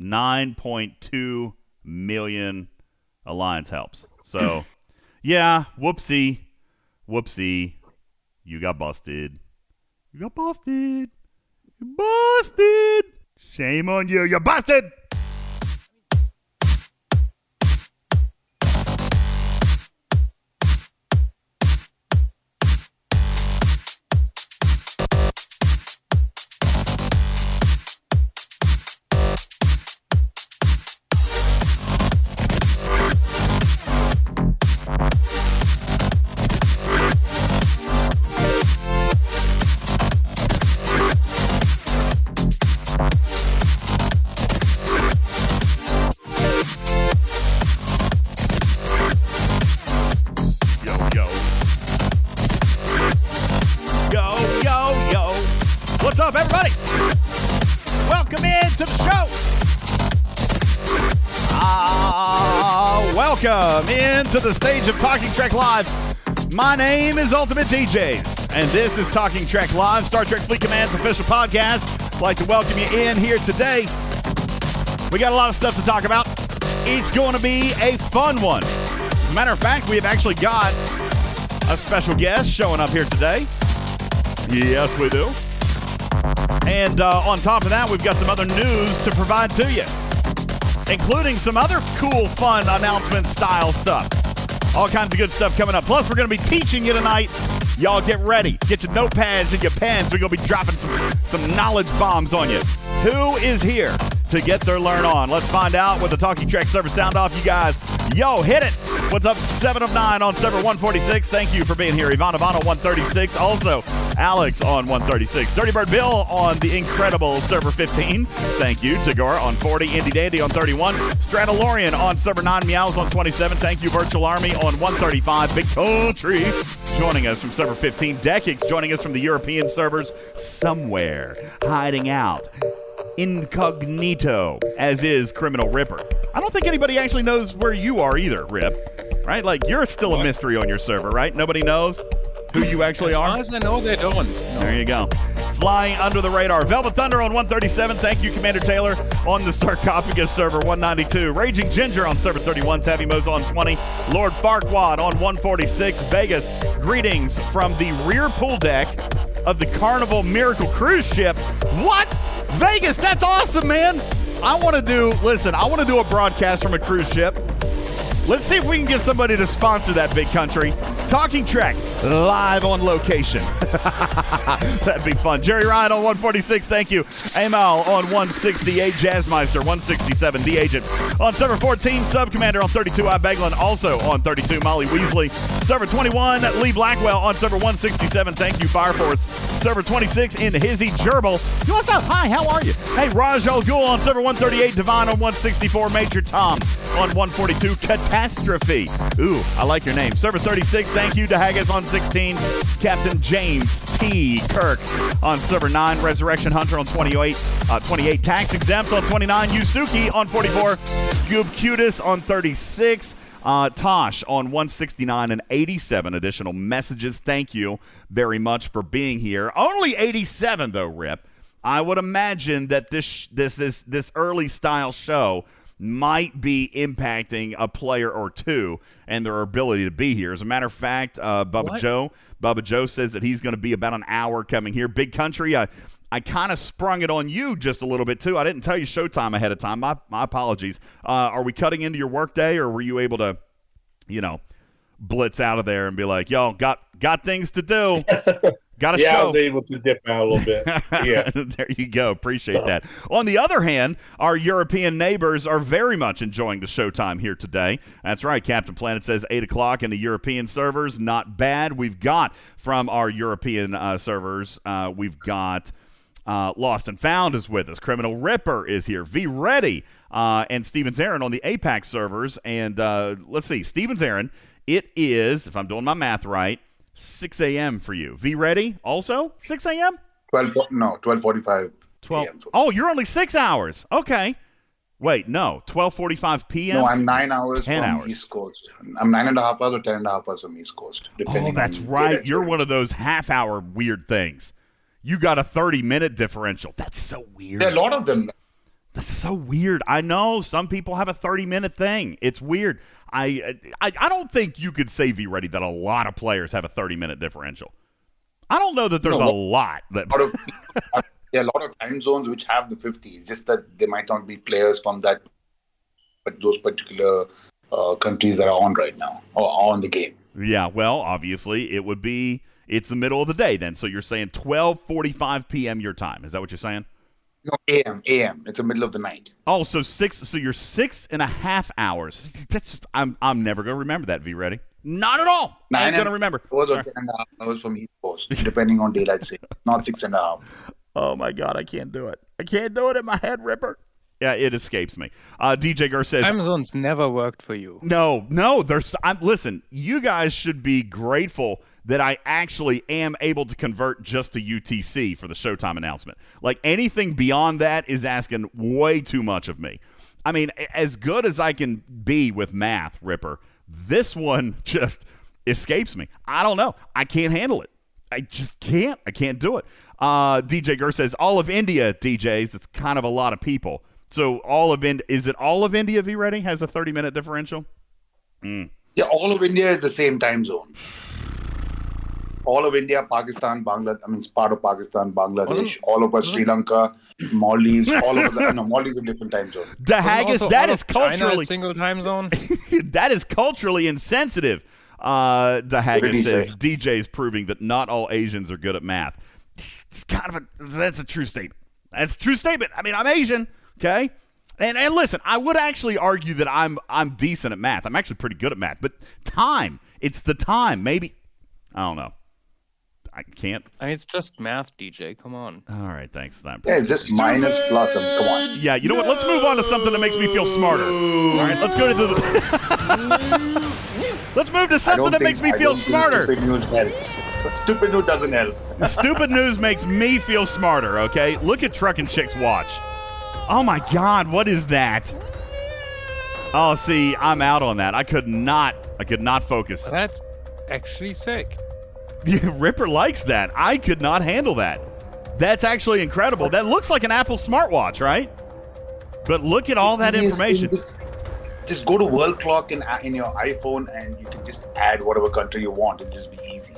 9.2 million alliance helps. So, yeah, whoopsie. Whoopsie. You got busted. You got busted. You're busted. Shame on you. You're busted. To the stage of Talking Trek Live. My name is Ultimate DJs, and this is Talking Trek Live, Star Trek Fleet Command's official podcast. I'd like to welcome you in here today. We got a lot of stuff to talk about. It's going to be a fun one. As a matter of fact, we have actually got a special guest showing up here today. Yes, we do. And on top of that, we've got some other news to provide to you, including some other cool, fun announcement-style stuff. All kinds of good stuff coming up. Plus, we're going to be teaching you tonight. Y'all get ready. Get your notepads and your pens. We're going to be dropping some knowledge bombs on you. Who is here to get their learn on? Let's find out with the Talking Trek server sound off, you guys. Yo, hit it. What's up, 7 of 9 on server 146. Thank you for being here. Ivana Bono, 136. Also, Alex on 136. Dirty Bird Bill on the incredible server 15. Thank you. Tagore on 40. Indy Dandy on 31. Stratolorian on server 9. Meows on 27. Thank you. Virtual Army on 135. Big Country joining us from server 15. Deckix joining us from the European servers somewhere, hiding out incognito, as is Criminal Ripper. I don't think anybody actually knows where you are either, Rip. Right? Like, you're still a mystery on your server, right? Nobody knows who you actually are? As far as I know, they don't. There you go. Flying under the radar. Velvet Thunder on 137. Thank you, Commander Taylor, on the Sarcophagus server 192. Raging Ginger on server 31. Tabby Mo's on 20. Lord Farquaad on 146. Vegas, greetings from the rear pool deck of the Carnival Miracle cruise ship. What? Vegas, that's awesome, man. I want to do a broadcast from a cruise ship. Let's see if we can get somebody to sponsor that, Big Country. Talking Trek, live on location. That'd be fun. Jerry Ryan on 146, thank you. Amal on 168, Jazzmeister 167, The Agent on server 14, Sub Commander on 32, I Beglin also on 32, Molly Weasley. Server 21, Lee Blackwell on server 167, thank you, Fire Force. Server 26, in Hizzy Gerbil. What's up? Hi, how are you? Hey, Raj Al Ghul on server 138, Divine on 164, Major Tom on 142, Catastrophe. Ooh, I like your name. Server 36, thank you to Haggis on 16. Captain James T. Kirk on server 9. Resurrection Hunter on 28. Tax Exempt on 29. Yusuke on 44. Goob Kutis on 36. Tosh on 169 and 87 additional messages. Thank you very much for being here. Only 87 though, Rip. I would imagine that this early style show might be impacting a player or two and their ability to be here. As a matter of fact, Bubba Joe says that he's going to be about an hour coming here. Big Country, I kind of sprung it on you just a little bit, too. I didn't tell you showtime ahead of time. My apologies. Are we cutting into your workday, or were you able to, blitz out of there and be like, y'all got things to do? Got a show. I was able to dip out a little bit. Yeah. There you go. Appreciate that. On the other hand, our European neighbors are very much enjoying the showtime here today. That's right. Captain Planet says 8 o'clock in the European servers. Not bad. We've got, from our European servers, we've got Lost and Found is with us. Criminal Ripper is here. V-Ready and Stephen Zarin on the APAC servers. And let's see. Stephen Zarin, it is, if I'm doing my math right, 6 a.m. for you. V-Ready, also 6 a.m.? 12:45 12. Oh, you're only 6 hours. Okay. Wait, no. 12:45 p.m.? No, I'm 9 hours 10 from hours. East Coast. I'm 9.5 hours or 10.5 hours from East Coast. Depending that's on right. You're one of those half-hour weird things. You got a 30-minute differential. That's so weird. There are a lot of them. That's so weird. I know some people have a 30-minute thing. It's weird. I don't think you could say, V-Ready, that a lot of players have a 30-minute differential. I don't know that there's a lot. There are a lot of time zones which have the 50s, just that they might not be players from that, but those particular countries that are on right now or on the game. Yeah, well, obviously it would be, it's the middle of the day then. So you're saying 12:45 p.m. your time. Is that what you're saying? No, a.m. It's the middle of the night. Oh, so you're 6.5 hours. That's just, I'm never going to remember that, V-Ready. Not at all. I'm going to remember. It was 10.5 hours from East Coast, depending on daylight saving. Not 6.5. Oh, my God, I can't do it. I can't do it in my head, Ripper. Yeah, it escapes me. DJ Gur says... time zones never worked for you. No. Listen, you guys should be grateful that I actually am able to convert just to UTC for the showtime announcement. Like, anything beyond that is asking way too much of me. I mean, as good as I can be with math, Ripper, this one just escapes me. I don't know. I can't handle it. I just can't. I can't do it. DJ Gur says, all of India DJs, it's kind of a lot of people. So is it all of India, V-Ready, has a 30-minute differential? Mm. Yeah, all of India is the same time zone. All of India, Pakistan, Bangladesh, part of Pakistan, Bangladesh, all of us, Sri Lanka, Maldives, all of us, Maldives are different time zone. The Haggis, that is culturally... single time zone? That is culturally insensitive. The Haggis says, DJs proving that not all Asians are good at math. It's that's a true statement. I mean, I'm Asian, okay? And listen, I would actually argue that I'm decent at math. I'm actually pretty good at math. But time, it's the time. Maybe, I don't know. I can't. I mean, it's just math, DJ. Come on. All right, thanks. Yeah, it's just minus plus. Come on. Yeah, you know what? Let's move on to something that makes me feel smarter. All right, let's go to the... Let's move to something that makes me feel smarter. Stupid news helps. Stupid news doesn't help. Stupid news makes me feel smarter, okay? Look at Truck and Chick's watch. Oh, my God. What is that? Oh, see, I'm out on that. I could not focus. That's actually sick. Ripper likes that. I could not handle that. That's actually incredible. That looks like an Apple smartwatch, right? But look at all that information. Just go to World Clock in your iPhone and you can just add whatever country you want. It'll just be easy.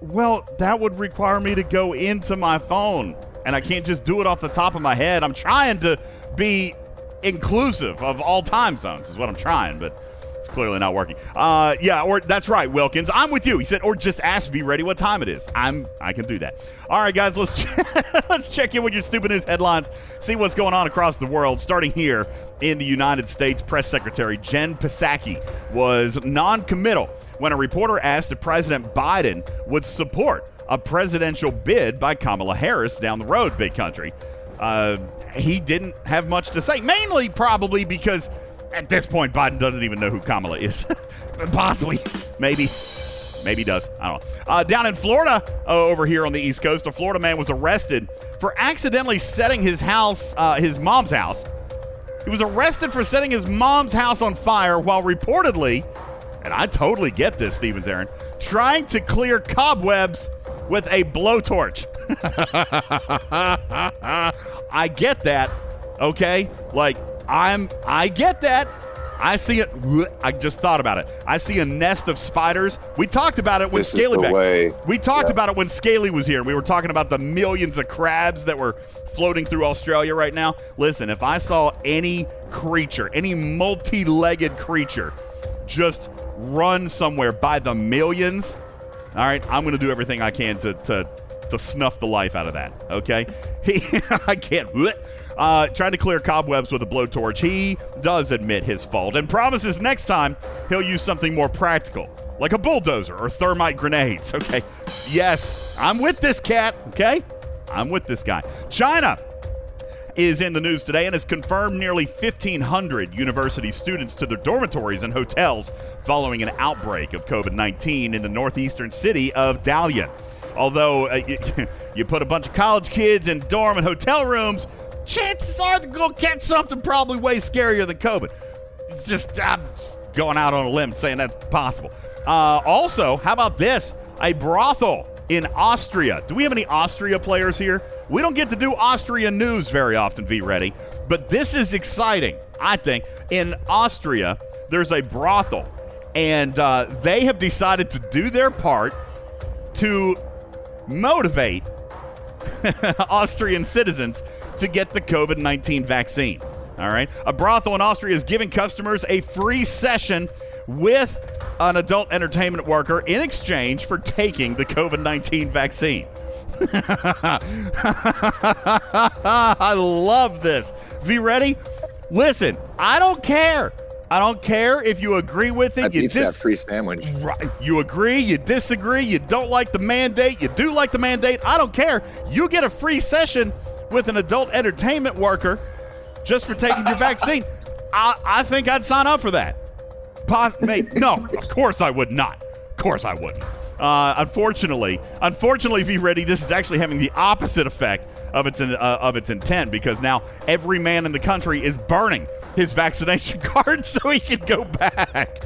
Well, that would require me to go into my phone, and I can't just do it off the top of my head. I'm trying to be inclusive of all time zones is what I'm trying, but it's clearly not working. Or that's right, Wilkins. I'm with you. He said, or just ask V-Ready what time it is. I can do that. All right, guys, let's check in with your stupid news headlines, see what's going on across the world, starting here in the United States. Press Secretary Jen Psaki was non-committal when a reporter asked if President Biden would support a presidential bid by Kamala Harris down the road, Big Country. He didn't have much to say, mainly probably because at this point, Biden doesn't even know who Kamala is. Possibly. Maybe does. I don't know. Down in Florida, over here on the East Coast, a Florida man was arrested for accidentally setting his mom's house. He was arrested for setting his mom's house on fire while reportedly, and I totally get this, Stephen Zarin, trying to clear cobwebs with a blowtorch. I get that, okay? Like, I get that. I see it. I just thought about it. I see a nest of spiders. We talked about it when Scaly was here. We were talking about the millions of crabs that were floating through Australia right now. Listen, if I saw any multi-legged creature just run somewhere by the millions, all right, I'm going to do everything I can to snuff the life out of that, okay? I can't. Trying to clear cobwebs with a blowtorch, he does admit his fault and promises next time he'll use something more practical, like a bulldozer or thermite grenades, okay? Yes, I'm with this cat, okay? I'm with this guy. China is in the news today and has confirmed nearly 1,500 university students to their dormitories and hotels following an outbreak of COVID-19 in the northeastern city of Dalian. Although you put a bunch of college kids in dorm and hotel rooms, chances are they're going to catch something probably way scarier than COVID. It's just, I'm just going out on a limb saying that's possible. Also, how about this? A brothel in Austria. Do we have any Austria players here? We don't get to do Austria news very often, V-Ready. But this is exciting, I think. In Austria, there's a brothel, and they have decided to do their part to motivate Austrian citizens to get the COVID-19 vaccine. All right. A brothel in Austria is giving customers a free session with an adult entertainment worker in exchange for taking the COVID-19 vaccine. I love this. V-Ready? Listen, I don't care. I don't care if you agree with it. That free sandwich. Right. You agree, you disagree, you don't like the mandate, you do like the mandate. I don't care. You get a free session with an adult entertainment worker just for taking your vaccine. I think I'd sign up for that. Mate, no, of course I would not. Of course I wouldn't. Unfortunately, V-Ready, this is actually having the opposite effect of its intent, because now every man in the country is burning his vaccination card so he can go back.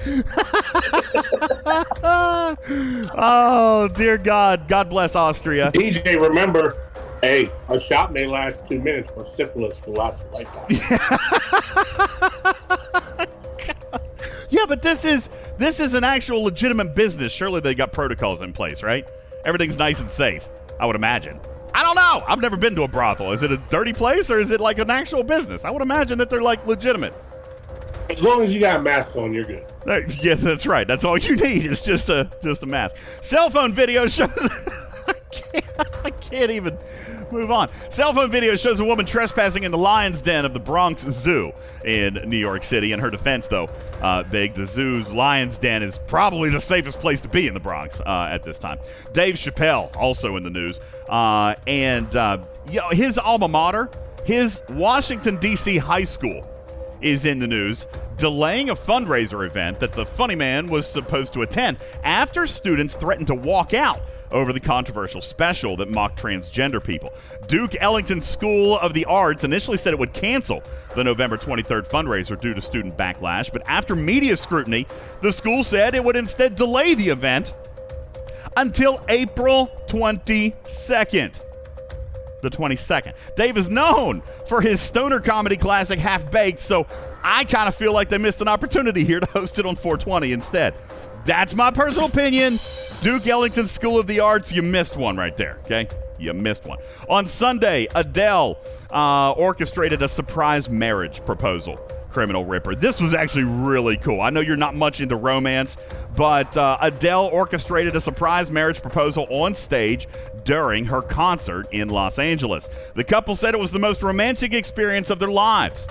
Oh, dear God. God bless Austria. DJ, remember, hey, a shot may last 2 minutes, but syphilis will last a lifetime. Yeah, but this is an actual legitimate business. Surely they got protocols in place, right? Everything's nice and safe, I would imagine. I don't know. I've never been to a brothel. Is it a dirty place, or is it like an actual business? I would imagine that they're like legitimate. As long as you got a mask on, you're good. Yeah, that's right. That's all you need is just a mask. Cell phone video shows. I can't even move on. Cell phone video shows a woman trespassing in the lion's den of the Bronx Zoo in New York City. In her defense, though, Big, the zoo's lion's den is probably the safest place to be in the Bronx at this time. Dave Chappelle, also in the news. And his alma mater, his Washington, D.C. high school, is in the news, delaying a fundraiser event that the funny man was supposed to attend after students threatened to walk out over the controversial special that mocked transgender people. Duke Ellington School of the Arts initially said it would cancel the November 23rd fundraiser due to student backlash, but after media scrutiny, the school said it would instead delay the event until April 22nd. The 22nd. Dave is known for his stoner comedy classic Half-Baked, so I kind of feel like they missed an opportunity here to host it on 420 instead. That's my personal opinion. Duke Ellington School of the Arts, you missed one right there, okay? You missed one. On Sunday, Adele orchestrated a surprise marriage proposal, Criminal Ripper. This was actually really cool. I know you're not much into romance, but Adele orchestrated a surprise marriage proposal on stage during her concert in Los Angeles. The couple said it was the most romantic experience of their lives,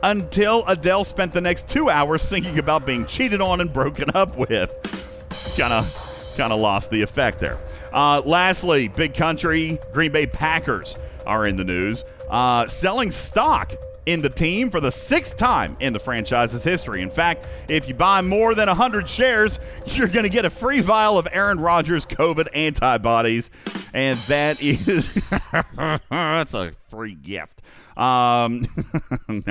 until Adele spent the next 2 hours thinking about being cheated on and broken up with. Kind of lost the effect there. Lastly, Big Country, Green Bay Packers are in the news, selling stock in the team for the 6th time in the franchise's history. In fact, if you buy more than 100 shares, you're going to get a free vial of Aaron Rodgers COVID antibodies, and that is that's a free gift. There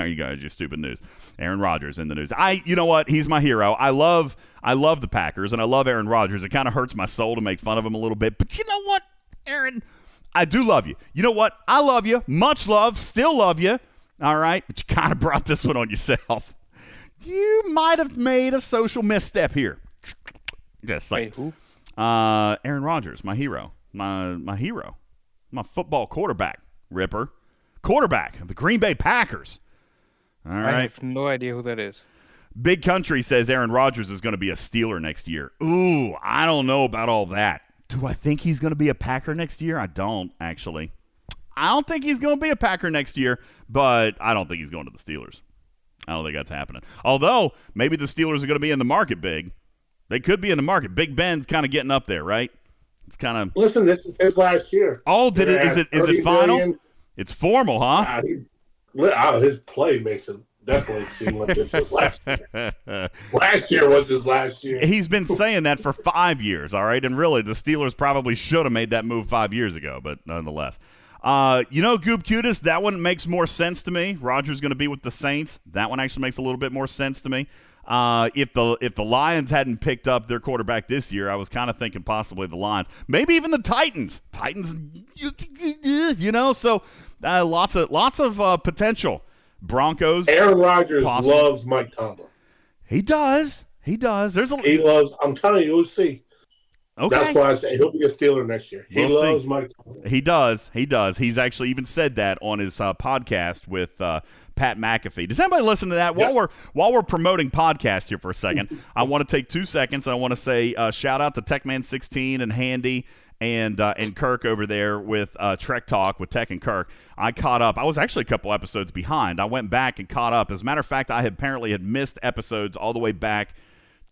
you go. It's your stupid news. Aaron Rodgers in the news. You know what? He's my hero. I love the Packers, and I love Aaron Rodgers. It kind of hurts my soul to make fun of him a little bit, but you know what, Aaron? I do love you. You know what? I love you. Much love. Still love you. All right? But you kind of brought this one on yourself. You might have made a social misstep here. Just like, wait, who? Aaron Rodgers, my hero. My hero. My football quarterback, Ripper. Quarterback of the Green Bay Packers. All right. I have no idea who that is. Big Country says Aaron Rodgers is going to be a Steeler next year. Ooh, I don't know about all that. Do I think he's going to be a Packer next year? I don't, actually. I don't think he's going to be a Packer next year, but I don't think he's going to the Steelers. I don't think that's happening. Although, maybe the Steelers are going to be in the market, Big. They could be in the market. Big Ben's kind of getting up there, right? It's kind of... Listen, this is his last year. Oh, did it? Is it final? Million. It's formal, huh? His play makes him definitely seem like it's his last year. Last year was his last year. He's been saying that for 5 years, all right? And really, the Steelers probably should have made that move 5 years ago, but nonetheless. Goob Kutis, that one makes more sense to me. Rodgers going to be with the Saints. That one actually makes a little bit more sense to me. If the Lions hadn't picked up their quarterback this year, I was kind of thinking possibly the Lions. Maybe even the Titans. Titans, you know, so... Lots of potential Broncos. Aaron Rodgers loves Mike Tomlin. He does. He does. He loves. I'm telling you, we'll see. Okay. That's why I say he'll be a Steeler next year. He loves Mike Tomlin. He does. He does. He's actually even said that on his podcast with Pat McAfee. Does anybody listen to that? Yes. While we're promoting podcasts here for a second, I want to take 2 seconds. I want to say shout out to TechMan16 and Handy and Kirk over there with Trek Talk with Tech and Kirk. I caught up. I was actually a couple episodes behind. I went back and caught up. As a matter of fact, I had missed episodes all the way back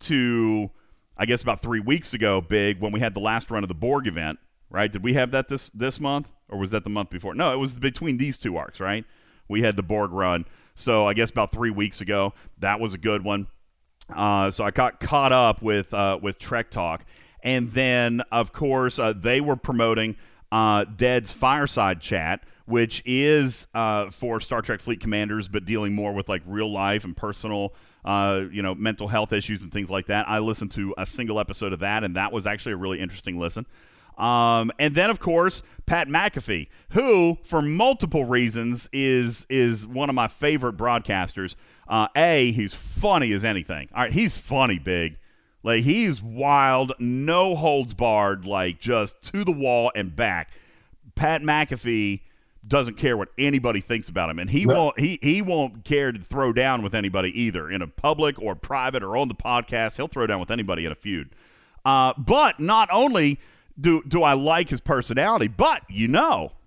to – I guess about 3 weeks ago, Big, when we had the last run of the Borg event, right? Did we have that this month, or was that the month before? No, it was between these two arcs, right? We had the Borg run. So I guess about 3 weeks ago, that was a good one. So I got caught up with Trek Talk. And then, of course, they were promoting Dead's Fireside Chat, which is for Star Trek Fleet Commanders, but dealing more with like real life and personal mental health issues and things like that. I listened to a single episode of that, and that was actually a really interesting listen. And then, of course, Pat McAfee, who, for multiple reasons, is one of my favorite broadcasters. He's funny as anything. All right, he's funny, Big. Like, he's wild, no holds barred, like, just to the wall and back. Pat McAfee doesn't care what anybody thinks about him, and he won't care to throw down with anybody either, in a public or private or on the podcast. He'll throw down with anybody in a feud. But not only do I like his personality, but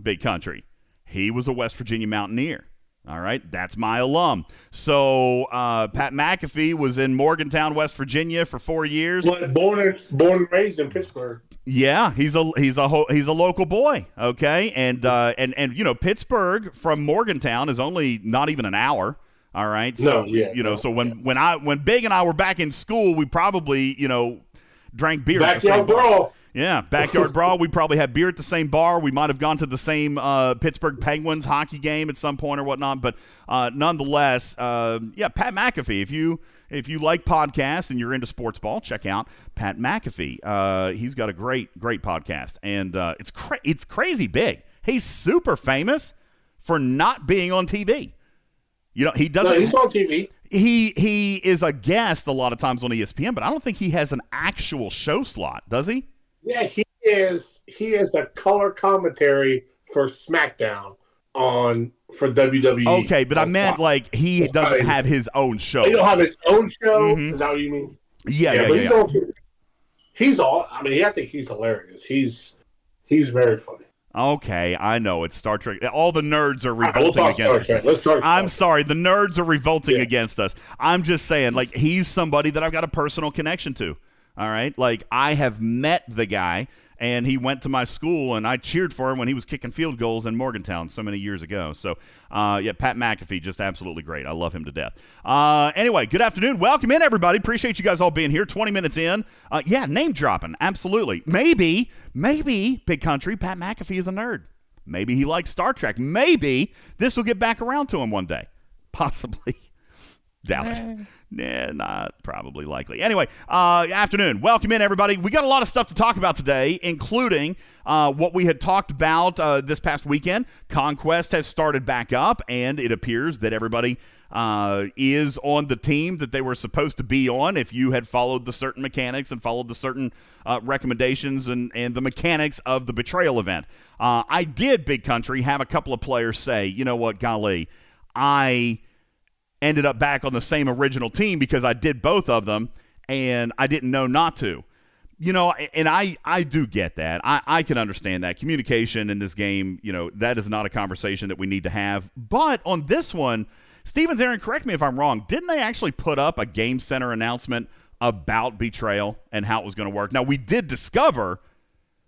Big Country, he was a West Virginia Mountaineer. All right, that's my alum. So Pat McAfee was in Morgantown, West Virginia, for 4 years. Well, born and raised in Pittsburgh. Yeah, he's a local boy. Okay, and Pittsburgh from Morgantown is only not even an hour. All right, so so when Big and I were back in school, we probably drank beer. Backyard brawl. Yeah, backyard brawl. We probably had beer at the same bar. We might have gone to the same Pittsburgh Penguins hockey game at some point or whatnot. But nonetheless, Pat McAfee. If you like podcasts and you're into sports ball, check out Pat McAfee. He's got a great podcast, and it's crazy big. He's super famous for not being on TV. He doesn't. No, he's on TV. He is a guest a lot of times on ESPN, but I don't think he has an actual show slot, does he? Yeah, he is. He is a color commentary for SmackDown for WWE. Okay, but I meant like he doesn't have his own show. He don't have his own show. Mm-hmm. Is that what you mean? Yeah. I think he's hilarious. He's very funny. Okay, I know it's Star Trek. All the nerds are revolting against us. I'm sorry, the nerds are revolting against us. I'm just saying, like, he's somebody that I've got a personal connection to. All right, like, I have met the guy, and he went to my school, and I cheered for him when he was kicking field goals in Morgantown so many years ago. So, Pat McAfee, just absolutely great. I love him to death. Anyway, good afternoon. Welcome in, everybody. Appreciate you guys all being here. 20 minutes in. Name dropping, absolutely. Maybe, Big Country, Pat McAfee is a nerd. Maybe he likes Star Trek. Maybe this will get back around to him one day. Possibly. Doubt it. Nah, not probably likely. Anyway, afternoon. Welcome in, everybody. We got a lot of stuff to talk about today, including what we had talked about this past weekend. Conquest has started back up, and it appears that everybody is on the team that they were supposed to be on if you had followed the certain mechanics and followed the certain recommendations and the mechanics of the betrayal event. I did, Big Country, have a couple of players say, you know what, golly, I ended up back on the same original team because I did both of them, and I didn't know not to. And I do get that. I can understand that. Communication in this game, that is not a conversation that we need to have. But on this one, Stephen Zarin, correct me if I'm wrong, didn't they actually put up a Game Center announcement about Betrayal and how it was going to work? Now, we did discover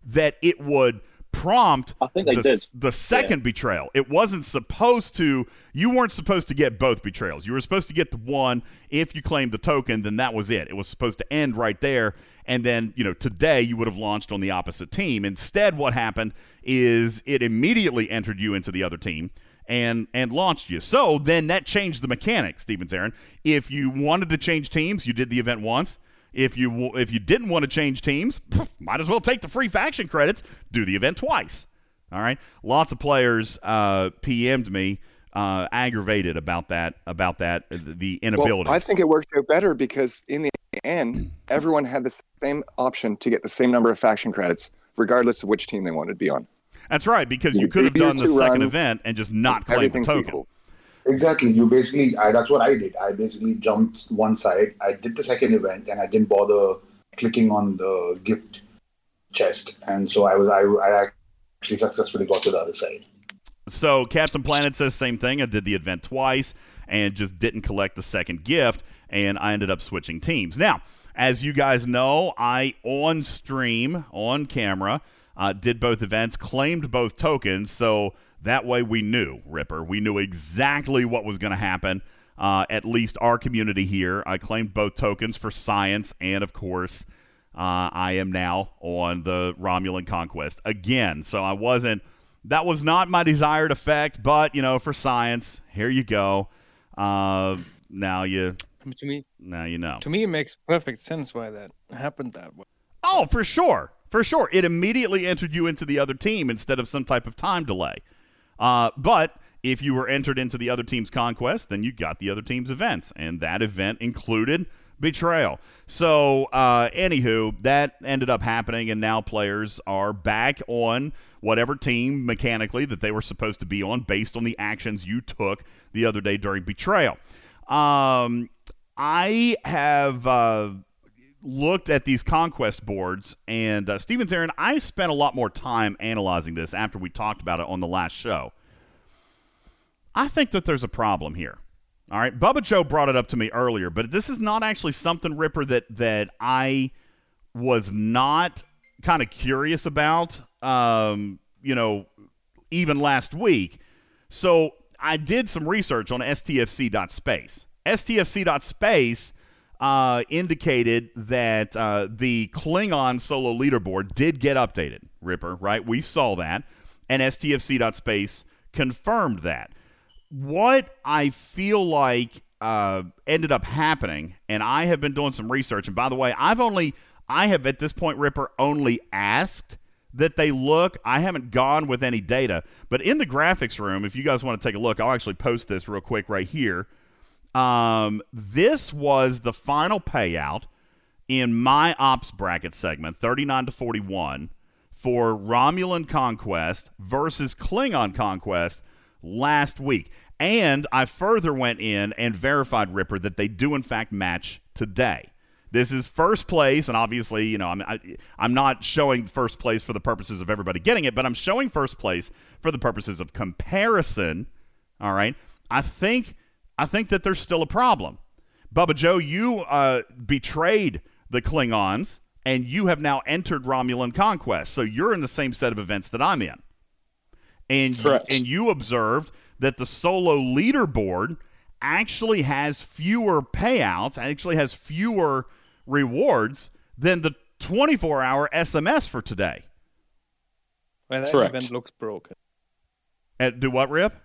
that it would prompt the second betrayal. It wasn't supposed to. You weren't supposed to get both betrayals. You were supposed to get the one. If you claimed the token, then that was it. It was supposed to end right there. And then, today you would have launched on the opposite team. Instead, what happened is it immediately entered you into the other team and launched you. So then that changed the mechanics, Stephen Zarin. If you wanted to change teams, you did the event once. If you didn't want to change teams, might as well take the free faction credits, do the event twice. All right? Lots of players PM'd me aggravated about that, the inability. Well, I think it worked out better because in the end, everyone had the same option to get the same number of faction credits, regardless of which team they wanted to be on. That's right, because you could have done the second event and just not claim the token. Equal. Exactly. You basically, that's what I did. I basically jumped one side. I did the second event, and I didn't bother clicking on the gift chest, and so I actually successfully got to the other side. So Captain Planet says same thing. I did the event twice and just didn't collect the second gift, and I ended up switching teams. Now, as you guys know, I on stream, on camera, did both events, claimed both tokens, so that way we knew, Ripper. We knew exactly what was going to happen, at least our community here. I claimed both tokens for science, and of course, I am now on the Romulan Conquest again. So I wasn't, that was not my desired effect, but, you know, for science, here you go. Now you know. To me, it makes perfect sense why that happened that way. Oh, for sure. For sure. It immediately entered you into the other team instead of some type of time delay. But if you were entered into the other team's conquest, then you got the other team's events, and that event included betrayal. So, anywho, that ended up happening, and now players are back on whatever team mechanically that they were supposed to be on based on the actions you took the other day during betrayal. I have looked at these conquest boards, and Stephen Zarin, I spent a lot more time analyzing this after we talked about it on the last show. I think that there's a problem here. All right, Bubba Joe brought it up to me earlier, but this is not actually something, Ripper, that I was not kind of curious about, you know, even last week. So I did some research on STFC.space. STFC.space indicated that the Klingon solo leaderboard did get updated, Ripper, right? We saw that, and STFC.space confirmed that. What I feel like ended up happening, and I have been doing some research, and by the way, I have at this point, Ripper, only asked that they look. I haven't gone with any data, but in the graphics room, if you guys want to take a look, I'll actually post this real quick right here. This was the final payout in my ops bracket segment, 39 to 41, for Romulan Conquest versus Klingon Conquest last week. And I further went in and verified, Ripper, that they do in fact match today. This is first place, and obviously, you know, I'm not showing first place for the purposes of everybody getting it, but I'm showing first place for the purposes of comparison. All right, I think that there's still a problem. Bubba Joe, you betrayed the Klingons, and you have now entered Romulan Conquest, so you're in the same set of events that I'm in. And you observed that the solo leaderboard actually has fewer payouts, actually has fewer rewards than the 24-hour SMS for today. Well, that event looks broken. Do what, Rip?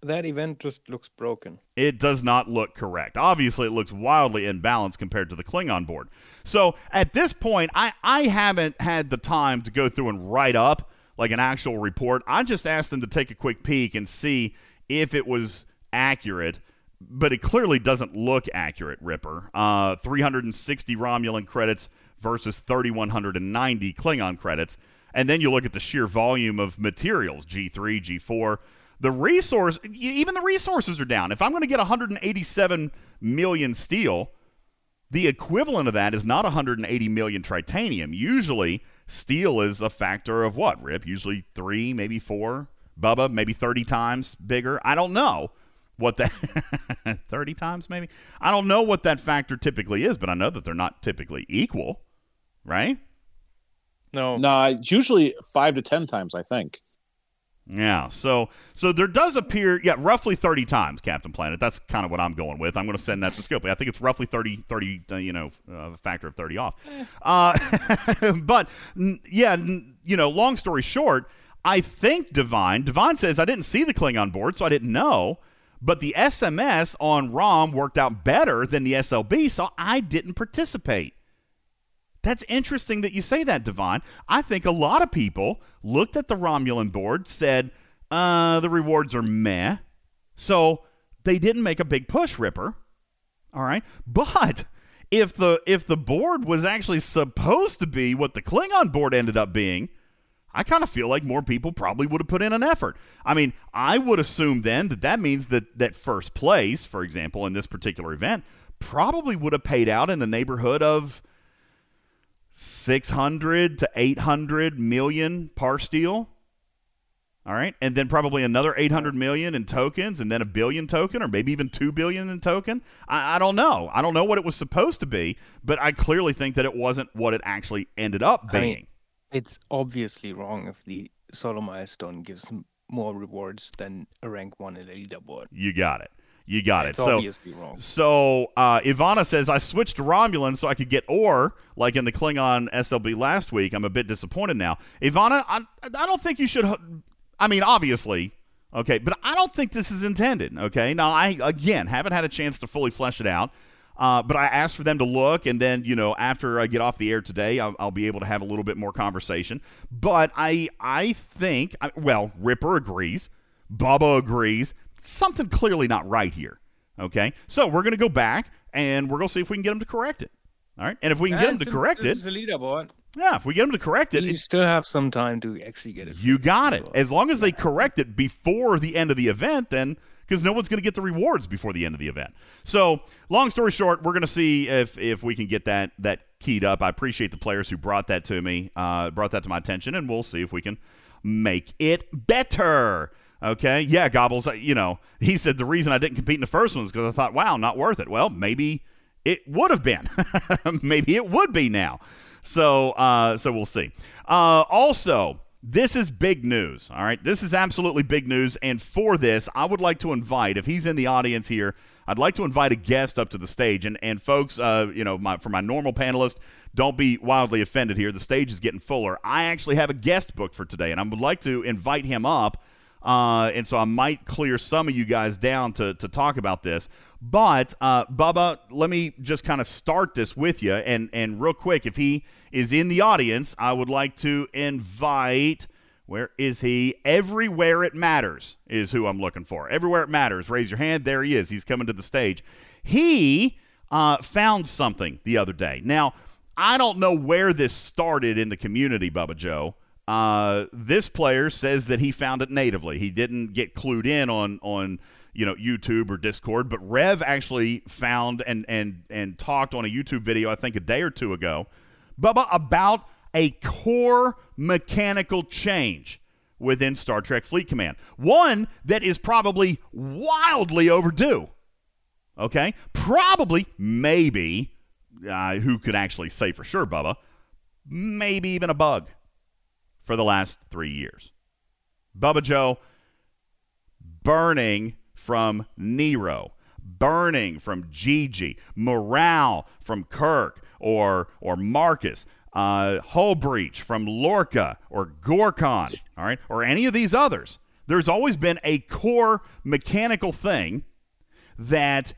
That event just looks broken. It does not look correct. Obviously, it looks wildly imbalanced compared to the Klingon board. So at this point, I haven't had the time to go through and write up like an actual report. I just asked them to take a quick peek and see if it was accurate, but it clearly doesn't look accurate, Ripper. 360 Romulan credits versus 3,190 Klingon credits. And then you look at the sheer volume of materials, G3, G4. Even the resources are down. If I'm going to get 187 million steel, the equivalent of that is not 180 million tritanium. Usually, steel is a factor of what, Rip? Usually 3, maybe 4. Bubba, maybe 30 times bigger. I don't know what that... 30 times, maybe? I don't know what that factor typically is, but I know that they're not typically equal, right? No, it's usually 5 to 10 times, I think. Yeah, so there does appear... Yeah, roughly 30 times, Captain Planet. That's kind of what I'm going with. I'm going to send that to Scopely. I think it's roughly 30 a factor of 30 off. But, yeah, you know, long story short, I think Divine says, I didn't see the Klingon board, so I didn't know, but the SMS on ROM worked out better than the SLB, so I didn't participate. That's interesting that you say that, Divine. I think a lot of people looked at the Romulan board, said, the rewards are meh, So they didn't make a big push, Ripper. All right. But if the board was actually supposed to be what the Klingon board ended up being, I kind of feel like more people probably would have put in an effort. I mean, I would assume then that means that first place, for example, in this particular event, probably would have paid out in the neighborhood of 600 to 800 million par-steel. All right. And then probably another 800 million in tokens and then a billion token or maybe even 2 billion in token. I don't know. I don't know what it was supposed to be, but I clearly think that it wasn't what it actually ended up being. I mean, it's obviously wrong if the Solomaya Stone gives more rewards than a rank 1 in a leaderboard. You got it. You got it. So, obviously wrong. So Ivana says, I switched to Romulan so I could get ore, like in the Klingon SLB last week. I'm a bit disappointed now. Ivana, I don't think you should... I mean, obviously, okay, but I don't think this is intended, okay? Now, I, again, haven't had a chance to fully flesh it out, but I asked for them to look, and then, you know, after I get off the air today, I'll be able to have a little bit more conversation. But I think, Ripper agrees, Bubba agrees, something clearly not right here, okay? So we're going to go back, and we're going to see if we can get them to correct it, all right? And if we can get them to correct it... This is a leaderboard. Yeah, if we get them to correct it... You still have some time to actually get it. You got it. As long as they correct it before the end of the event, then... Because no one's going to get the rewards before the end of the event. So, long story short, we're going to see if we can get that keyed up. I appreciate the players who brought that to me, brought that to my attention, and we'll see if we can make it better. Okay? Yeah, Gobbles, you know, he said the reason I didn't compete in the first one is because I thought, wow, not worth it. Well, maybe it would have been. Maybe it would be now. So we'll see. Also, this is big news, all right? This is absolutely big news, and for this, I would like to invite, if he's in the audience here, I'd like to invite a guest up to the stage. And folks, you know, for my normal panelists, don't be wildly offended here. The stage is getting fuller. I actually have a guest booked for today, and I would like to invite him up, and so I might clear some of you guys down to talk about this. But, Bubba, let me just kind of start this with you. And real quick, if he is in the audience, I would like to invite, where is he? Everywhere It Matters is who I'm looking for. Everywhere It Matters. Raise your hand. There he is. He's coming to the stage. He found something the other day. Now, I don't know where this started in the community, Bubba Joe. This player says that he found it natively. He didn't get clued in on you know, YouTube or Discord, but Rev actually found and talked on a YouTube video, I think a day or two ago, Bubba, about a core mechanical change within Star Trek Fleet Command. One that is probably wildly overdue. Okay? Probably, maybe, who could actually say for sure, Bubba, maybe even a bug for the last 3 years. Bubba Joe, burning from Nero, burning from Gigi, morale from Kirk or Marcus, hull breach from Lorca or Gorkon, all right, or any of these others. There's always been a core mechanical thing that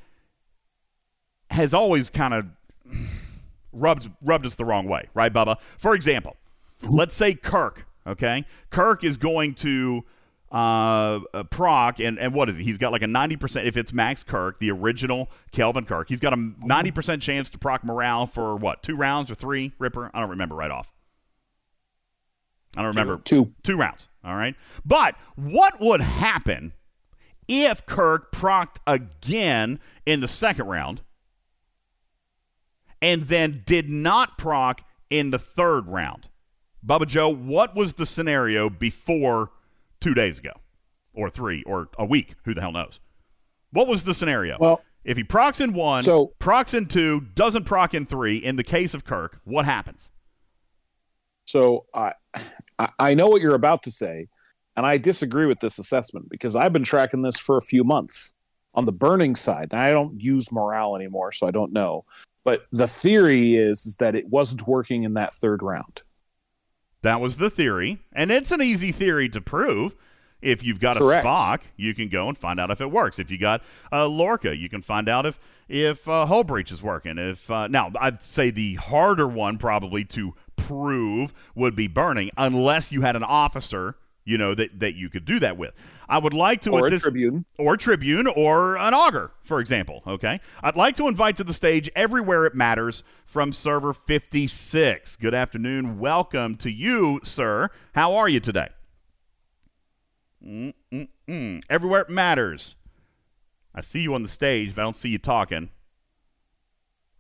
has always kind of rubbed us the wrong way, right, Bubba? For example, let's say Kirk, okay? Kirk is going to proc, and what is he? He's got like a 90%, if it's Max Kirk, the original Kelvin Kirk, he's got a 90% chance to proc morale for what, 2 rounds or 3, Ripper? I don't remember right off. I don't remember. Two rounds, all right? But what would happen if Kirk procced again in the second round and then did not proc in the third round? Bubba Joe, what was the scenario before 2 days ago or 3 or a week? Who the hell knows? What was the scenario? Well, if he procs in 1, procs in 2, doesn't proc in 3, in the case of Kirk, what happens? So I know what you're about to say, and I disagree with this assessment because I've been tracking this for a few months on the burning side. And I don't use morale anymore, so I don't know. But the theory is that it wasn't working in that third round. That was the theory, and it's an easy theory to prove. If you've got Correct. A Spock, you can go and find out if it works. If you got Lorca, you can find out if hull breach is working. If now, I'd say the harder one probably to prove would be burning, unless you had an officer, you know, that you could do that with. I would like to... Or Tribune or an auger, for example, okay? I'd like to invite to the stage Everywhere It Matters from Server 56. Good afternoon. Welcome to you, sir. How are you today? Everywhere It Matters. I see you on the stage, but I don't see you talking.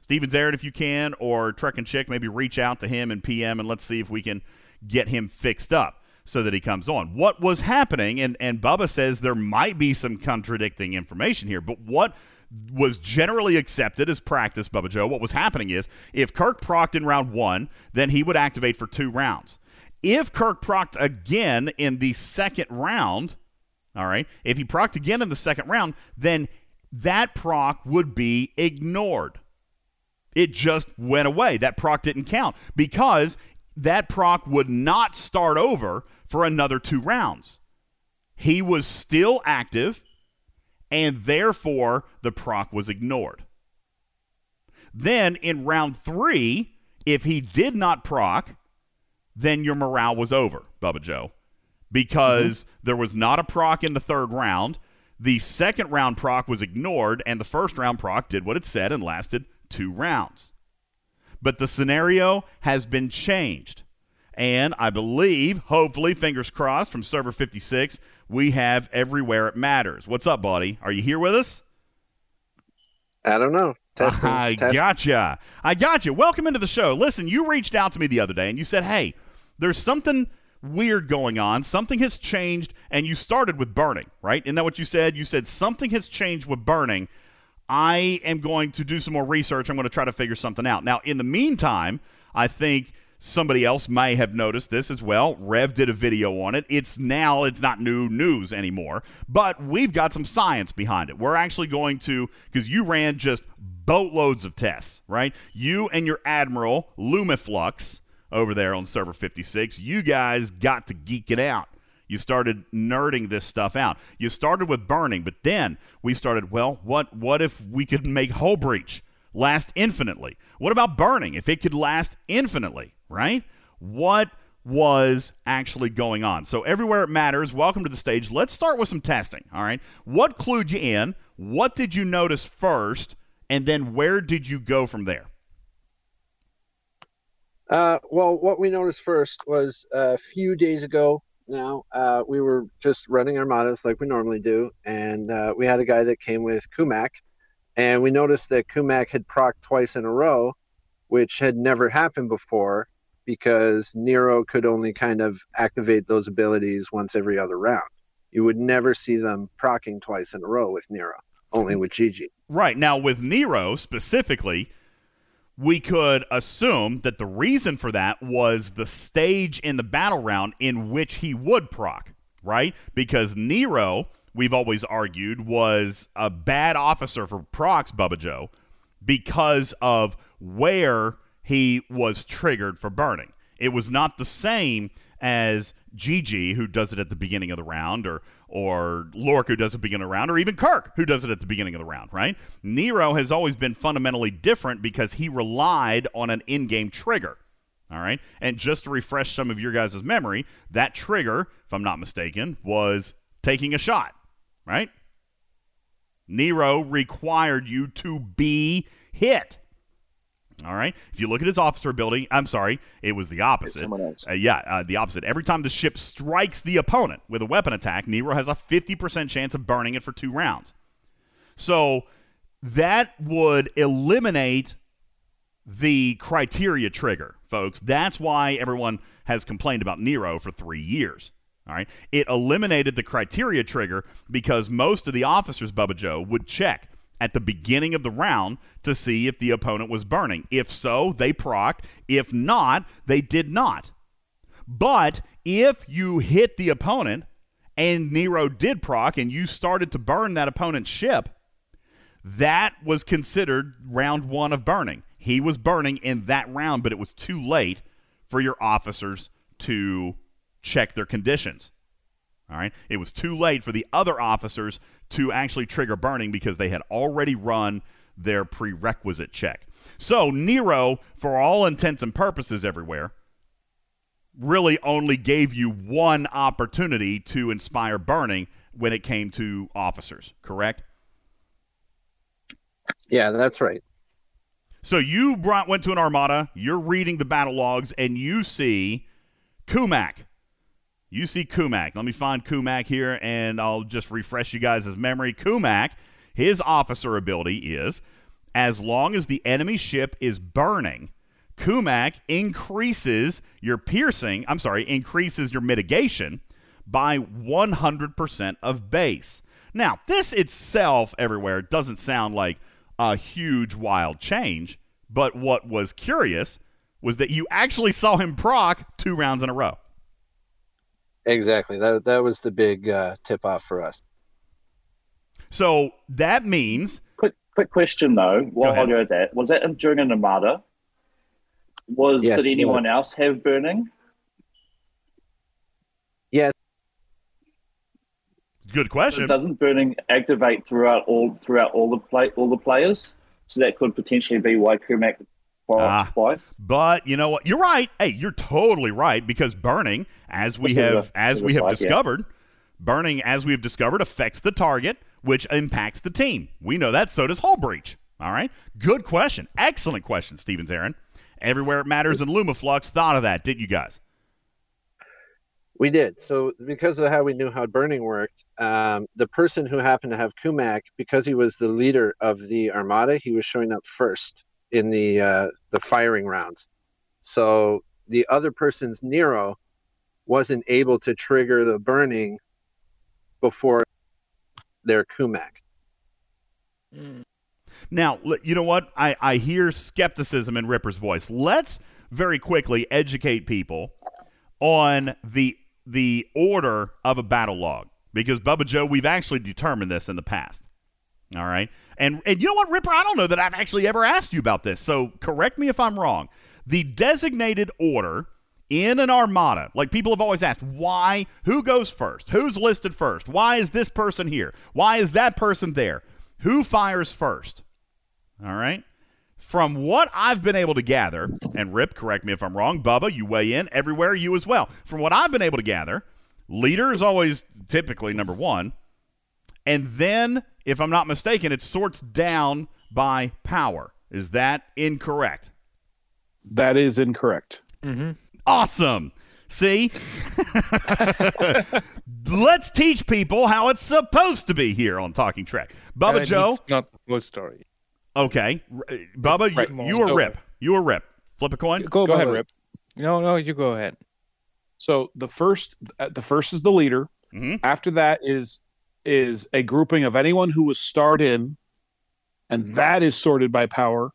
Stephen Zarin, if you can, or Trek and Chick, maybe reach out to him and PM, and let's see if we can get him fixed up so that he comes on. What was happening, and Bubba says there might be some contradicting information here, but what was generally accepted as practice, Bubba Joe, what was happening is if Kirk procced in round one, then he would activate for 2 rounds. If Kirk procced again in the second round, all right, if he procced again in the second round, then that proc would be ignored. It just went away. That proc didn't count because that proc would not start over for another 2 rounds. He was still active, and therefore the proc was ignored. Then in round 3, if he did not proc, then your morale was over, Bubba Joe, because there was not a proc in the 3rd round. The 2nd round proc was ignored, and the 1st round proc did what it said and lasted 2 rounds. But the scenario has been changed. And I believe, hopefully, fingers crossed, from Server 56, we have Everywhere It Matters. What's up, buddy? Are you here with us? I don't know. Testing. I gotcha. Welcome into the show. Listen, you reached out to me the other day, and you said, hey, there's something weird going on. Something has changed, and you started with burning, right? Isn't that what you said? You said something has changed with burning. I am going to do some more research. I'm going to try to figure something out. Now, in the meantime, I think somebody else may have noticed this as well. Rev did a video on it. It's not new news anymore, but we've got some science behind it. We're actually going to, because you ran just boatloads of tests, right? You and your Admiral, LumaFlux, over there on Server 56, you guys got to geek it out. You started nerding this stuff out. You started with burning, but then we started, well, what if we could make hull breach last infinitely? What about burning if it could last infinitely, right? What was actually going on? So Everywhere It Matters, welcome to the stage. Let's start with some testing, all right? What clued you in? What did you notice first? And then where did you go from there? Well, what we noticed first was a few days ago, Now, we were just running our mottos like we normally do, and we had a guy that came with Kumak, and we noticed that Kumak had procced twice in a row, which had never happened before because Nero could only kind of activate those abilities once every other round. You would never see them proccing twice in a row with Nero, only with Gigi. Right. Now, with Nero specifically, we could assume that the reason for that was the stage in the battle round in which he would proc, right? Because Nero, we've always argued, was a bad officer for procs, Bubba Joe, because of where he was triggered for burning. It was not the same as Gigi, who does it at the beginning of the round, or Lork, who does it at the beginning of the round, or even Kirk, who does it at the beginning of the round, right? Nero has always been fundamentally different because he relied on an in-game trigger, all right? And just to refresh some of your guys' memory, that trigger, if I'm not mistaken, was taking a shot, right? Nero required you to be hit. All right. If you look at his officer ability, I'm sorry, it was the opposite. It's someone else. The opposite. Every time the ship strikes the opponent with a weapon attack, Nero has a 50% chance of burning it for 2 rounds. So that would eliminate the criteria trigger, folks. That's why everyone has complained about Nero for 3 years. All right. It eliminated the criteria trigger because most of the officers, Bubba Joe, would check at the beginning of the round to see if the opponent was burning. If so, they procced. If not, they did not. But if you hit the opponent and Nero did proc and you started to burn that opponent's ship, that was considered round 1 of burning. He was burning in that round, but it was too late for your officers to check their conditions. All right, it was too late for the other officers to actually trigger burning because they had already run their prerequisite check. So Nero, for all intents and purposes everywhere, really only gave you one opportunity to inspire burning, when it came to officers, correct? Yeah, that's right. So you went to an armada, you're reading the battle logs, and you see Kumak. You see Kumak. Let me find Kumak here, and I'll just refresh you guys' memory. Kumak, his officer ability is, as long as the enemy ship is burning, Kumak increases your mitigation by 100% of base. Now, this itself, Everywhere, doesn't sound like a huge wild change, but what was curious was that you actually saw him proc 2 rounds in a row. Exactly. That was the big tip-off for us. So that means... Quick question, though, while you're at that. Was that during an armada? Did anyone else have burning? Yes. Good question. But doesn't burning activate throughout all the players? So that could potentially be why Kumak twice. But you know what? You're right. Hey, you're totally right, because burning, as we have discovered, affects the target, which impacts the team. We know that. So does hull breach. All right. Good question. Excellent question, Stephen Zarin. Everywhere It Matters and LumaFlux thought of that, didn't you guys? We did. So because of how we knew how burning worked, the person who happened to have Kumak, because he was the leader of the armada, he was showing up first in the firing rounds. So the other person's Nero wasn't able to trigger the burning before their Kumak. Mm. Now, you know what? I hear skepticism in Ripper's voice. Let's very quickly educate people on the order of a battle log, because Bubba Joe, we've actually determined this in the past. All right? And you know what, Ripper? I don't know that I've actually ever asked you about this, so correct me if I'm wrong. The designated order in an armada, like people have always asked, why? Who goes first? Who's listed first? Why is this person here? Why is that person there? Who fires first? All right. From what I've been able to gather, and Rip, correct me if I'm wrong, Bubba, you weigh in, Everywhere, you as well. From what I've been able to gather, leader is always typically number one. And then, if I'm not mistaken, it sorts down by power. Is that incorrect? That is incorrect. Mm-hmm. Awesome. See? Let's teach people how it's supposed to be here on Talking Trek. Bubba Joe. It's not the whole story. Okay, Bubba, right. You were Rip. Flip a coin. Go ahead, Rip. No, you go ahead. So the first is the leader. Mm-hmm. After that is a grouping of anyone who was starred in, and that is sorted by power.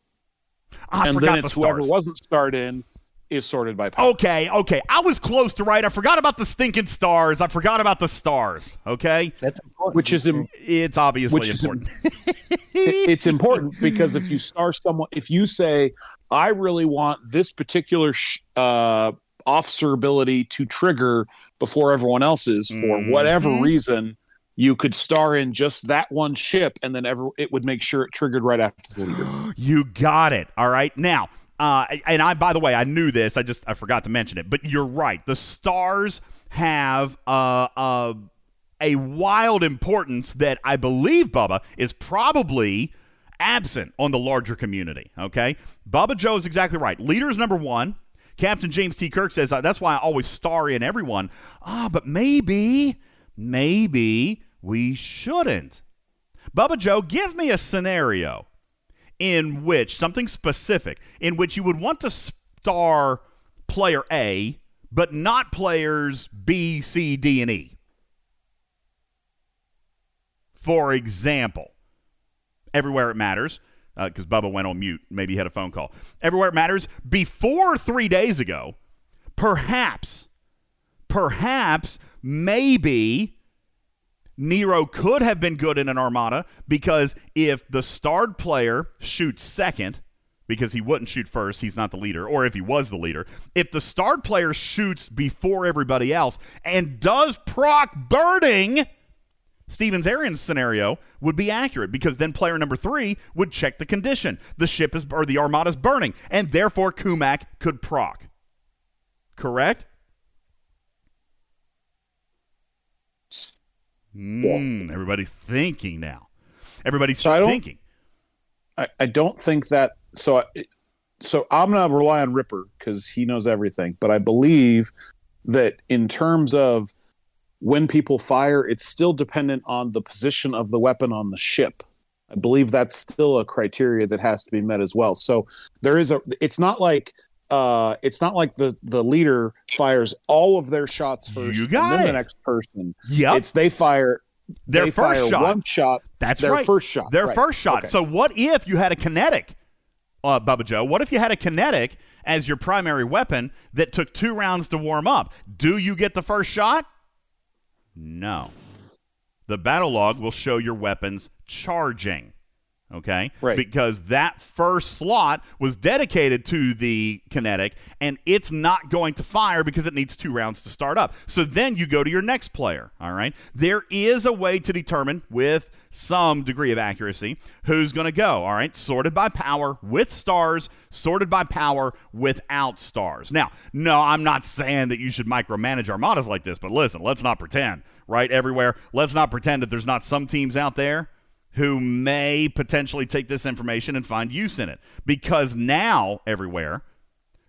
And then it's whoever wasn't starred in is sorted by power. Okay. I was close to right. I forgot about the stinking stars. I forgot about the stars. Okay, that's important. It's obviously important. It's important because if you star someone, if you say, "I really want this particular officer ability to trigger before everyone else's," for whatever reason, you could star in just that one ship, and then it would make sure it triggered right after the leader. You got it. All right, now. By the way, I knew this. I forgot to mention it. But you're right. The stars have a wild importance that I believe, Bubba, is probably absent on the larger community. Okay? Bubba Joe is exactly right. Leader is number one. Captain James T. Kirk says, that's why I always star in everyone. But maybe we shouldn't. Bubba Joe, give me a scenario in which you would want to star player A, but not players B, C, D, and E. For example, Everywhere It Matters, because Bubba went on mute, maybe he had a phone call. Everywhere It Matters, before 3 days ago, perhaps, maybe Nero could have been good in an armada, because if the starred player shoots second, because he wouldn't shoot first, he's not the leader, or if he was the leader, if the starred player shoots before everybody else and does proc burning, Stephen Zarin's scenario would be accurate, because then player number 3 would check the condition. The ship is, or the armada is burning, and therefore Kumak could proc. Correct? Everybody's thinking now. Everybody's thinking. I don't think that. So I'm going to rely on Ripper because he knows everything. But I believe that in terms of when people fire, it's still dependent on the position of the weapon on the ship. I believe that's still a criteria that has to be met as well. So there is a. It's not like the leader fires all of their shots first, and then the next person. Yeah, it's they fire one shot. That's their first shot. Okay. So what if you had a kinetic, Bubba Joe? What if you had a kinetic as your primary weapon that took 2 rounds to warm up? Do you get the first shot? No. The battle log will show your weapons charging, okay? Right. Because that first slot was dedicated to the kinetic, and it's not going to fire because it needs 2 rounds to start up. So then you go to your next player, all right? There is a way to determine with some degree of accuracy who's going to go, all right? Sorted by power with stars, sorted by power without stars. Now, no, I'm not saying that you should micromanage armadas like this, but listen, let's not pretend. Right, everywhere. Let's not pretend that there's not some teams out there who may potentially take this information and find use in it. Because now, everywhere,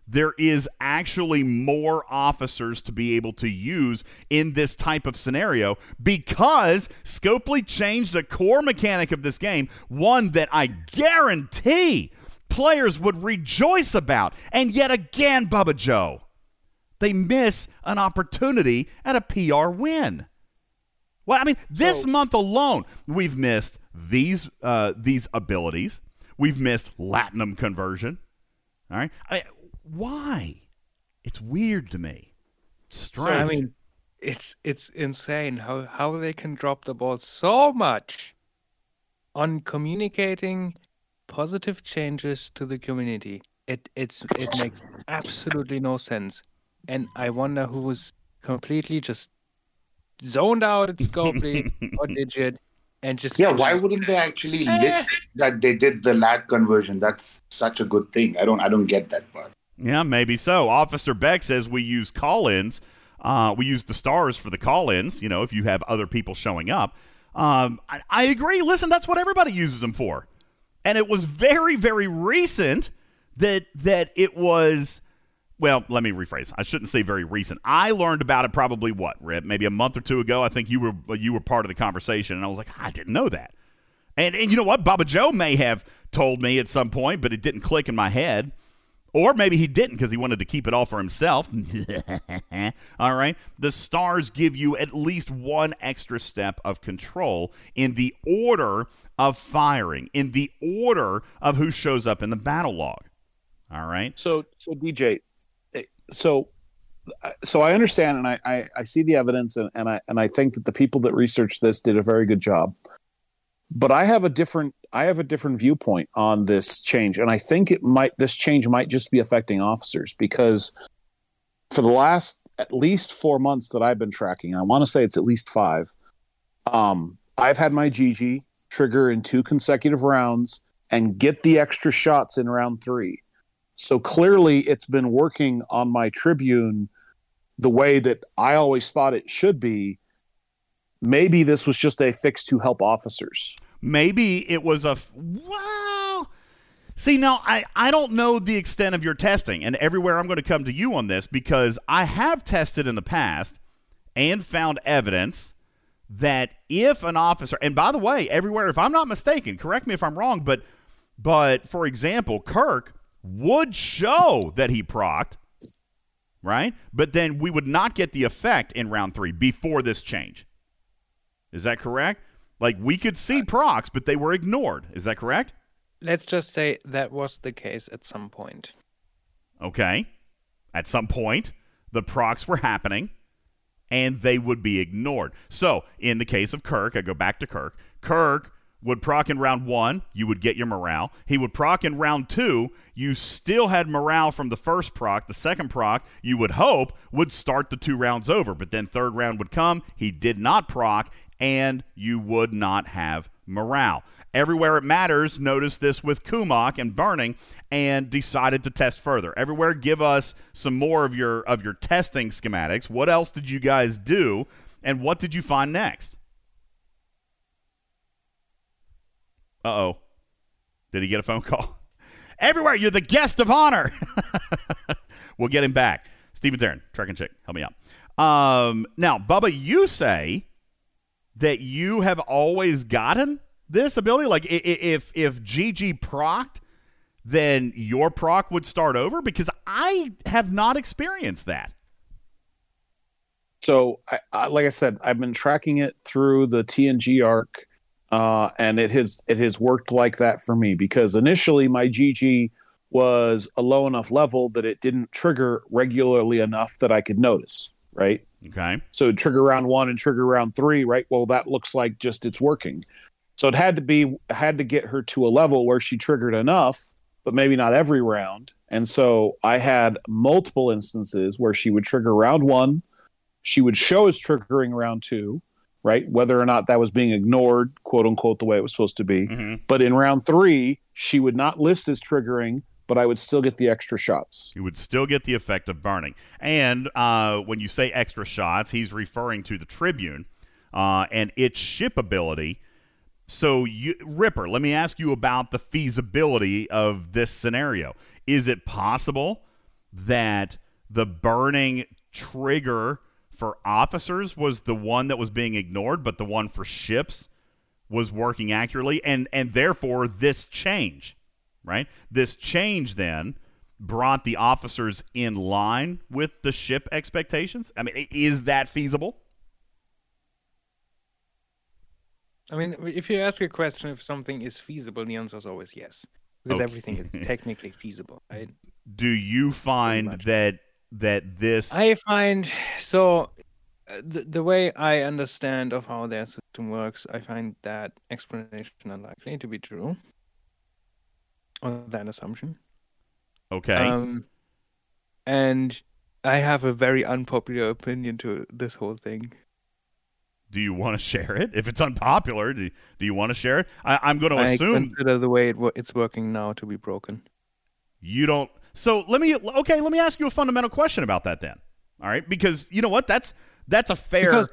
there is actually more officers to be able to use in this type of scenario because Scopely changed the core mechanic of this game, one that I guarantee players would rejoice about. And yet again, Bubba Joe, they miss an opportunity at a PR win. Well, I mean, this month alone, we've missed these abilities. We've missed Latinum conversion. All right, I mean, why? It's weird to me. It's strange. So, I mean, it's insane how they can drop the ball so much on communicating positive changes to the community. It makes absolutely no sense, and I wonder who was completely just zoned out at Scopely or Digit and just... Yeah, why wouldn't they actually list that they did the lat conversion? That's such a good thing. I don't get that part. Yeah, maybe so. Officer Beck says we use call-ins. We use the stars for the call-ins, you know, if you have other people showing up. I agree. Listen, that's what everybody uses them for. And it was very, very recent that it was... Well, let me rephrase. I shouldn't say very recent. I learned about it probably, Rip? Maybe a month or two ago. I think you were part of the conversation, and I was like, I didn't know that. And you know what? Bubba Joe may have told me at some point, but it didn't click in my head. Or maybe he didn't because he wanted to keep it all for himself. All right? The stars give you at least one extra step of control in the order of firing, in the order of who shows up in the battle log. All right? So DJ... So I understand, and I see the evidence, and I think that the people that researched this did a very good job. But I have a different viewpoint on this change, and I think this change might just be affecting officers because for the last at least 4 months that I've been tracking, and I want to say it's at least 5. I've had my GG trigger in 2 consecutive rounds and get the extra shots in round 3. So clearly it's been working on my Tribune the way that I always thought it should be. Maybe this was just a fix to help officers. Maybe it was see, now, I don't know the extent of your testing, and everywhere I'm going to come to you on this because I have tested in the past and found evidence that if an officer, and by the way, everywhere, if I'm not mistaken, correct me if I'm wrong, but for example, Kirk would show that he procced, right? But then we would not get the effect in round 3 before this change. Is that correct? Like, we could see procs, but they were ignored. Is that correct? Let's just say that was the case at some point. Okay. At some point, the procs were happening, and they would be ignored. So, in the case of Kirk, I go back to Kirk. Kirk would proc in round 1, you would get your morale. He would proc in round 2, you still had morale from the first proc. The second proc, you would hope, would start the 2 rounds over. But then third round would come, he did not proc, and you would not have morale. Everywhere It Matters noticed this with Kumok and Burning and decided to test further. Everywhere, give us some more of your testing schematics. What else did you guys do, and what did you find next? Uh-oh. Did he get a phone call? Everywhere, you're the guest of honor. We'll get him back. Stephen Zarin, Trek and Chick, help me out. Now, Bubba, you say that you have always gotten this ability? Like, if Gigi procced, then your proc would start over? Because I have not experienced that. So, I, like I said, I've been tracking it through the TNG arc, and it has worked like that for me, because initially my GG was a low enough level that it didn't trigger regularly enough that I could notice, right? Okay. So trigger round 1 and trigger round 3, right? Well, that looks like just it's working. So it had to get her to a level where she triggered enough, but maybe not every round. And so I had multiple instances where she would trigger round 1, she would show as triggering round 2, right? Whether or not that was being ignored, quote unquote, the way it was supposed to be. Mm-hmm. But in round 3, she would not list as triggering, but I would still get the extra shots. You would still get the effect of burning. And when you say extra shots, he's referring to the Tribune and its ship ability. So, Ripper, let me ask you about the feasibility of this scenario. Is it possible that the burning trigger for officers was the one that was being ignored, but the one for ships was working accurately, and therefore this change, right? This change then brought the officers in line with the ship expectations? I mean, is that feasible? I mean, if you ask a question if something is feasible, the answer is always yes, because everything is technically feasible, right? Do you find that this... I find, so the way I understand of how their system works, I find that explanation unlikely to be true, or that assumption. Okay. And I have a very unpopular opinion to this whole thing. Do you want to share it? If it's unpopular, do you want to share it? I'm going to assume... I consider the way it's working now to be broken. You don't... So let me ask you a fundamental question about that then. All right, because you know what, that's a fair. Because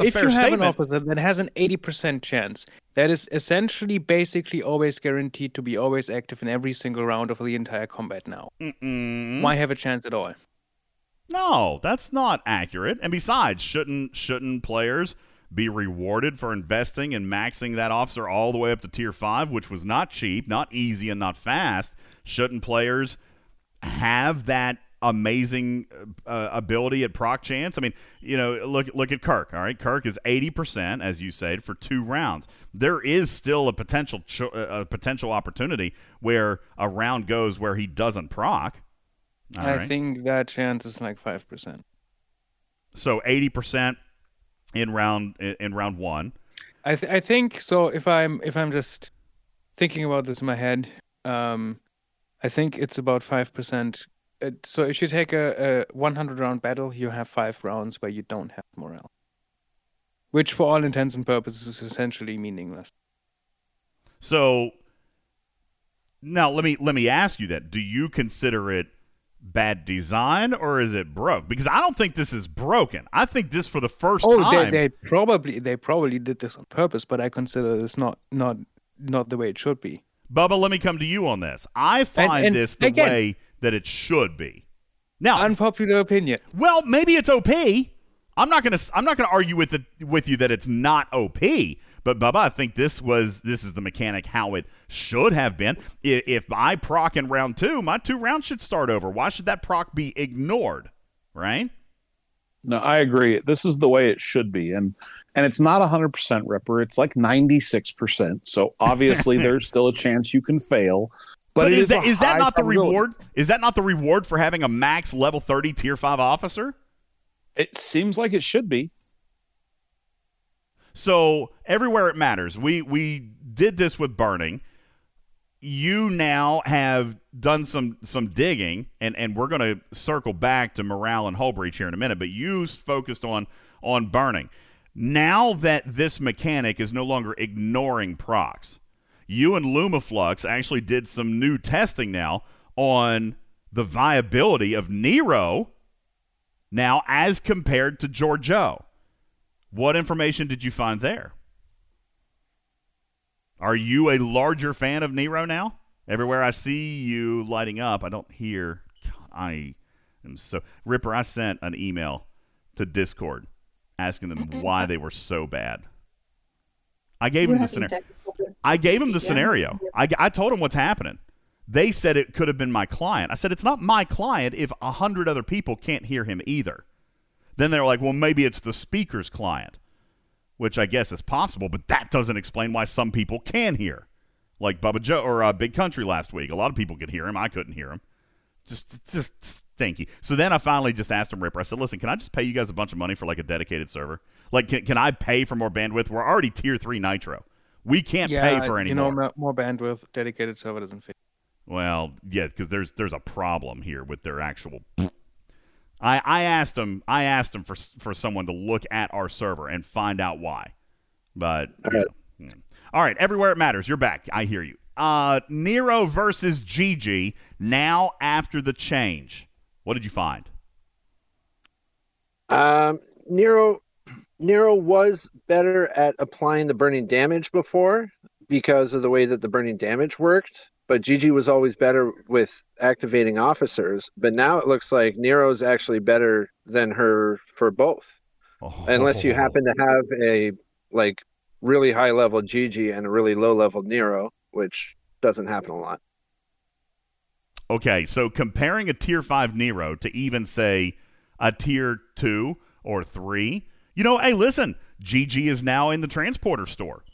if you have an officer that has an 80% chance, that is essentially basically always guaranteed to be always active in every single round of the entire combat. Now, why have a chance at all? No, that's not accurate. And besides, shouldn't players be rewarded for investing and maxing that officer all the way up to tier 5, which was not cheap, not easy, and not fast? Shouldn't players have that amazing ability at proc chance? I mean, you know, look at Kirk, all right? Kirk is 80%, as you said, for 2 rounds. There is still a potential opportunity where a round goes where he doesn't proc. I think that chance is like 5%. So 80% in round 1. I think so. If I'm just thinking about this in my head, I think it's about 5%. So if you take a 100-round battle, you have 5 rounds where you don't have morale, which for all intents and purposes is essentially meaningless. So now let me ask you that. Do you consider it bad design, or is it broke? Because I don't think this is broken. I think this for the first time... They probably did this on purpose, but I consider this not the way it should be. Bubba, let me come to you on this. I find this the way that it should be. Now, unpopular opinion. Well, maybe it's OP. I'm not gonna argue with you that it's not OP. But Bubba, I think this is the mechanic how it should have been. If I proc in round 2, my 2 rounds should start over. Why should that proc be ignored? Right? No, I agree. This is the way it should be, and it's not 100% Ripper. It's like 96%. So obviously there's still a chance you can fail. But is that not the reward? Is that not the reward for having a max level 30 tier 5 officer? It seems like it should be. So everywhere it matters. We did this with burning. You now have done some digging, and we're going to circle back to morale and hull breach here in a minute, but you focused on burning. Now that this mechanic is no longer ignoring procs, you and LumaFlux actually did some new testing now on the viability of Nero now as compared to Giorgio. What information did you find there? Are you a larger fan of Nero now? Everywhere I see you lighting up, I don't hear. God, I am so... Ripper, I sent an email to Discord asking them why they were so bad. I gave him the scenario. I told him what's happening. They said it could have been my client. I said, it's not my client if 100 other people can't hear him either. Then they were like, well, maybe it's the speaker's client, which I guess is possible, but that doesn't explain why some people can hear. Like Bubba Joe or Big Country last week. A lot of people could hear him. I couldn't hear him. Just stinky. So then I finally just asked him, Ripper, I said, listen, can I just pay you guys a bunch of money for like a dedicated server? Like, can I pay for more bandwidth? We're already tier 3 Nitro. We can't pay for any more. You know, more bandwidth, dedicated server doesn't fit. Well, yeah, because there's a problem here with their actual... I asked him for someone to look at our server and find out why. But... All right, Everywhere It Matters. You're back. I hear you. Nero versus Gigi, now after the change. What did you find? Nero was better at applying the burning damage before because of the way that the burning damage worked, but Gigi was always better with activating officers. But now it looks like Nero's actually better than her for both. Oh. Unless you happen to have a, like, really high-level Gigi and a really low-level Nero, which doesn't happen a lot. Okay, so comparing a Tier 5 Nero to even, say, a Tier 2 or 3, you know, hey, listen, Gigi is now in the transporter store,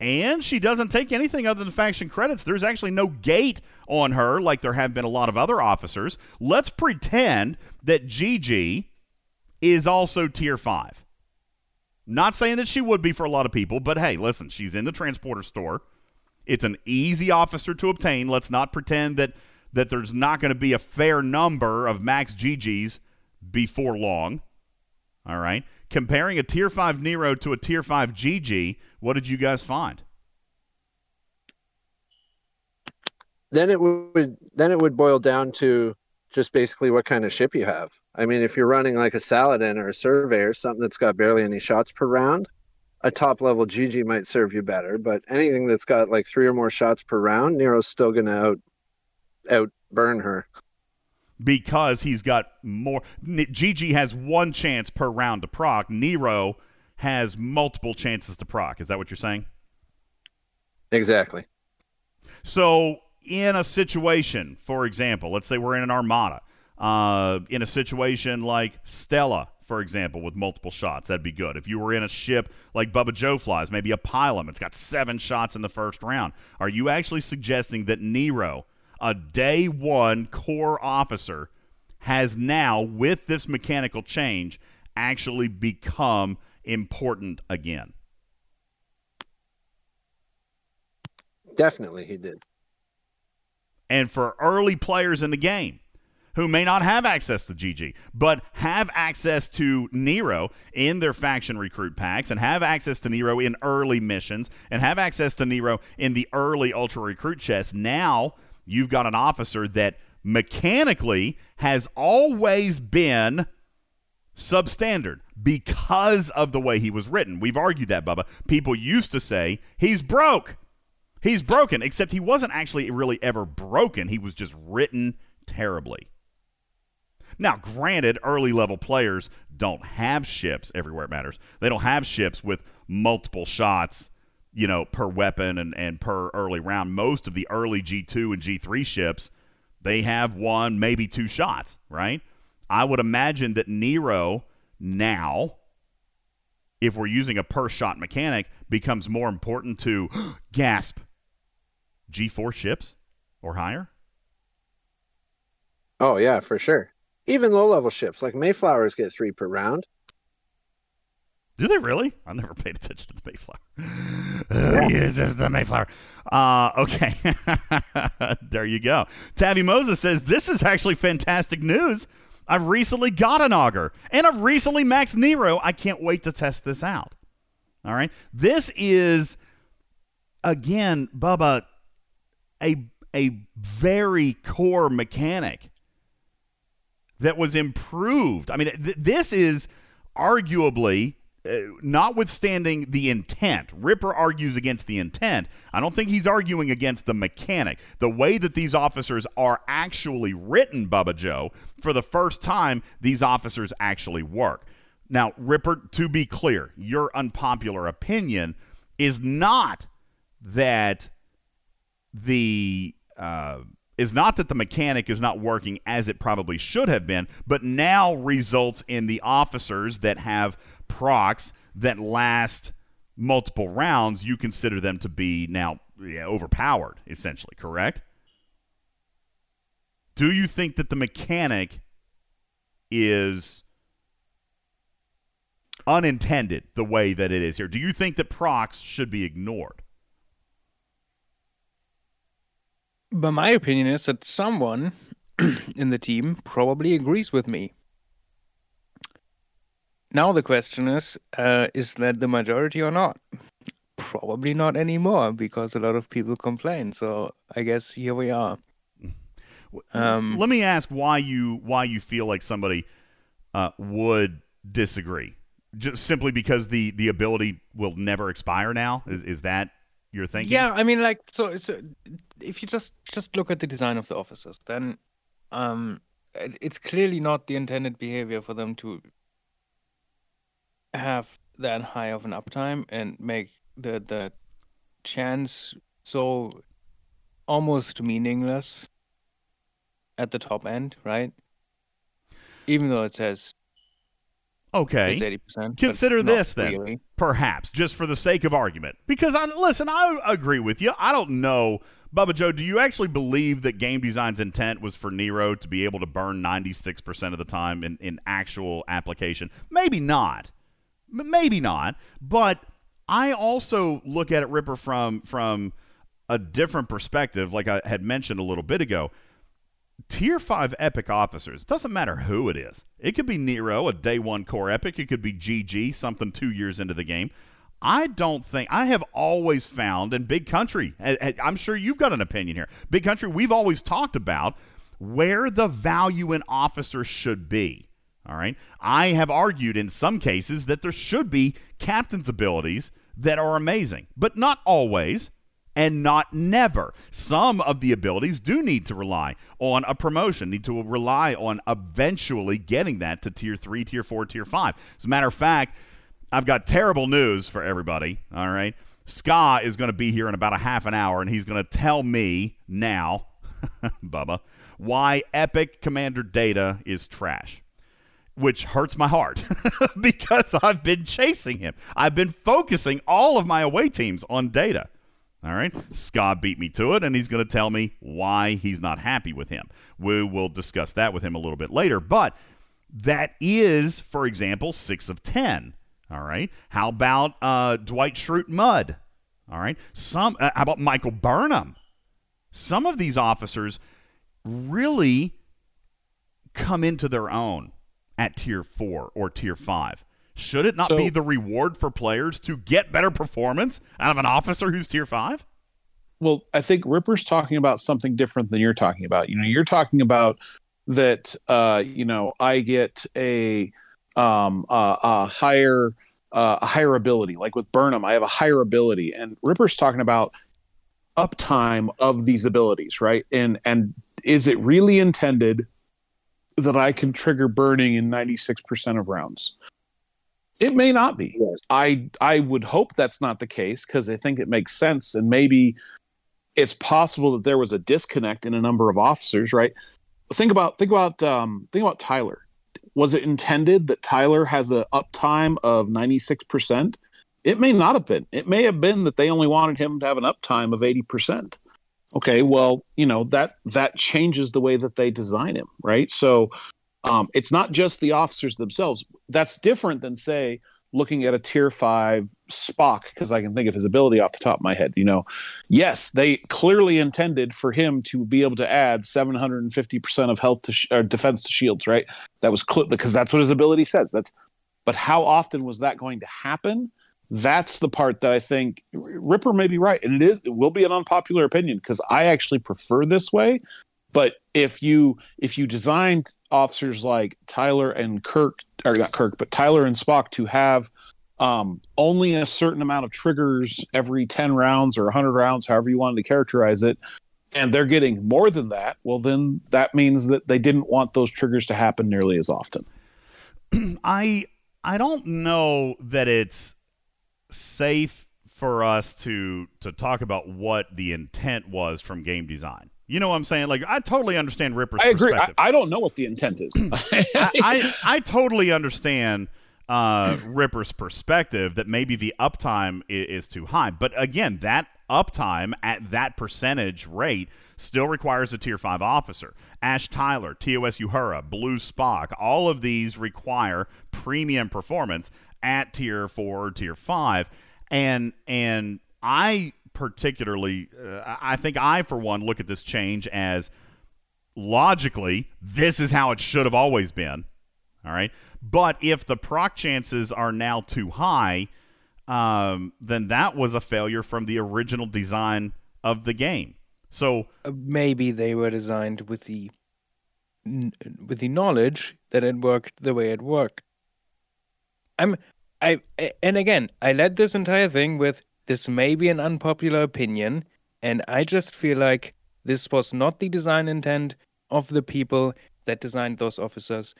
and she doesn't take anything other than faction credits. There's actually no gate on her like there have been a lot of other officers. Let's pretend that Gigi is also Tier 5. Not saying that she would be for a lot of people, but hey, listen, she's in the transporter store. It's an easy officer to obtain. Let's not pretend that there's not going to be a fair number of max GGs before long. All right. Comparing a Tier 5 Nero to a Tier 5 GG, what did you guys find? Then it would boil down to just basically what kind of ship you have. I mean, if you're running like a Saladin or a Surveyor, something that's got barely any shots per round, a top-level Gigi might serve you better. But anything that's got like 3 or more shots per round, Nero's still going to outburn her. Because he's got more... Gigi has 1 chance per round to proc. Nero has multiple chances to proc. Is that what you're saying? Exactly. So in a situation, for example, let's say we're in an Armada. In a situation like Stella, for example, with multiple shots, that'd be good. If you were in a ship like Bubba Joe flies, maybe a Pylum, it's got 7 shots in the first round. Are you actually suggesting that Nero, a day 1 core officer, has now, with this mechanical change, actually become important again? Definitely he did. And for early players in the game, who may not have access to Gigi, but have access to Nero in their faction recruit packs, and have access to Nero in early missions, and have access to Nero in the early ultra recruit chests. Now you've got an officer that mechanically has always been substandard because of the way he was written. We've argued that, Bubba. People used to say, he's broke. He's broken, except he wasn't actually really ever broken. He was just written terribly. Now, granted, early level players don't have ships everywhere it matters. They don't have ships with multiple shots, you know, per weapon and per early round. Most of the early G2 and G3 ships, they have 1, maybe 2 shots, right? I would imagine that Nero now, if we're using a per shot mechanic, becomes more important to gasp G4 ships or higher. Oh, yeah, for sure. Even low-level ships, like Mayflowers get 3 per round. Do they really? I never paid attention to the Mayflower. Yes, this is the Mayflower. Okay. There you go. Tabby Moses says, this is actually fantastic news. I've recently got an Augur, and I've recently maxed Nero. I can't wait to test this out. All right? This is, again, Bubba, a very core mechanic that was improved. I mean, this is arguably notwithstanding the intent, Ripper argues against the intent. I don't think he's arguing against the mechanic. The way that these officers are actually written, Bubba Joe, for the first time, these officers actually work. Now, Ripper, to be clear, your unpopular opinion is not that the mechanic is not working as it probably should have been, but now results in the officers that have procs that last multiple rounds, you consider them to be now overpowered, essentially, correct? Do you think that the mechanic is unintended the way that it is here? Do you think that procs should be ignored? But my opinion is that someone in the team probably agrees with me. Now the question is that the majority or not? Probably not anymore, because a lot of people complain. So I guess here we are. Let me ask why you feel like somebody would disagree. Just simply because the ability will never expire now? Is that your thinking? Yeah, I mean, like, so if you just look at the design of the officers, then it's clearly not the intended behavior for them to have that high of an uptime and make the chance so almost meaningless at the top end, right? Even though it says... Okay, consider this then, really. Perhaps, just for the sake of argument. Because, I agree with you. I don't know. Bubba Joe, do you actually believe that game design's intent was for Nero to be able to burn 96% of the time in actual application? Maybe not. But I also look at it, Ripper, from a different perspective, like I had mentioned a little bit ago. Tier 5 epic officers, doesn't matter who it is. It could be Nero, a day one core epic. It could be GG, something 2 years into the game. I have always found, and Big Country, I'm sure you've got an opinion here. Big Country, we've always talked about where the value in officers should be. All right. I have argued in some cases that there should be captain's abilities that are amazing, but not always. And not never. Some of the abilities do need to rely on a promotion, need to rely on eventually getting that to Tier 3, Tier 4, Tier 5. As a matter of fact, I've got terrible news for everybody, all right? Ska is going to be here in about a half an hour, and he's going to tell me now, Bubba, why Epic Commander Data is trash. Which hurts my heart because I've been chasing him. I've been focusing all of my away teams on Data. All right, Ska beat me to it, and he's going to tell me why he's not happy with him. We will discuss that with him a little bit later, but that is, for example, 6 of 10. All right, how about Dwight Schrute Mudd? All right, how about Michael Burnham? Some of these officers really come into their own at Tier 4 or Tier 5. Should it not be the reward for players to get better performance out of an officer who's Tier 5? Well, I think Ripper's talking about something different than you're talking about. You know, you're talking about that, I get a higher ability. Like with Burnham, I have a higher ability. And Ripper's talking about uptime of these abilities, right? And is it really intended that I can trigger burning in 96% of rounds? It may not be. Yes. I would hope that's not the case because I think it makes sense, and maybe it's possible that there was a disconnect in a number of officers. Right? Think about Tyler. Was it intended that Tyler has an uptime of 96%? It may not have been. It may have been that they only wanted him to have an uptime of 80%. Okay, well, that changes the way that they design him, right? So. It's not just the officers themselves. That's different than, say, looking at a Tier 5 Spock, because I can think of his ability off the top of my head. Yes, they clearly intended for him to be able to add 750% of health to defense to shields, right? That was because that's what his ability says. But how often was that going to happen? That's the part that I think Ripper may be right, and it will be an unpopular opinion because I actually prefer this way. But if you designed officers like Tyler and Spock to have Only a certain amount of triggers every 10 rounds or 100 rounds, however you wanted to characterize it, and they're getting more than that, well, then that means that they didn't want those triggers to happen nearly as often. I don't know that it's safe for us to talk about what the intent was from game design. You know what I'm saying? Like, I totally understand Ripper's perspective. I don't know what the intent is. I totally understand Ripper's perspective that maybe the uptime is too high. But again, that uptime at that percentage rate still requires a Tier 5 officer. Ash Tyler, TOS Uhura, Blue Spock, all of these require premium performance at Tier 4 or Tier 5. And I particularly, I think I, for one, look at this change as logically, this is how it should have always been. All right. But if the proc chances are now too high, then that was a failure from the original design of the game. So maybe they were designed with the knowledge that it worked the way it worked. I led this entire thing with, this may be an unpopular opinion, and I just feel like this was not the design intent of the people that designed those officers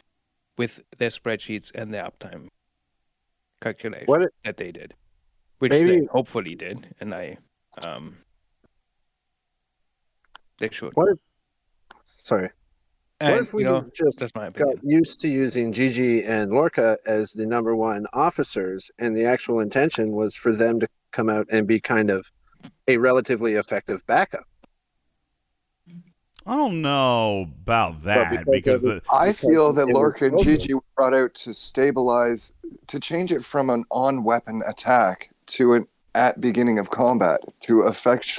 with their spreadsheets and their uptime calculation that they did, which maybe, they hopefully did, and they should. What if we got used to using Gigi and Lorca as the number one officers, and the actual intention was for them to come out and be kind of a relatively effective backup? I don't know about that. I feel that Lorca and Gigi were brought out to stabilize, to change it from an on-weapon attack to an at-beginning of combat, to affect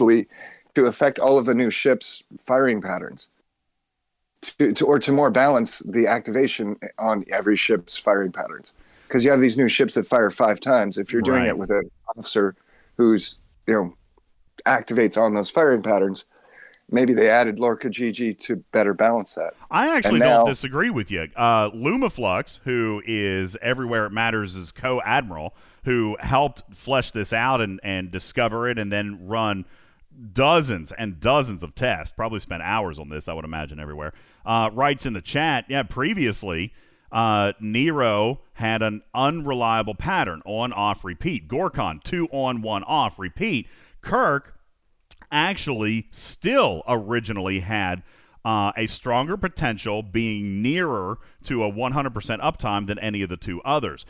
all of the new ship's firing patterns. To more balance the activation on every ship's firing patterns, because you have these new ships that fire 5 times. If you're doing it with an officer who's activates on those firing patterns, maybe they added Lorca Gigi to better balance that. I actually don't disagree with you. LumaFlux, who is Everywhere It Matters' co-admiral, who helped flesh this out and discover it, and then run dozens and dozens of tests, probably spent hours on this, I would imagine, everywhere, writes in the chat, previously, Nero had an unreliable pattern, on-off repeat. Gorkon, 2 on, 1 off, repeat. Kirk actually still originally had a stronger potential, being nearer to a 100% uptime than any of the two others.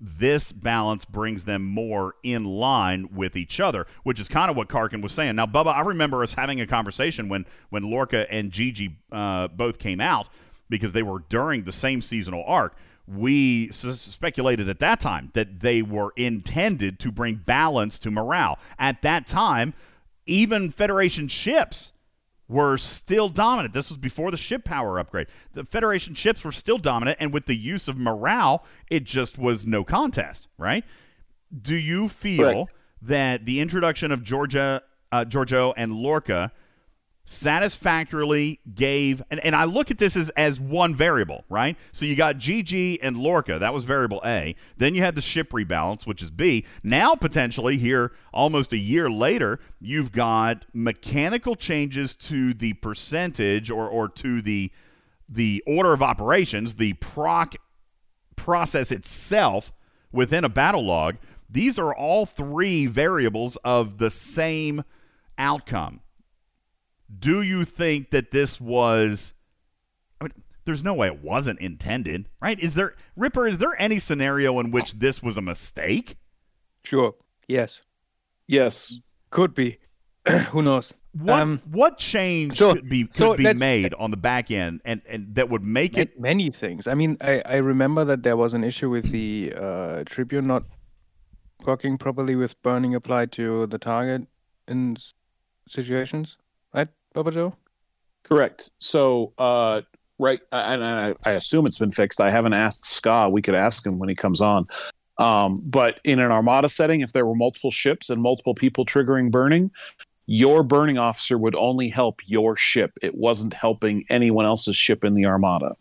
This balance brings them more in line with each other, which is kind of what Karkin was saying. Now, Bubba, I remember us having a conversation when Lorca and Gigi both came out, because they were during the same seasonal arc. We speculated at that time that they were intended to bring balance to morale. At that time, even Federation ships were still dominant. This was before the ship power upgrade. The Federation ships were still dominant, and with the use of morale, it just was no contest, right? Do you feel that the introduction of Giorgio and Lorca satisfactorily gave, and I look at this as one variable, right? So you got Gigi and Lorca, that was variable A. Then you had the ship rebalance, which is B. Now, potentially here, almost a year later, you've got mechanical changes to the percentage or to the order of operations, the proc process itself within a battle log. These are all 3 variables of the same outcome. Do you think that this was, there's no way it wasn't intended, right? Is there any scenario in which this was a mistake? Sure. Yes. Could be. Who knows? What change could be made on the back end and that would make it? Many things. I mean, I remember that there was an issue with the Tribune not working properly with burning applied to the target in situations. Right, Bubba Joe? Correct. So, I assume it's been fixed. I haven't asked Ska. We could ask him when he comes on. But in an Armada setting, if there were multiple ships and multiple people triggering burning, your burning officer would only help your ship. It wasn't helping anyone else's ship in the Armada.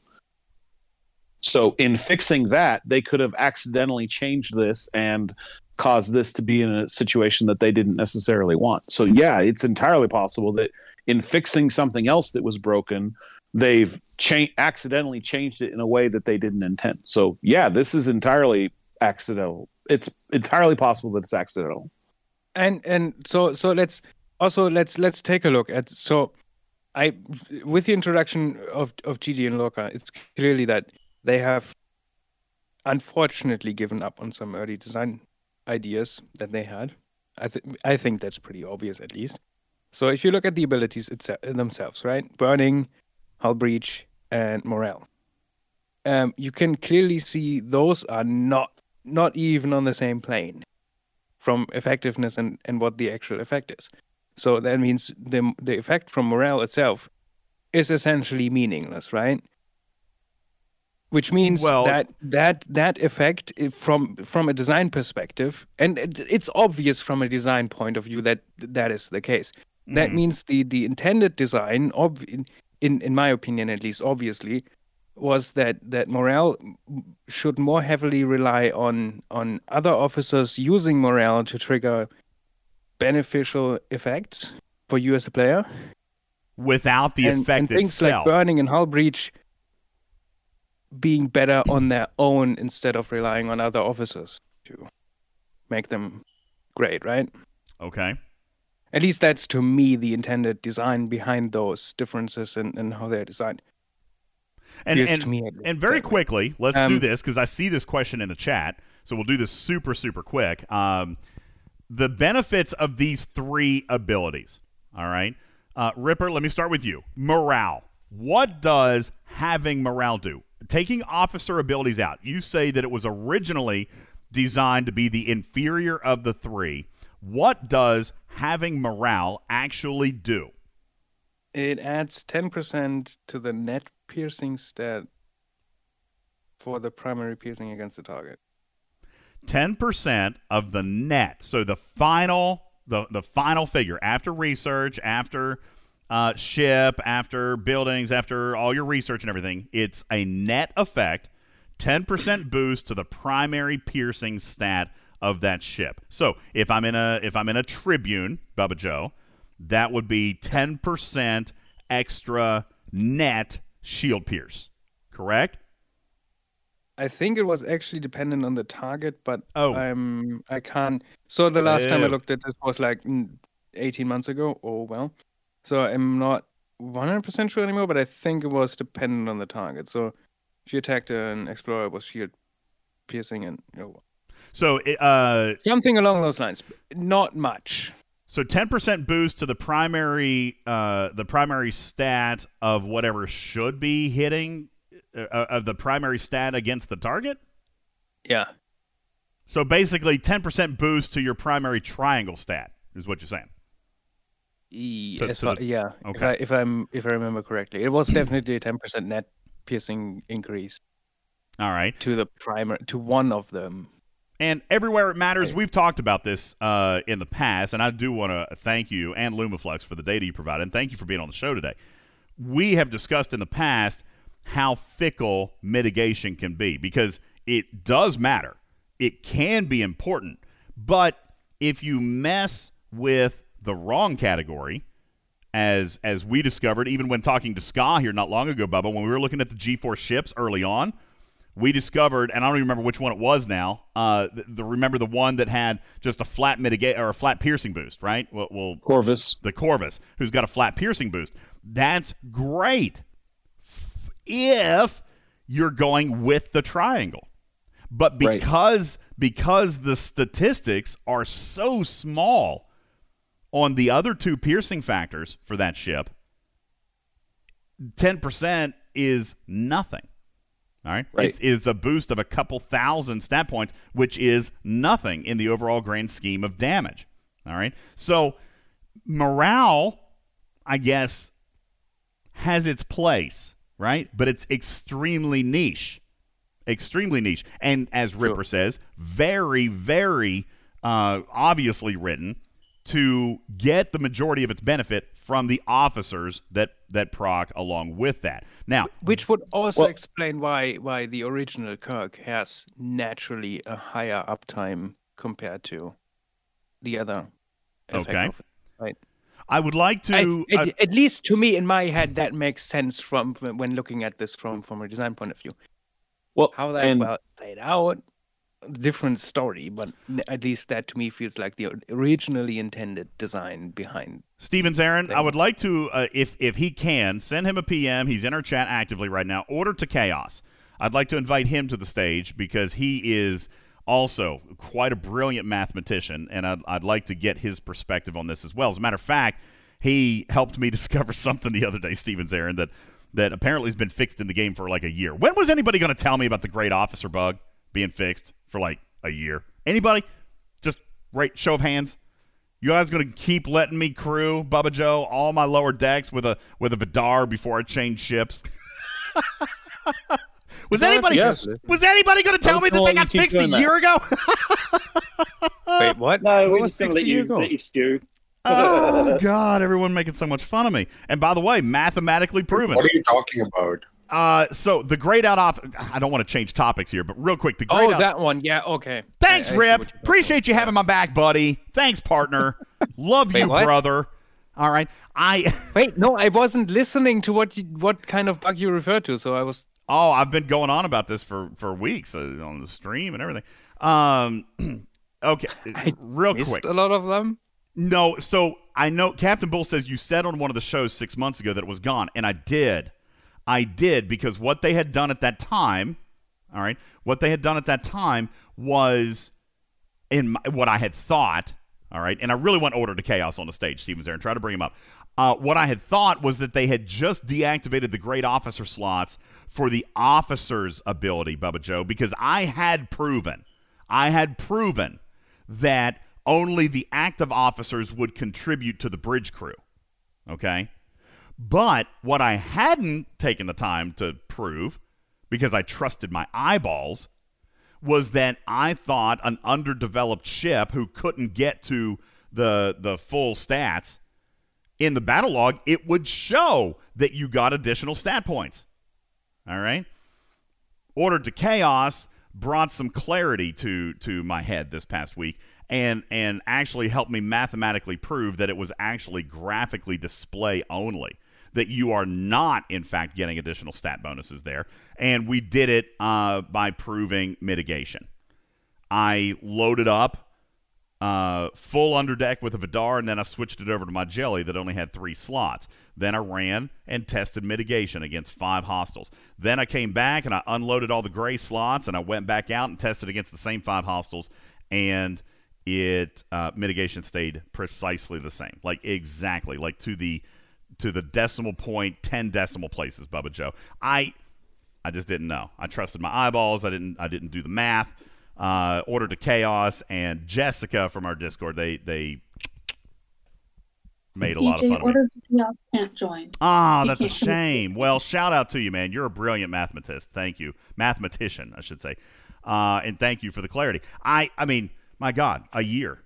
So in fixing that, they could have accidentally changed this and caused this to be in a situation that they didn't necessarily want. So yeah, it's entirely possible that in fixing something else that was broken, they've accidentally changed it in a way that they didn't intend. So yeah, this is entirely accidental. It's entirely possible that it's accidental. And so let's take a look at, so I, with the introduction of Gigi and Lorca, it's clearly that they have unfortunately given up on some early design ideas that they had. I think that's pretty obvious, at least. So if you look at the abilities themselves, right? Burning, Hull Breach, and Morale. You can clearly see those are not even on the same plane from effectiveness and what the actual effect is. So that means the effect from Morale itself is essentially meaningless, right? Which means that effect from a design perspective, and it's obvious from a design point of view that is the case. Mm-hmm. That means the intended design, in my opinion at least, obviously, was that Morale should more heavily rely on other officers using Morale to trigger beneficial effects for you as a player, without the effect and things itself, like burning and Hull Breach, being better on their own instead of relying on other officers to make them great, right? Okay. At least that's, to me, the intended design behind those differences and how they're designed. And very quickly, let's do this, because I see this question in the chat, so we'll do this super, super quick. The benefits of these three abilities, all right? Ripper, let me start with you. Morale. What does having morale do? Taking officer abilities out, you say that it was originally designed to be the inferior of the three. What does having morale actually do? It adds 10% to the net piercing stat for the primary piercing against the target. 10% of the net. So the final figure, after research, after ship, after buildings, after all your research and everything, it's a net effect, 10% boost to the primary piercing stat of that ship. So if I'm in a Tribune, Bubba Joe, that would be 10% extra net shield pierce, correct? I think it was actually dependent on the target, but I can't. So the last time I looked at this was like 18 months ago. Oh, well. So I'm not 100% sure anymore, but I think it was dependent on the target. So if you attacked an explorer, it was shield piercing and... So... something along those lines. Not much. So 10% boost to the primary stat of whatever should be hitting... of the primary stat against the target? Yeah. So basically 10% boost to your primary triangle stat is what you're saying. Yeah. Okay. If I remember correctly, it was definitely a 10% net piercing increase. All right. To the primary, to one of them. And Everywhere It Matters, we've talked about this in the past, and I do want to thank you and LumaFlux for the data you provided, and thank you for being on the show today. We have discussed in the past how fickle mitigation can be, because it does matter. It can be important, but if you mess with the wrong category, as we discovered, even when talking to Ska here not long ago, Bubba, when we were looking at the G4 ships early on, we discovered, and I don't even remember which one it was now, remember the one that had just a flat mitigate or a flat piercing boost, right? Well, Corvus. The Corvus, who's got a flat piercing boost. That's great if you're going with the triangle. But because the statistics are so small on the other two piercing factors for that ship, 10% is nothing. All right? It's a boost of a couple thousand stat points, which is nothing in the overall grand scheme of damage. All right? So morale, I guess, has its place. Right? But it's extremely niche. Extremely niche. And as Ripper says, very, very obviously written to get the majority of its benefit from the officers that that proc along with that. Now, which would also explain why the original Kirk has naturally a higher uptime compared to the other. Okay. Right. I would like to... at least to me, in my head, that makes sense from when looking at this from a design point of view. Well, how that played out, different story, but at least that to me feels like the originally intended design behind. Stephen Zarin, I would like to, if he can, send him a PM. He's in our chat actively right now. Order to Chaos. I'd like to invite him to the stage because he is... also, quite a brilliant mathematician, and I'd like to get his perspective on this as well. As a matter of fact, he helped me discover something the other day, Stephen Zarin, that apparently has been fixed in the game for like a year. When was anybody going to tell me about the great officer bug being fixed for like a year? Anybody? Just right show of hands. You guys going to keep letting me crew, Bubba Joe, all my lower decks with a Vidar before I change ships? Was anybody going to tell me that they got fixed a year ago? Wait, what? No, we just fixed a year ago. Oh, God, everyone making so much fun of me. And by the way, mathematically proven. What are you talking about? So the grayed out off. I don't want to change topics here, but real quick. That one. Yeah, okay. Thanks, Rip. Appreciate you having my back, buddy. Thanks, partner. Love you, brother. All right. I wasn't listening to what kind of bug you referred to, so I was... Oh, I've been going on about this for weeks on the stream and everything. Okay, real quick. A lot of them? No, so I know Captain Bull says you said on one of the shows 6 months ago that it was gone, and I did, because what they had done at that time, was what I had thought, all right, and I really want Order to Chaos on the stage, Stephen's there, and try to bring him up. What I had thought was that they had just deactivated the great officer slots for the officer's ability, Bubba Joe, because I had proven that only the active officers would contribute to the bridge crew, okay? But what I hadn't taken the time to prove, because I trusted my eyeballs, was that I thought an underdeveloped ship who couldn't get to the full stats... in the battle log, it would show that you got additional stat points. All right? Order to Chaos brought some clarity to my head this past week and actually helped me mathematically prove that it was actually graphically display only, that you are not, in fact, getting additional stat bonuses there. And we did it by proving mitigation. I loaded up full underdeck with a Vidar, and then I switched it over to my Jelly that only had 3 slots. Then I ran and tested mitigation against 5 hostiles. Then I came back and I unloaded all the gray slots, and I went back out and tested against the same 5 hostiles, and it mitigation stayed precisely the same, like exactly, like to the decimal point, 10 decimal places, Bubba Joe. I just didn't know. I trusted my eyeballs. I didn't do the math. Order to Chaos and Jessica from our Discord, they made a lot of fun of me. Order can't join. Ah, that's a shame. Well, shout out to you, man. You're a brilliant mathematist. Thank you. Mathematician, I should say. And thank you for the clarity. I mean, my God, a year.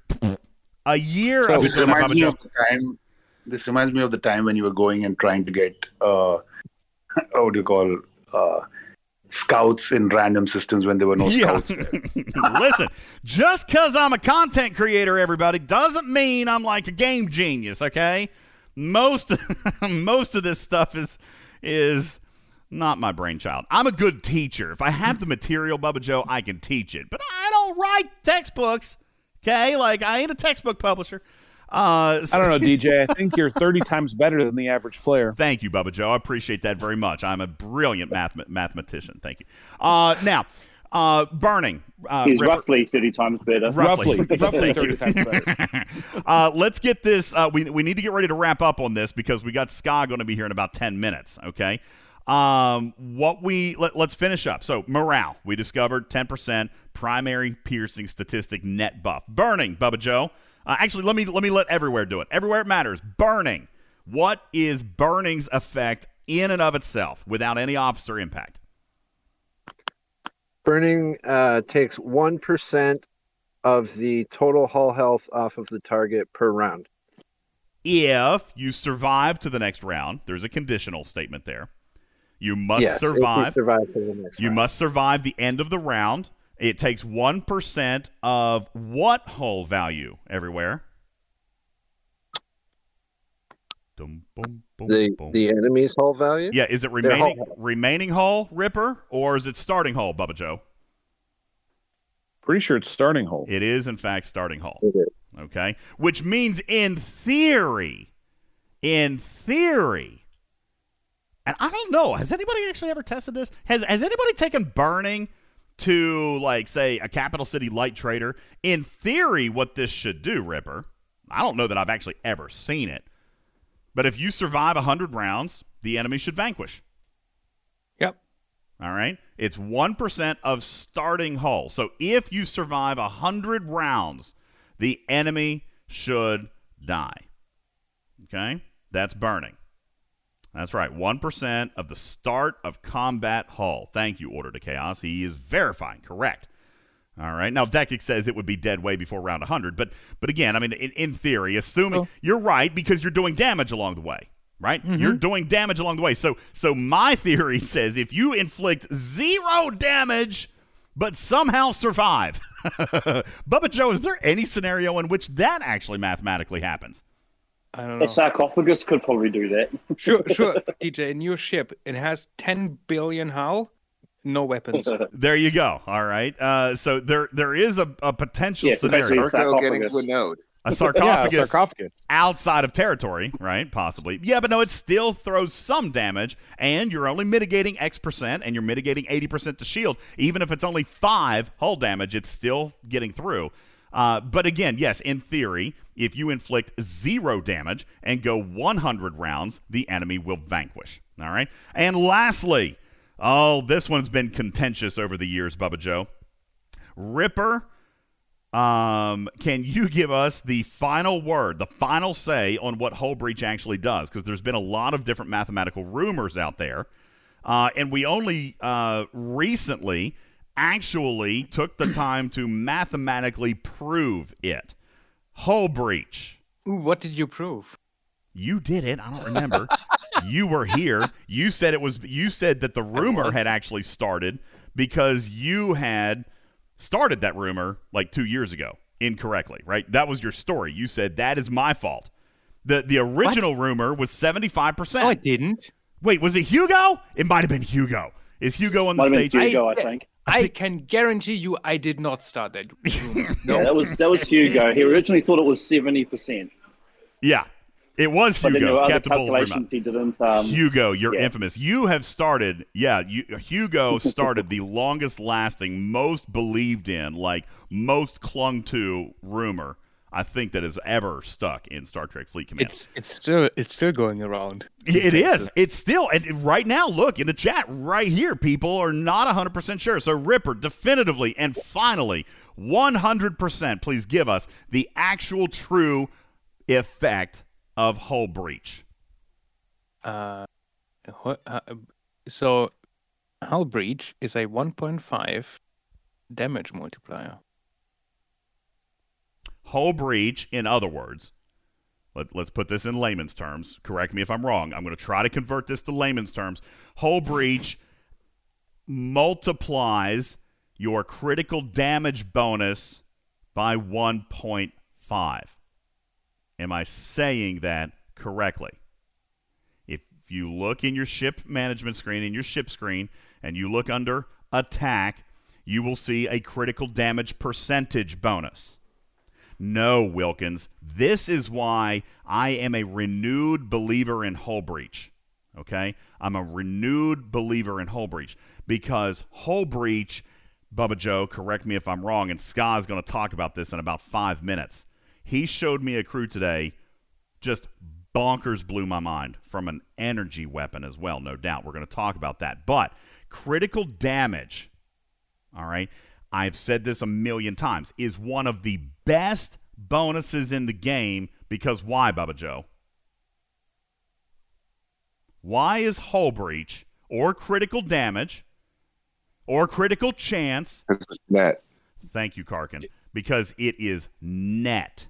A year. So this reminds me of the time when you were going and trying to get, what do you call it? Scouts in random systems when there were no scouts there. Listen, just because I'm a content creator, everybody, doesn't mean I'm like a game genius, okay? Most of this stuff is not my brainchild. I'm a good teacher. If I have the material, Bubba Joe, I can teach it. But I don't write textbooks, okay? Like, I ain't a textbook publisher. I don't know, DJ. I think you're 30 times better than the average player. Thank you, Bubba Joe. I appreciate that very much. I'm a brilliant mathematician. Thank you. Now, burning. He's roughly 30 times better. Roughly 30 times better. Let's get this. We need to get ready to wrap up on this because we got Ska going to be here in about 10 minutes, okay? Let's finish up. So, morale. We discovered 10% primary piercing statistic net buff. Burning, Bubba Joe. Actually, let me let Everywhere do it. Everywhere It Matters. Burning. What is Burning's effect in and of itself without any officer impact? Burning takes 1% of the total hull health off of the target per round. if you survive to the next round. There's a conditional statement there. You must survive. Must survive the end of the round. It takes 1% of what hull value everywhere? The enemy's hull value? Yeah, is it remaining hull, Ripper, or is it starting hull, Bubba Joe? Pretty sure it's starting hull. It is, in fact, starting hull. Okay? Which means, in theory, and I don't know, has anybody actually ever tested this? Has anybody taken burning to, like, say, a capital city light trader? In theory, what this should do, Ripper, I don't know that I've actually ever seen it, but if you survive 100 rounds, the enemy should vanquish. Yep. All right? It's 1% of starting hull. So if you survive 100 rounds, the enemy should die. Okay? That's burning. That's right. 1% of the start of combat hull. Thank you, Order to Chaos. He is verifying. Correct. All right. Now, Dekic says it would be dead way before round 100. But again, I mean, in theory, assuming you're right because you're doing damage along the way, right? Mm-hmm. You're doing damage along the way. So my theory says if you inflict 0 damage but somehow survive. Bubba Joe, is there any scenario in which that actually mathematically happens? I don't know. A sarcophagus could probably do that. Sure. DJ, in your ship, it has 10 billion hull, no weapons. There you go. All right. So there is a potential scenario. Getting to a node. A sarcophagus, yeah, a sarcophagus outside of territory, right? Possibly. Yeah, but no, it still throws some damage, and you're only mitigating X%, and you're mitigating 80% to shield. Even if it's only 5 hull damage, it's still getting through. But again, yes, in theory, if you inflict 0 damage and go 100 rounds, the enemy will vanquish. All right? And lastly, this one's been contentious over the years, Bubba Joe. Ripper, can you give us the final word, the final say on what hull breach actually does? Because there's been a lot of different mathematical rumors out there. And we only recently actually took the time to mathematically prove it. Hull breach. Ooh, what did you prove? You did it. I don't remember. You were here. You said it was. You said that the rumor had actually started because you had started that rumor like 2 years ago incorrectly, right? That was your story. You said that is my fault. The original rumor was 75%. No, I didn't. Wait, was it Hugo? It might have been Hugo. Is Hugo on the stage? Hugo, I think. I can guarantee you I did not start that rumor. No. Yeah, that was Hugo. He originally thought it was 70%. Yeah, it was Hugo. Captain Bull's didn't. Hugo, you're infamous. You have started, Hugo started the longest-lasting, most believed-in, like, most clung-to rumor I think that has ever stuck in Star Trek Fleet Command. It's still going around. It is. It's still. And right now, look, in the chat right here, people are not 100% sure. So Ripper, definitively and finally, 100%, please give us the actual true effect of hull breach. So hull breach is a 1.5 damage multiplier. Hull breach, in other words, let's put this in layman's terms. Correct me if I'm wrong. I'm going to try to convert this to layman's terms. Hull breach multiplies your critical damage bonus by 1.5. Am I saying that correctly? If you look in your ship management screen, in your ship screen, and you look under attack, you will see a critical damage percentage bonus. No, Wilkins, this is why I am a renewed believer in hull breach, okay? I'm a renewed believer in hull breach because hull breach, Bubba Joe, correct me if I'm wrong, and Scott's going to talk about this in about 5 minutes. He showed me a crew today, just bonkers blew my mind from an energy weapon as well, no doubt. We're going to talk about that. But critical damage, all right? I've said this a million times, is one of the best bonuses in the game because why, Bubba Joe? Why is hull breach or critical damage or critical chance? It's net. Thank you, Karkin. Because it is net.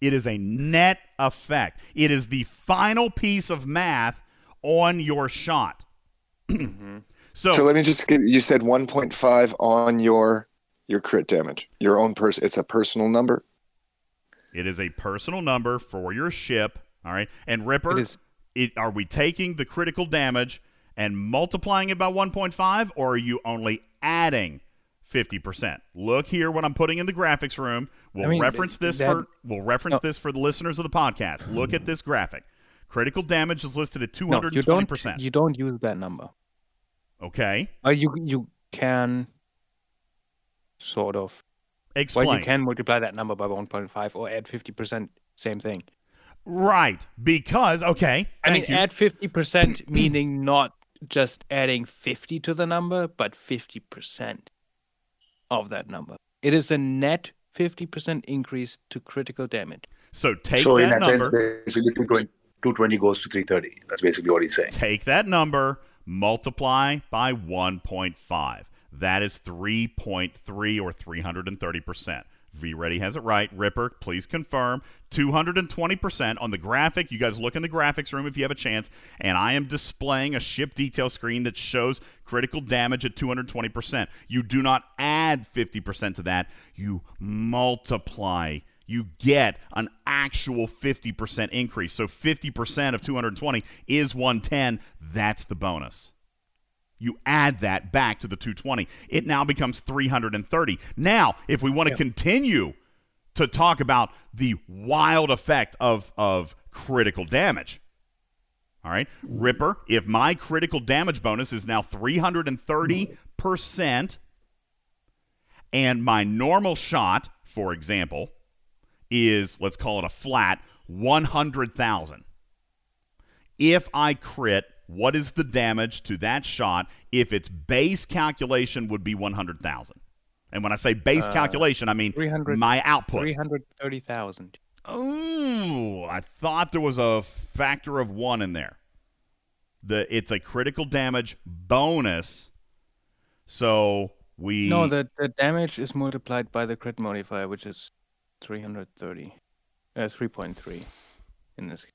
It is a net effect. It is the final piece of math on your shot. Mm-hmm. So let me just get, you said 1.5 on your crit damage. Your own person. It's a personal number. It is a personal number for your ship. All right. And Ripper, are we taking the critical damage and multiplying it by 1.5, or are you only adding 50%? Look here what I'm putting in the graphics room. We'll reference this for the listeners of the podcast. Look at this graphic. Critical damage is listed at 220%. You don't use that number. Okay. You can sort of explain. Well, you can multiply that number by 1.5 or add 50%, same thing. Right, because, okay. I mean, add 50% meaning not just adding 50 to the number, but 50% of that number. It is a net 50% increase to critical damage. So take that number. So in that sense, 220 goes to 330. That's basically what he's saying. Take that number, multiply by 1.5. That is 3.3 or 330%. V-Ready has it right. Ripper, please confirm. 220% on the graphic. You guys look in the graphics room if you have a chance. And I am displaying a ship detail screen that shows critical damage at 220%. You do not add 50% to that. You multiply. You get an actual 50% increase. So 50% of 220 is 110. That's the bonus. You add that back to the 220. It now becomes 330. Now, if we want to continue to talk about the wild effect of critical damage, all right, Ripper, if my critical damage bonus is now 330% and my normal shot, for example, is, let's call it a flat, 100,000. If I crit, what is the damage to that shot if its base calculation would be 100,000? And when I say base calculation, I mean my output. 330,000. Oh, I thought there was a factor of 1 in there. It's a critical damage bonus. So we... No, the damage is multiplied by the crit modifier, which is 3.3 in this case.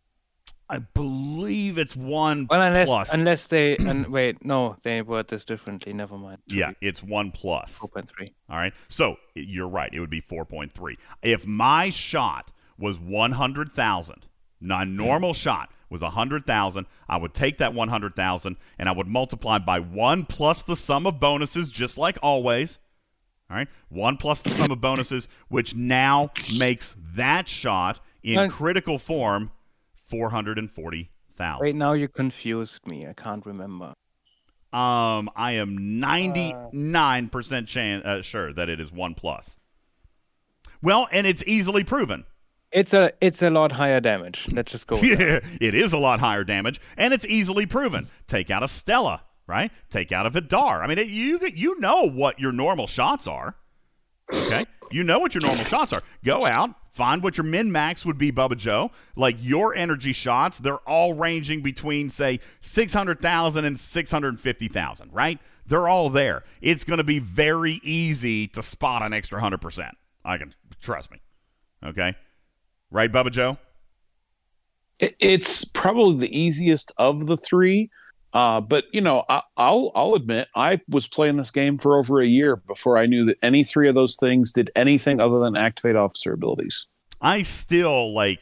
I believe it's 1 plus. Unless they... wait, no, they word this differently. Never mind. Yeah, it's 1 plus. 4.3. All right. So, you're right. It would be 4.3. If my shot was 100,000, my normal shot was 100,000, I would take that 100,000 and I would multiply by 1 plus the sum of bonuses, just like always. All right? 1 plus the sum of bonuses, which now makes that shot in critical form... 440,000. Wait, now you confused me. I can't remember. I am 99% sure that it is 1+. Well, and it's easily proven. It's a lot higher damage. Let's just go with that. It is a lot higher damage, and it's easily proven. Take out a Stella, right? Take out a Vidar. I mean, you know what your normal shots are. Okay? You know what your normal shots are. Go out. Find what your min-max would be, Bubba Joe. Like your energy shots, they're all ranging between, say, 600,000 and 650,000, right? They're all there. It's going to be very easy to spot an extra 100%. I can trust me. Okay? Right, Bubba Joe? It's probably the easiest of the three. But, you know, I'll admit I was playing this game for over a year before I knew that any three of those things did anything other than activate officer abilities. I still, like,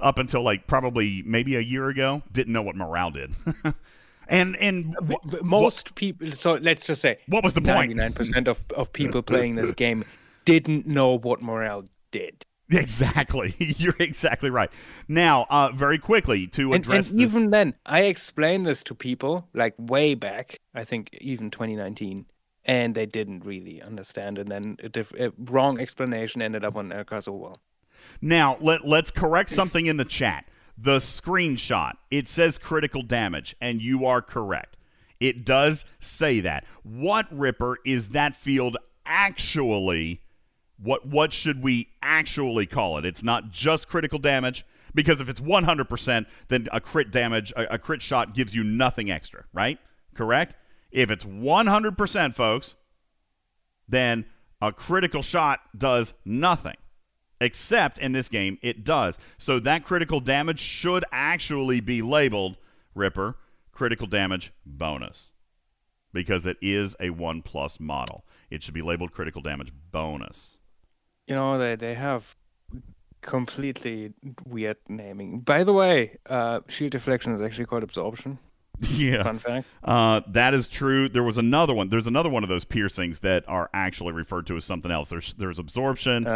up until, like, probably maybe a year ago, didn't know what morale did. and most people, so let's just say. What was the point? 99% of people playing this game didn't know what morale did. Exactly. You're exactly right. Now, very quickly to address and even then, I explained this to people like way back, I think even 2019, and they didn't really understand. And then a wrong explanation ended up on Elkazo wall. Now, let's correct something in the chat. The screenshot, it says critical damage, and you are correct. It does say that. What, Ripper, is that field actually... What should we actually call it? It's not just critical damage, because if it's 100%, then a crit shot gives you nothing extra, right? Correct? If it's 100%, folks, then a critical shot does nothing. Except in this game, it does. So that critical damage should actually be labeled, Ripper, critical damage bonus, because it is a 1+ model. It should be labeled critical damage bonus. You know, they have completely weird naming. By the way, shield deflection is actually called absorption. Yeah. Fun fact. That is true. There was another one. There's another one of those piercings that are actually referred to as something else. There's absorption.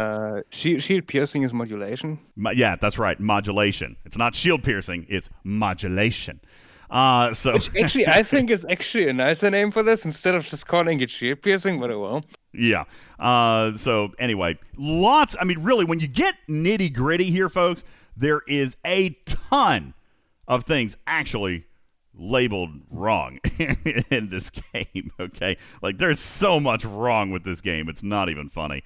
Shield piercing is modulation. Yeah, that's right. Modulation. It's not shield piercing. It's modulation. Which actually, I think is actually a nicer name for this instead of just calling it shield piercing, but it won't. Yeah. So anyway, lots. I mean, really, when you get nitty gritty here, folks, there is a ton of things actually labeled wrong in this game, okay? Like, there's so much wrong with this game. It's not even funny.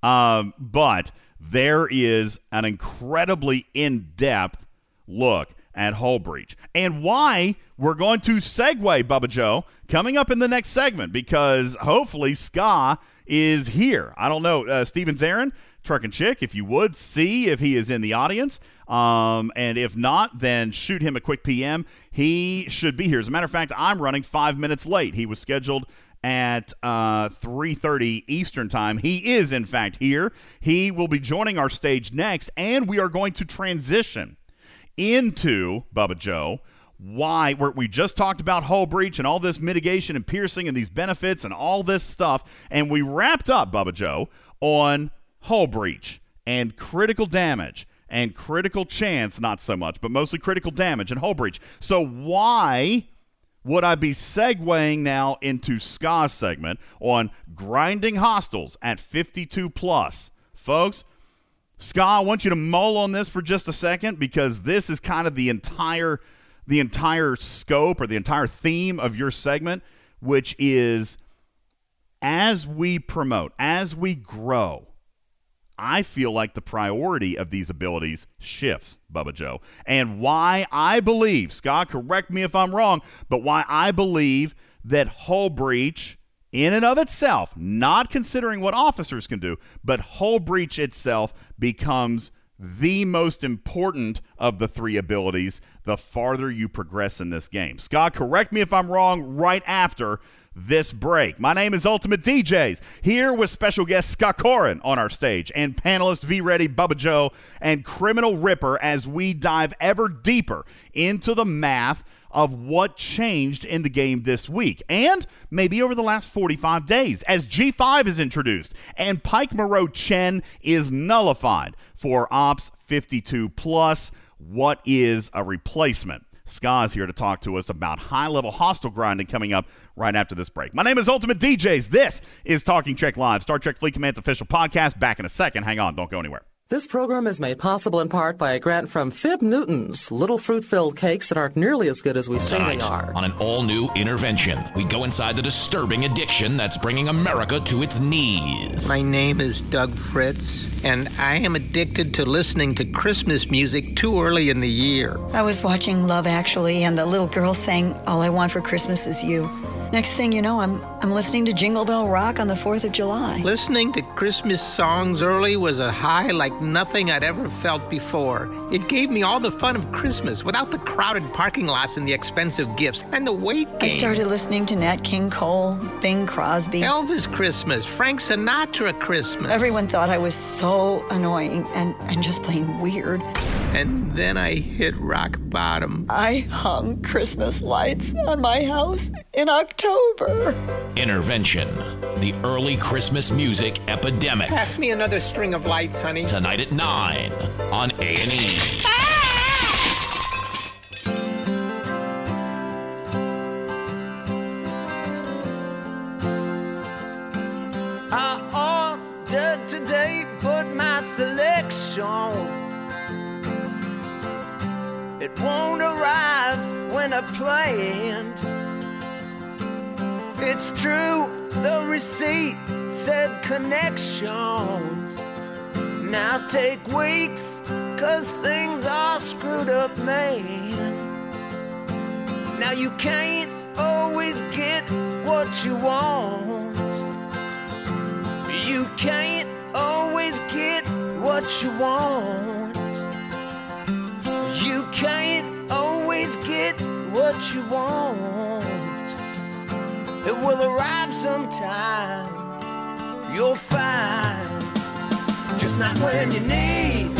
But there is an incredibly in-depth look at hull breach, and why we're going to segue, Bubba Joe, coming up in the next segment, because hopefully Ska is here. I don't know. Stephen Zarin, Truck and Chick, if you would, see if he is in the audience. And if not, then shoot him a quick PM. He should be here. As a matter of fact, I'm running 5 minutes late. He was scheduled at 3:30 Eastern Time. He is, in fact, here. He will be joining our stage next, and we are going to transition into, Bubba Joe, why we just talked about hull breach and all this mitigation and piercing and these benefits and all this stuff, and we wrapped up, Bubba Joe, on hull breach and critical damage and critical chance, not so much, but mostly critical damage and hull breach. So why would I be segueing now into Ska's segment on grinding hostiles at 52+? Folks, Ska, I want you to mull on this for just a second, because this is kind of the entire scope or the entire theme of your segment, which is as we promote, as we grow, I feel like the priority of these abilities shifts, Bubba Joe. And why I believe, Scott, correct me if I'm wrong, but why I believe that hull breach in and of itself, not considering what officers can do, but hull breach itself becomes the most important of the three abilities the farther you progress in this game. Scott, correct me if I'm wrong right after this break. My name is Ultimate DJs, here with special guest Scott Corrin on our stage and panelist V-Ready, Bubba Joe, and Criminal Ripper as we dive ever deeper into the math of what changed in the game this week and maybe over the last 45 days as G5 is introduced and Pike Moreau Chen is nullified for Ops 52+. What is a replacement? Ska's here to talk to us about high-level hostile grinding coming up right after this break. My name is Ultimate DJs. This is Talking Trek Live, Star Trek Fleet Command's official podcast. Back in a second. Hang on. Don't go anywhere. This program is made possible in part by a grant from Fib Newton's, little fruit-filled cakes that aren't nearly as good as we say they are. On an all-new intervention, we go inside the disturbing addiction that's bringing America to its knees. My name is Doug Fritz, and I am addicted to listening to Christmas music too early in the year. I was watching Love Actually, and the little girl sang, "All I Want for Christmas Is You." Next thing you know, I'm listening to Jingle Bell Rock on the 4th of July. Listening to Christmas songs early was a high like nothing I'd ever felt before. It gave me all the fun of Christmas without the crowded parking lots and the expensive gifts and the weight gain. I started listening to Nat King Cole, Bing Crosby. Elvis Christmas, Frank Sinatra Christmas. Everyone thought I was so annoying and just plain weird. And then I hit rock bottom. I hung Christmas lights on my house in October. Intervention, the early Christmas music epidemic. Pass me another string of lights, honey. Tonight at 9 on A&E. I ordered today, but my selection, it won't arrive when I planned. It's true, the receipt said connections. Now take weeks, cause things are screwed up, man. Now you can't always get what you want. You can't always get what you want. You can't always get what you want. It will arrive sometime. You'll find just not when you need.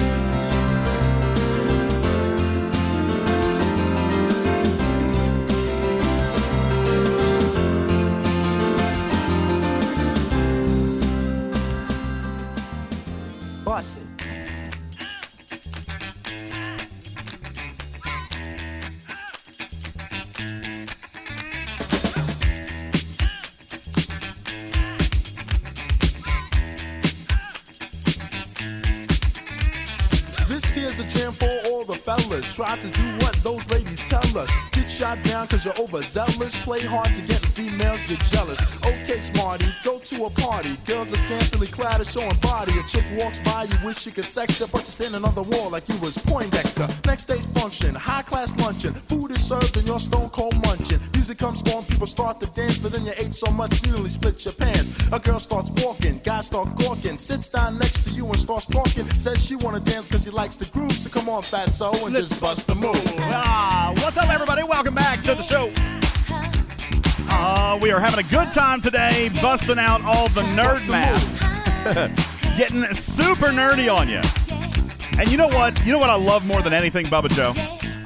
Boston. This here's a jam for all the fellas. Try to do what those ladies tell us. Get shot down cause you're overzealous. Play hard to get the females, get jealous. Okay, smarty, go to a party. Girls are scantily clad, a showing body. A chick walks by, you wish she could sex her, but you're standing on the wall like you was Poindexter. Next day's function, high class luncheon. Food is served and you're stone cold munching. Music comes on, people start to dance, but then you ate so much you nearly split your pants. A girl starts walking, guys start gawking. Sits down next to you and starts talking. Says she wanna dance cause she likes the groove. So come on, fatso, and just bust the move. What's up, everybody? Welcome back to the show. We are having a good time today, busting out all the nerd math, getting super nerdy on you. And you know what? You know what I love more than anything, Bubba Joe?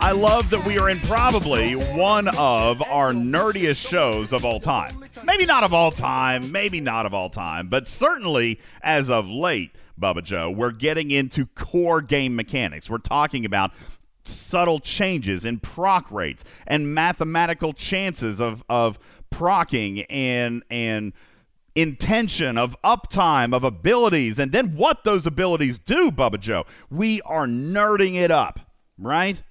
I love that we are in probably one of our nerdiest shows of all time. Maybe not of all time, but certainly as of late, Bubba Joe, we're getting into core game mechanics. We're talking about subtle changes in proc rates and mathematical chances of procking and intention of uptime of abilities and then what those abilities do, Bubba Joe. We are nerding it up, right?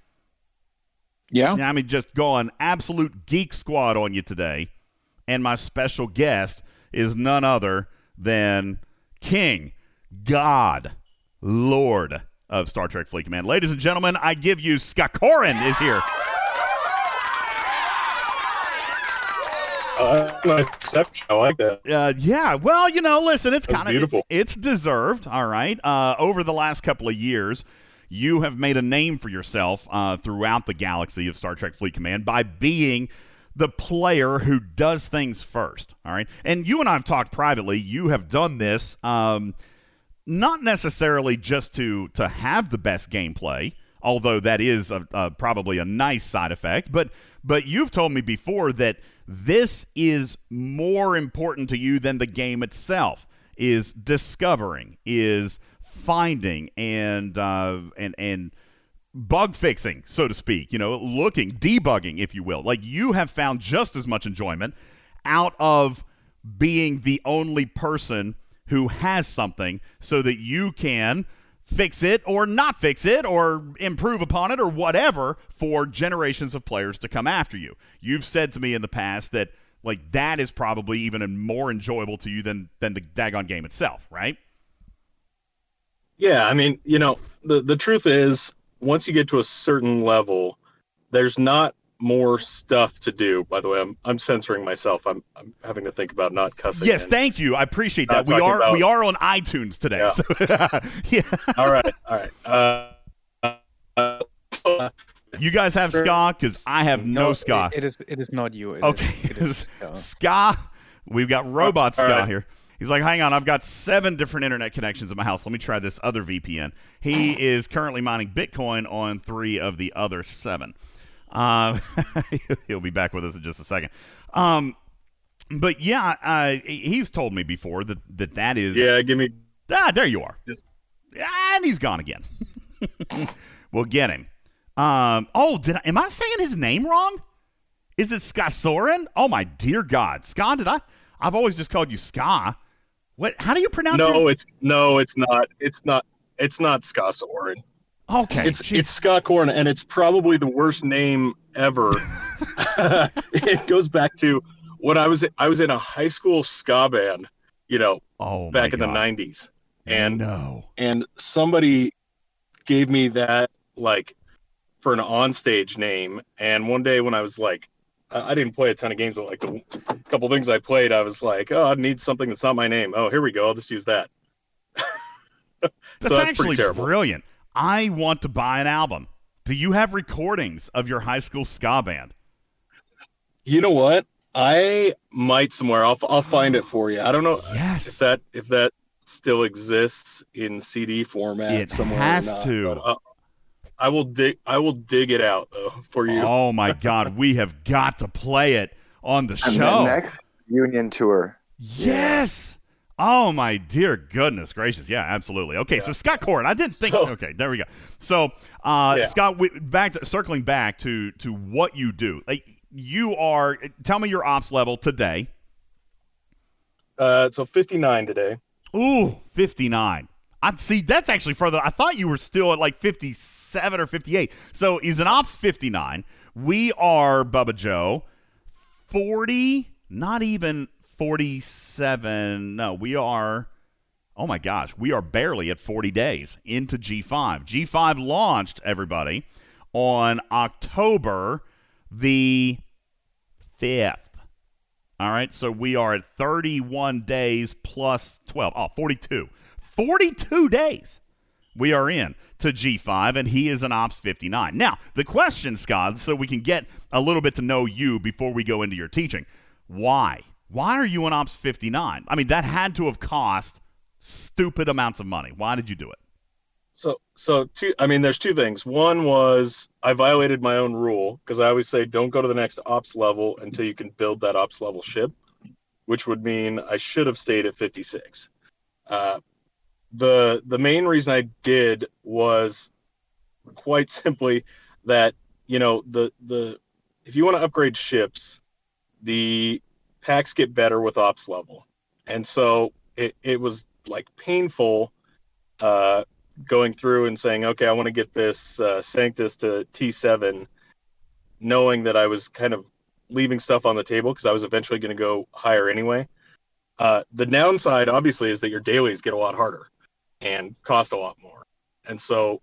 Yeah. I mean, just going absolute geek squad on you today. And my special guest is none other than King, God, Lord of Star Trek Fleet Command. Ladies and gentlemen, I give you Scott Corrin is here. Nice reception. I like that. Yeah. Well, you know, listen, it's kind of beautiful. It's deserved. All right. Over the last couple of years, you have made a name for yourself throughout the galaxy of Star Trek Fleet Command by being the player who does things first. All right. And you and I have talked privately. You have done this not necessarily just to have the best gameplay, although that is probably a nice side effect. But you've told me before that this is more important to you than the game itself, is discovering, is finding, and bug fixing, so to speak, you know, looking, debugging, if you will. Like, you have found just as much enjoyment out of being the only person who has something so that you can fix it or not fix it or improve upon it or whatever for generations of players to come after you. You've said to me in the past that, like, that is probably even more enjoyable to you than the daggone game itself, right? Yeah, I mean, you know, the truth is, once you get to a certain level, there's not more stuff to do. By the way, I'm censoring myself. I'm having to think about not cussing. Yes, thank you. I appreciate that. We are on iTunes today. Yeah. So, yeah. All right. You guys have ska? Because I have no ska. It is not you. It is ska. We've got robot ska right here. He's like, hang on, I've got 7 different internet connections in my house. Let me try this other VPN. He is currently mining Bitcoin on 3 of the other 7. He'll be back with us in just a second. But yeah, he's told me before that is. Yeah, give me. Ah, there you are. Just... and he's gone again. We'll get him. Am I saying his name wrong? Is it Scott Soren? Oh my dear God, Scott! I've always just called you Ska. What? How do you pronounce it? It's not Scott Soren. Okay. It's Scott Corrin, and it's probably the worst name ever. It goes back to when I was in a high school ska band, you know, back in the 90s. And somebody gave me that, like, for an onstage name. And one day when I was like, I didn't play a ton of games, but like the couple things I played, I was like, oh, I need something that's not my name. Oh, here we go. I'll just use that. That's actually brilliant. I want to buy an album. Do you have recordings of your high school ska band? You know what? I might somewhere. I'll find it for you. I don't know if that still exists in CD format somewhere. It has to. I will dig it out though, for you. Oh my God, we have got to play it on the show. The next union tour. Yes. Oh my dear goodness gracious. Yeah, absolutely. Okay, so Scott Corrin, I didn't think okay, there we go. So, Scott, circling back to what you do. Like you are, tell me your ops level today. So 59 today. Ooh, 59. I'd see that's actually further. I thought you were still at like 57 or 58. So he's an ops 59. We are, Bubba Joe, 40, not even 47. No, we are, oh my gosh, we are barely at 40 days into G5. G5 launched, everybody, on October the 5th. All right, so we are at 31 days plus 12. Oh, 42. 42 days we are in to G5, and he is an Ops 59. Now, the question, Scott, so we can get a little bit to know you before we go into your teaching. Why? Why are you an Ops 59? I mean, that had to have cost stupid amounts of money. Why did you do it? So two. I mean, there's two things. One was I violated my own rule because I always say don't go to the next Ops level until you can build that Ops level ship, which would mean I should have stayed at 56. The main reason I did was quite simply that, you know, the if you want to upgrade ships, the packs get better with ops level. And so it was like painful going through and saying, okay, I want to get this Sanctus to T7, knowing that I was kind of leaving stuff on the table because I was eventually going to go higher anyway. The downside, obviously, is that your dailies get a lot harder and cost a lot more. And so,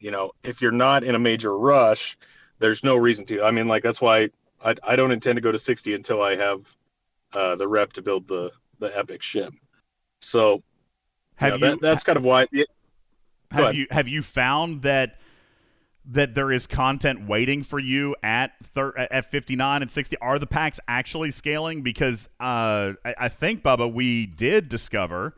you know, if you're not in a major rush, there's no reason to. I mean, like, that's why I don't intend to go to 60 until I have the rep to build the epic ship. So have you know, that's kind of why. Have you found that there is content waiting for you at 59 and 60? Are the packs actually scaling? Because I think, Bubba, we did discover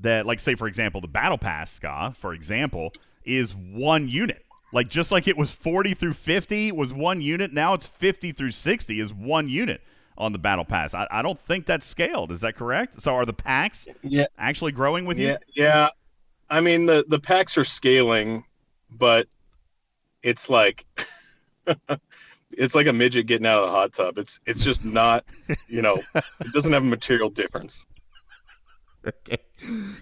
that, like, say, for example, the Battle Pass, Ska, for example, is one unit. Like, just like it was 40 through 50 was one unit, now it's 50 through 60 is one unit on the Battle Pass. I don't think that's scaled. Is that correct? So are the packs actually growing with you? Yeah. I mean, the packs are scaling, but it's like it's like a midget getting out of the hot tub. It's just not, you know, it doesn't have a material difference. Okay.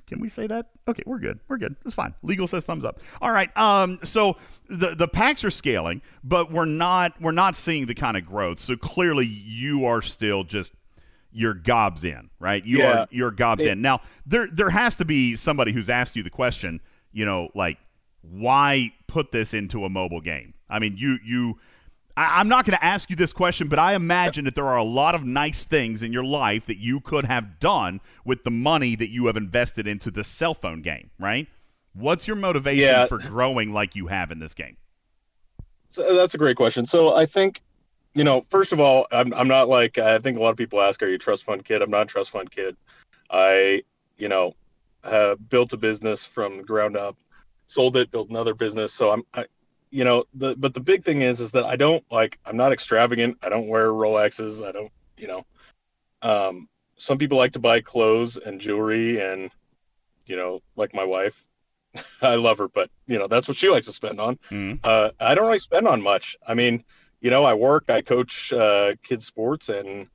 Can we say that? Okay, we're good. It's fine. Legal says thumbs up. All right. So the packs are scaling, but we're not seeing the kind of growth. So clearly you are still just your gobs in, right? You're gobs in. Now there has to be somebody who's asked you the question, you know, like, why put this into a mobile game? I mean, I'm not going to ask you this question, but I imagine that there are a lot of nice things in your life that you could have done with the money that you have invested into the cell phone game, right? What's your motivation for growing like you have in this game? So that's a great question. So I think, you know, first of all, I'm not like, I think a lot of people ask, are you a trust fund kid? I'm not a trust fund kid. I, you know, have built a business from the ground up. Sold it, built another business. So but the big thing is that I don't like, I'm not extravagant. I don't wear Rolexes. I don't, you know, some people like to buy clothes and jewelry and, you know, like my wife, I love her, but you know, that's what she likes to spend on. Mm-hmm. I don't really spend on much. I mean, you know, I work, I coach kids sports and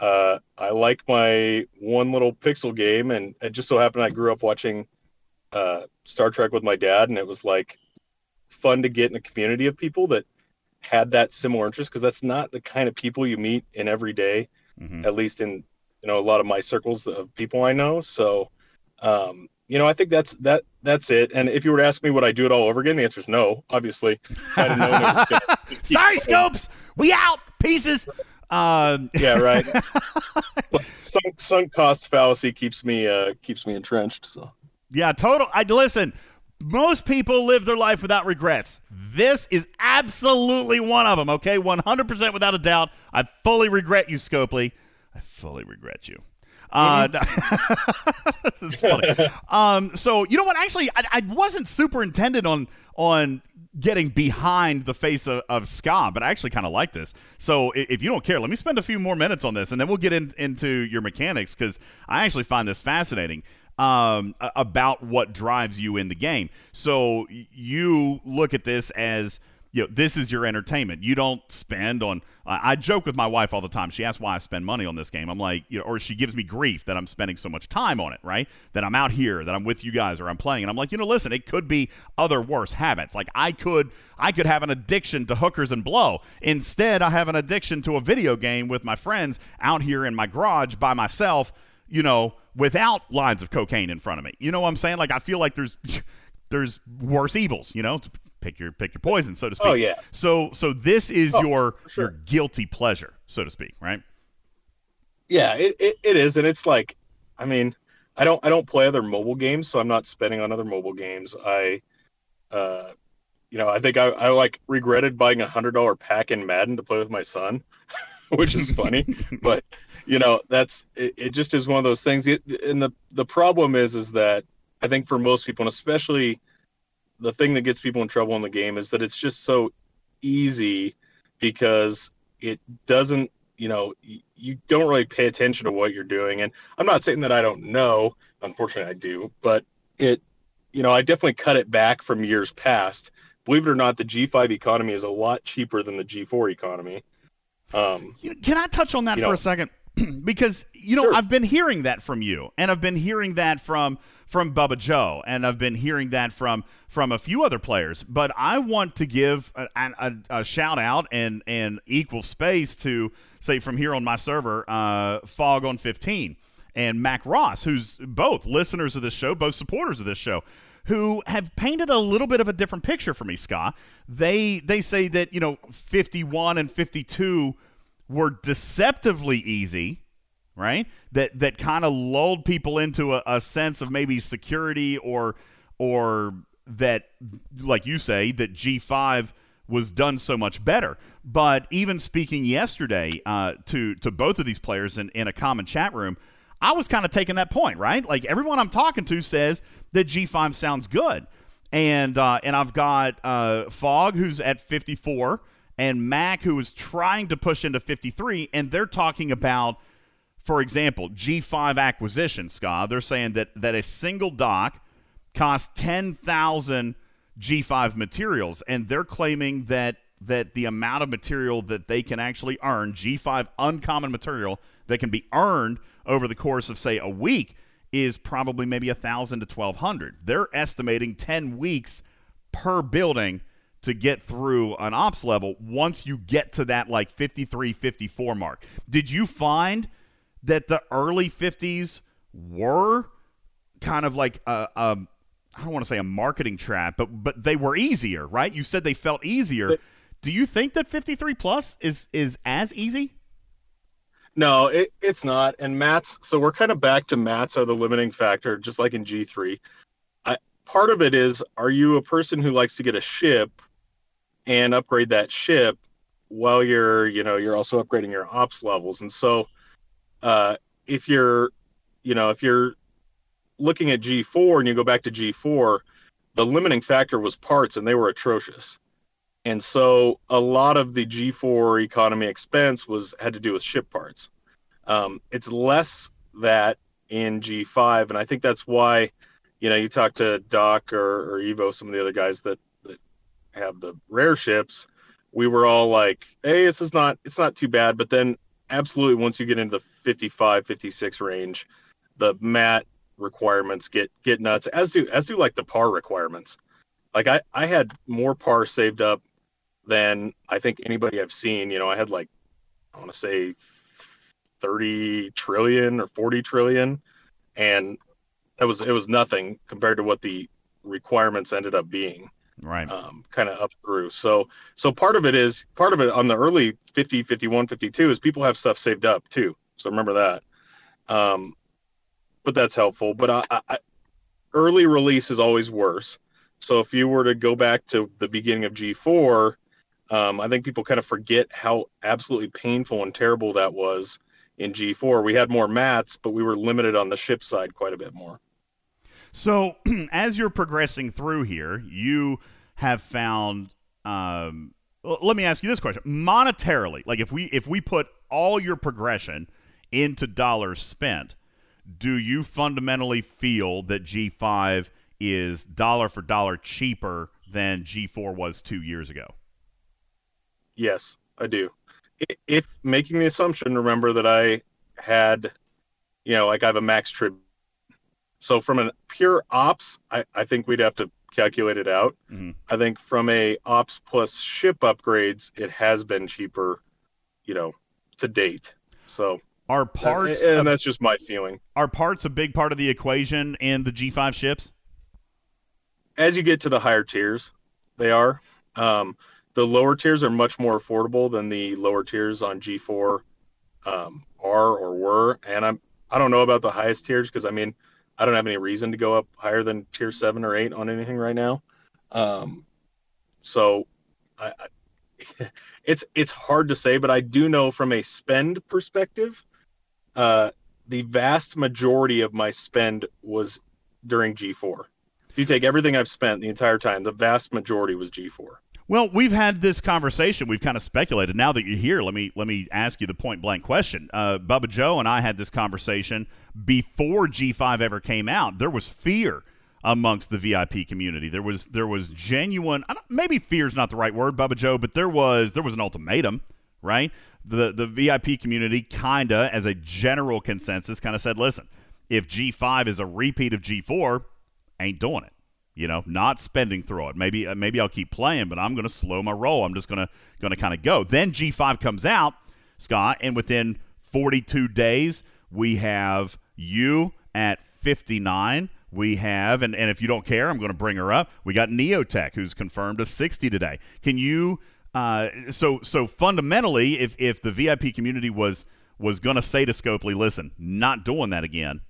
I like my one little pixel game. And it just so happened I grew up watching Star Trek with my dad, and it was like fun to get in a community of people that had that similar interest, because that's not the kind of people you meet in every day, mm-hmm. at least in, you know, a lot of my circles of people I know. So, you know, I think that's it. And if you were to ask me would I do it all over again, the answer is no, obviously. I didn't know it was gonna sorry, Scopes! We out! Pieces! Yeah, right. Sunk cost fallacy keeps me entrenched, so. Yeah, total. Listen, most people live their life without regrets. This is absolutely one of them, okay? 100% without a doubt. I fully regret you, Scopely. I fully regret you. This is funny. So, you know what? Actually, I wasn't super intended on getting behind the face of ska, but I actually kind of like this. So if you don't care, let me spend a few more minutes on this, and then we'll get into your mechanics, because I actually find this fascinating. About what drives you in the game. So you look at this as, you know, this is your entertainment. You don't spend on I joke with my wife all the time. She asks why I spend money on this game. I'm like, you know, or she gives me grief that I'm spending so much time on it, right? That I'm out here, that I'm with you guys, or I'm playing. And I'm like, you know, listen, it could be other worse habits. Like I could have an addiction to hookers and blow. Instead, I have an addiction to a video game with my friends out here in my garage by myself, you know, without lines of cocaine in front of me. You know what I'm saying? Like, I feel like there's worse evils, you know, to pick your poison, so to speak. Oh, yeah. So this is your guilty pleasure, so to speak, right? Yeah, it is. And it's like, I mean, I don't play other mobile games, so I'm not spending on other mobile games. I think I like regretted buying $100 pack in Madden to play with my son, which is funny, but you know, that's it. It just is one of those things. And the problem is that I think for most people, and especially the thing that gets people in trouble in the game, is that it's just so easy, because it doesn't, you know, you don't really pay attention to what you're doing. And I'm not saying that I don't know. Unfortunately, I do. But it, you know, I definitely cut it back from years past. Believe it or not, the G5 economy is a lot cheaper than the G4 economy. Can I touch on that for a second? Because, you know, sure. I've been hearing that from you, and I've been hearing that from Bubba Joe, and I've been hearing that from a few other players. But I want to give a shout-out and equal space to, say, from here on my server, Fog on 15 and Mac Ross, who's both listeners of this show, both supporters of this show, who have painted a little bit of a different picture for me, Scott. They say that, you know, 51 and 52 were deceptively easy, right? That kind of lulled people into a sense of maybe security, or that, like you say, that G5 was done so much better. But even speaking yesterday to both of these players in a common chat room, I was kind of taking that point, right? Like, everyone I'm talking to says that G5 sounds good. And I've got Fog, who's at 54, and Mac, who is trying to push into 53, and they're talking about, for example, G5 acquisition, Scott. They're saying that a single dock costs 10,000 G5 materials, and they're claiming that the amount of material that they can actually earn, G5 uncommon material that can be earned over the course of, say, a week, is probably maybe 1,000 to 1,200. They're estimating 10 weeks per building to get through an ops level once you get to that, like, 53, 54 mark. Did you find that the early 50s were kind of like a I don't want to say a marketing trap, but they were easier, right? You said they felt easier. But do you think that 53 plus is as easy? No, it's not. And mats, so we're kind of back to mats are the limiting factor, just like in G3. Part of it is, are you a person who likes to get a ship and upgrade that ship while you're also upgrading your ops levels? And so if you're looking at G4 and you go back to G4, the limiting factor was parts, and they were atrocious. And so a lot of the G4 economy expense had to do with ship parts. It's less that in G5, and I think that's why, you know, you talk to Doc or Evo, some of the other guys that have the rare ships, we were all like, hey, it's not too bad. But then absolutely, once you get into the 55, 56 range, the mat requirements get nuts, as do like the par requirements. Like I had more par saved up than I think anybody I've seen. You know, I had like, I want to say 30 trillion or 40 trillion. And it was nothing compared to what the requirements ended up being, right? Kind of up through. So part of it on the early 50, 51, 52 is people have stuff saved up too. So remember that. But that's helpful. But I early release is always worse. So if you were to go back to the beginning of G4, I think people kind of forget how absolutely painful and terrible that was in G4. We had more mats, but we were limited on the ship side quite a bit more. So as you're progressing through here, you have found, let me ask you this question. Monetarily, like if we put all your progression into dollars spent, do you fundamentally feel that G5 is dollar for dollar cheaper than G4 was 2 years ago? Yes, I do. If making the assumption, remember that I had, like I have a max tribute. So from a pure ops, I think we'd have to calculate it out. Mm-hmm. I think from a ops plus ship upgrades, it has been cheaper, to date. So are parts, and that's just my feeling. Are parts a big part of the equation in the G5 ships? As you get to the higher tiers, they are. The lower tiers are much more affordable than the lower tiers on G4 are or were. And I don't know about the highest tiers because, I don't have any reason to go up higher than tier 7 or 8 on anything right now. So it's hard to say, but I do know from a spend perspective, the vast majority of my spend was during G4. If you take everything I've spent the entire time, the vast majority was G4. Well, we've had this conversation. We've kind of speculated. Now that you're here, let me ask you the point-blank question. Bubba Joe and I had this conversation before G5 ever came out. There was fear amongst the VIP community. There was genuine – maybe fear's not the right word, Bubba Joe, but there was an ultimatum, right? The VIP community kind of, as a general consensus, kind of said, listen, if G5 is a repeat of G4, ain't doing it. Not spending through it. Maybe I'll keep playing, but I'm going to slow my roll. I'm just going to kind of go. Then G5 comes out, Scott, and within 42 days, we have you at 59. We have, and if you don't care, I'm going to bring her up. We got Neotech, who's confirmed a 60 today. Can you, so fundamentally, if the VIP community was going to say to Scopely, listen, not doing that again,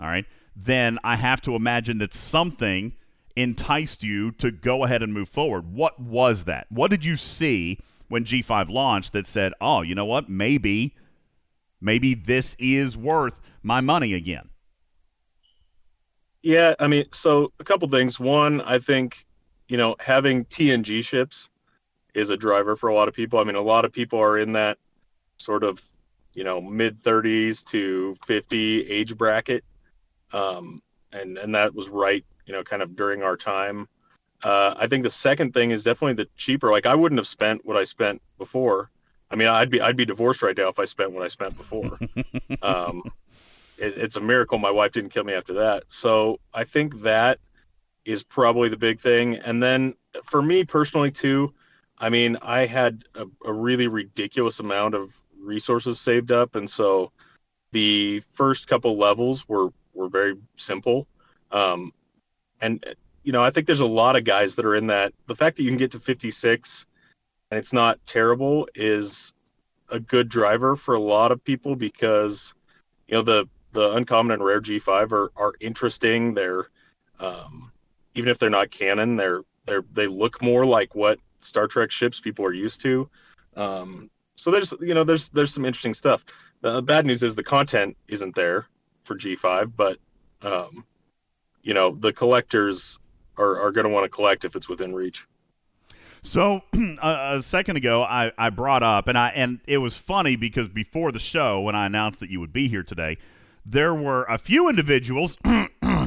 all right, then I have to imagine that something enticed you to go ahead and move forward. What was that? What did you see when G5 launched that said, oh, you know what? Maybe this is worth my money again. Yeah, so a couple things. One, I think, having TNG ships is a driver for a lot of people. A lot of people are in that sort of, mid-30s to 50 age bracket. And that was right kind of during our time. I think the second thing is definitely the cheaper. Like I wouldn't have spent what I spent before. I'd be divorced right now if I spent what I spent before. It's a miracle my wife didn't kill me after that. So I think that is probably the big thing. And then for me personally too, I had a really ridiculous amount of resources saved up. And so the first couple levels were very simple. I think there's a lot of guys that are in that. The fact that you can get to 56 and it's not terrible is a good driver for a lot of people because, the uncommon and rare G5 are interesting. They're, even if they're not canon, they look more like what Star Trek ships people are used to. So there's some interesting stuff. The bad news is the content isn't there for G5, but, the collectors are going to want to collect if it's within reach. So a second ago, I brought up, and it was funny because before the show, when I announced that you would be here today, there were a few individuals,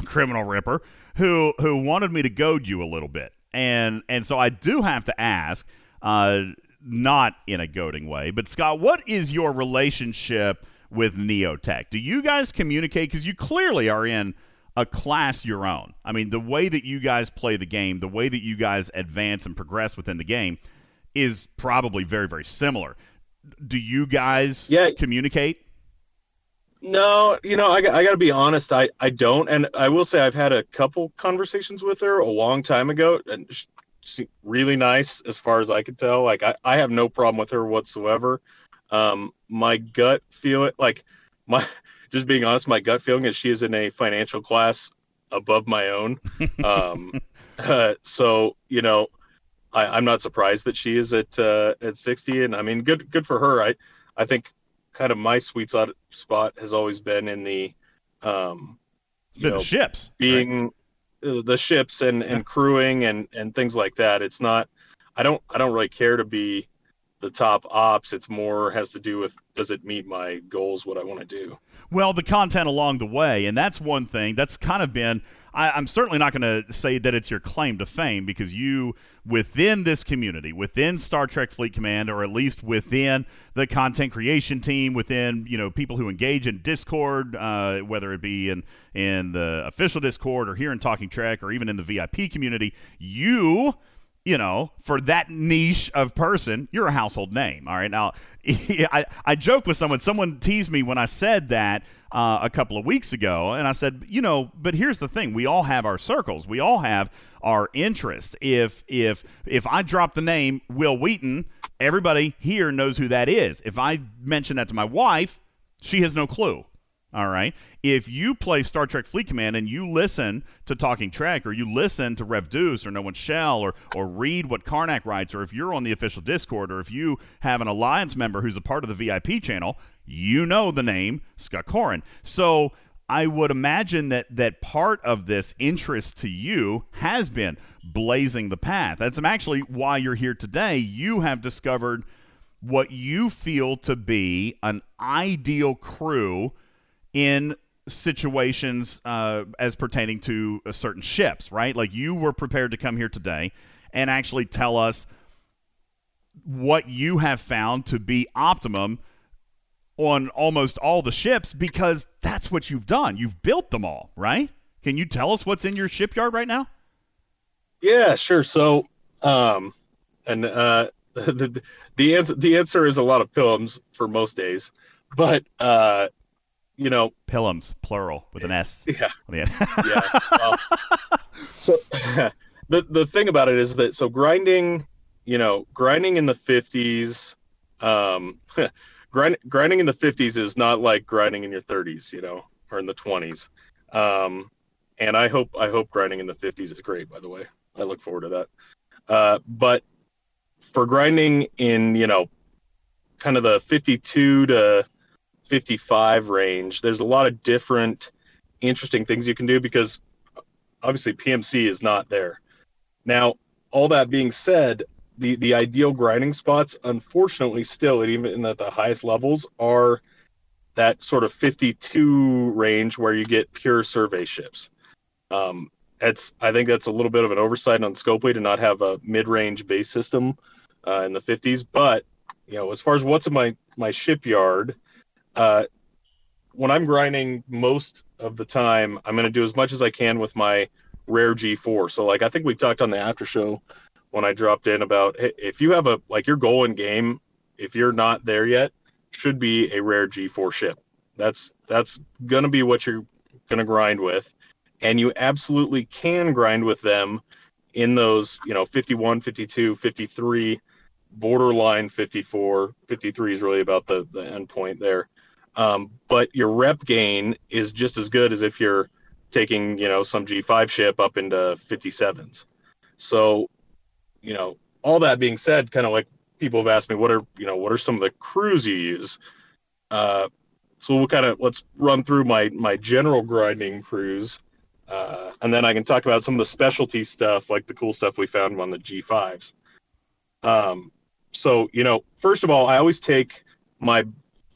Criminal Ripper, who wanted me to goad you a little bit. And so I do have to ask, not in a goading way, but Scott, what is your relationship with Neotech? Do you guys communicate? Because you clearly are in a class your own. The way that you guys play the game, the way that you guys advance and progress within the game is probably very, very similar. Do you guys communicate? No, I got to be honest, I don't. And I will say I've had a couple conversations with her a long time ago, and she's really nice as far as I could tell. Like, I have no problem with her whatsoever. My gut feel it, like, my... Just being honest, my gut feeling is she is in a financial class above my own. So, you know, I'm not surprised that she is at 60, and I mean, good for her. I think kind of my sweet spot has always been in the, the ships, being right? The ships and crewing and things like that. It's not, I don't really care to be the top ops. It's more has to do with, does it meet my goals, what I want to do? Well, the content along the way, and that's one thing that's kind of been, I'm certainly not going to say that it's your claim to fame, because you, within this community, within Star Trek Fleet Command, or at least within the content creation team, within, you know, people who engage in Discord, whether it be in the official Discord or here in Talking Trek or even in the VIP community, you know, for that niche of person, you're a household name. All right. Now, I joke with someone. Someone teased me when I said that a couple of weeks ago. And I said, you know, but here's the thing. We all have our circles. We all have our interests. If I drop the name Will Wheaton, everybody here knows who that is. If I mention that to my wife, she has no clue. All right. If you play Star Trek Fleet Command and you listen to Talking Trek, or you listen to Rev Deuce or No One Shall, or read what Karnak writes, or if you're on the official Discord, or if you have an Alliance member who's a part of the VIP channel, you know the name Scott Corrin. So I would imagine that part of this interest to you has been blazing the path. That's actually why you're here today. You have discovered what you feel to be an ideal crew in situations as pertaining to certain ships, right? Like, you were prepared to come here today and actually tell us what you have found to be optimum on almost all the ships, because that's what you've done. You've built them all, right? Can you tell us what's in your shipyard right now? Yeah, sure. So, the answer is a lot of pilums for most days, but, you know, Pillums, plural, with an S. Yeah. Yeah. Well, so the thing about it is that, so grinding in the 50s, grinding in the 50s is not like grinding in your 30s, you know, or in the 20s. And I hope grinding in the 50s is great, by the way. I look forward to that. But for grinding in, you know, kind of the 52 to 55 range, there's a lot of different interesting things you can do, because obviously PMC is not there. Now, all that being said, the ideal grinding spots, unfortunately, still, even at the highest levels, are that sort of 52 range where you get pure survey ships. I think that's a little bit of an oversight on Scopely to not have a mid-range base system in the 50s. But, you know, as far as what's in my shipyard, when I'm grinding, most of the time, I'm going to do as much as I can with my rare G4. So, like, I think we talked on the after show when I dropped in about, hey, if you have your goal in game, if you're not there yet, should be a rare G4 ship. That's going to be what you're going to grind with. And you absolutely can grind with them in those, you know, 51, 52, 53, borderline 54. 53 is really about the end point there. But your rep gain is just as good as if you're taking, you know, some G5 ship up into 57s. So, you know, all that being said, kind of like people have asked me, what are some of the crews you use? So we'll let's run through my general grinding crews. And then I can talk about some of the specialty stuff, like the cool stuff we found on the G5s. So, you know, first of all, I always take my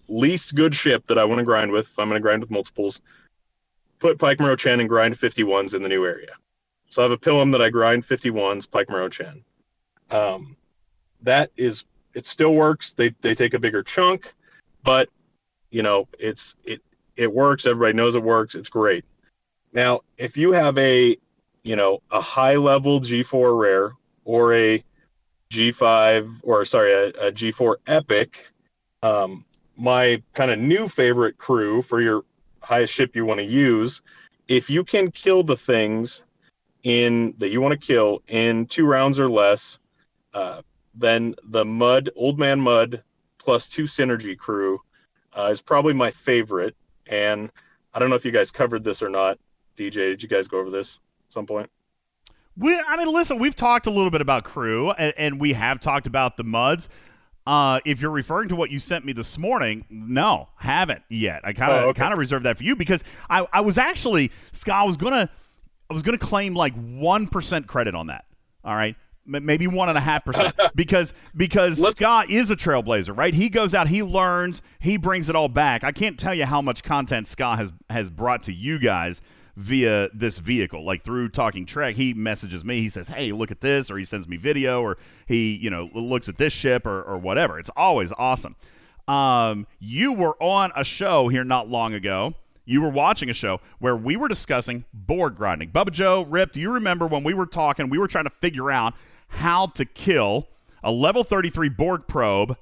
least good ship that I want to grind with, if I'm going to grind with multiples, put Pike Marochan and grind 51s in the new area. So I have a Pillum that I grind 51s, Pike Marochan. It still works. They take a bigger chunk, but, you know, it works. Everybody knows it works. It's great. Now, if you have a high level G4 rare or a G5 a G4 epic, my kind of new favorite crew for your highest ship you want to use, if you can kill the things that you want to kill in 2 rounds or less, then the Old Man Mud plus 2 synergy crew is probably my favorite. And I don't know if you guys covered this or not, DJ, did you guys go over this at some point? I mean, listen, we've talked a little bit about crew, and we have talked about the MUDs. If you're referring to what you sent me this morning, no, haven't yet. I kind of reserved that for you because I was actually, Scott, I was gonna claim like 1% credit on that. All right, maybe 1.5% because Scott is a trailblazer, right? He goes out, he learns, he brings it all back. I can't tell you how much content Scott has brought to you guys via this vehicle, like through Talking Trek. He messages me, he says, hey, look at this, or he sends me video, or he, you know, looks at this ship or whatever. It's always awesome. You were on a show here not long ago. You were watching a show where we were discussing board grinding. Bubba Joe, Rip, do you remember when we were talking, we were trying to figure out how to kill a level 33 Borg probe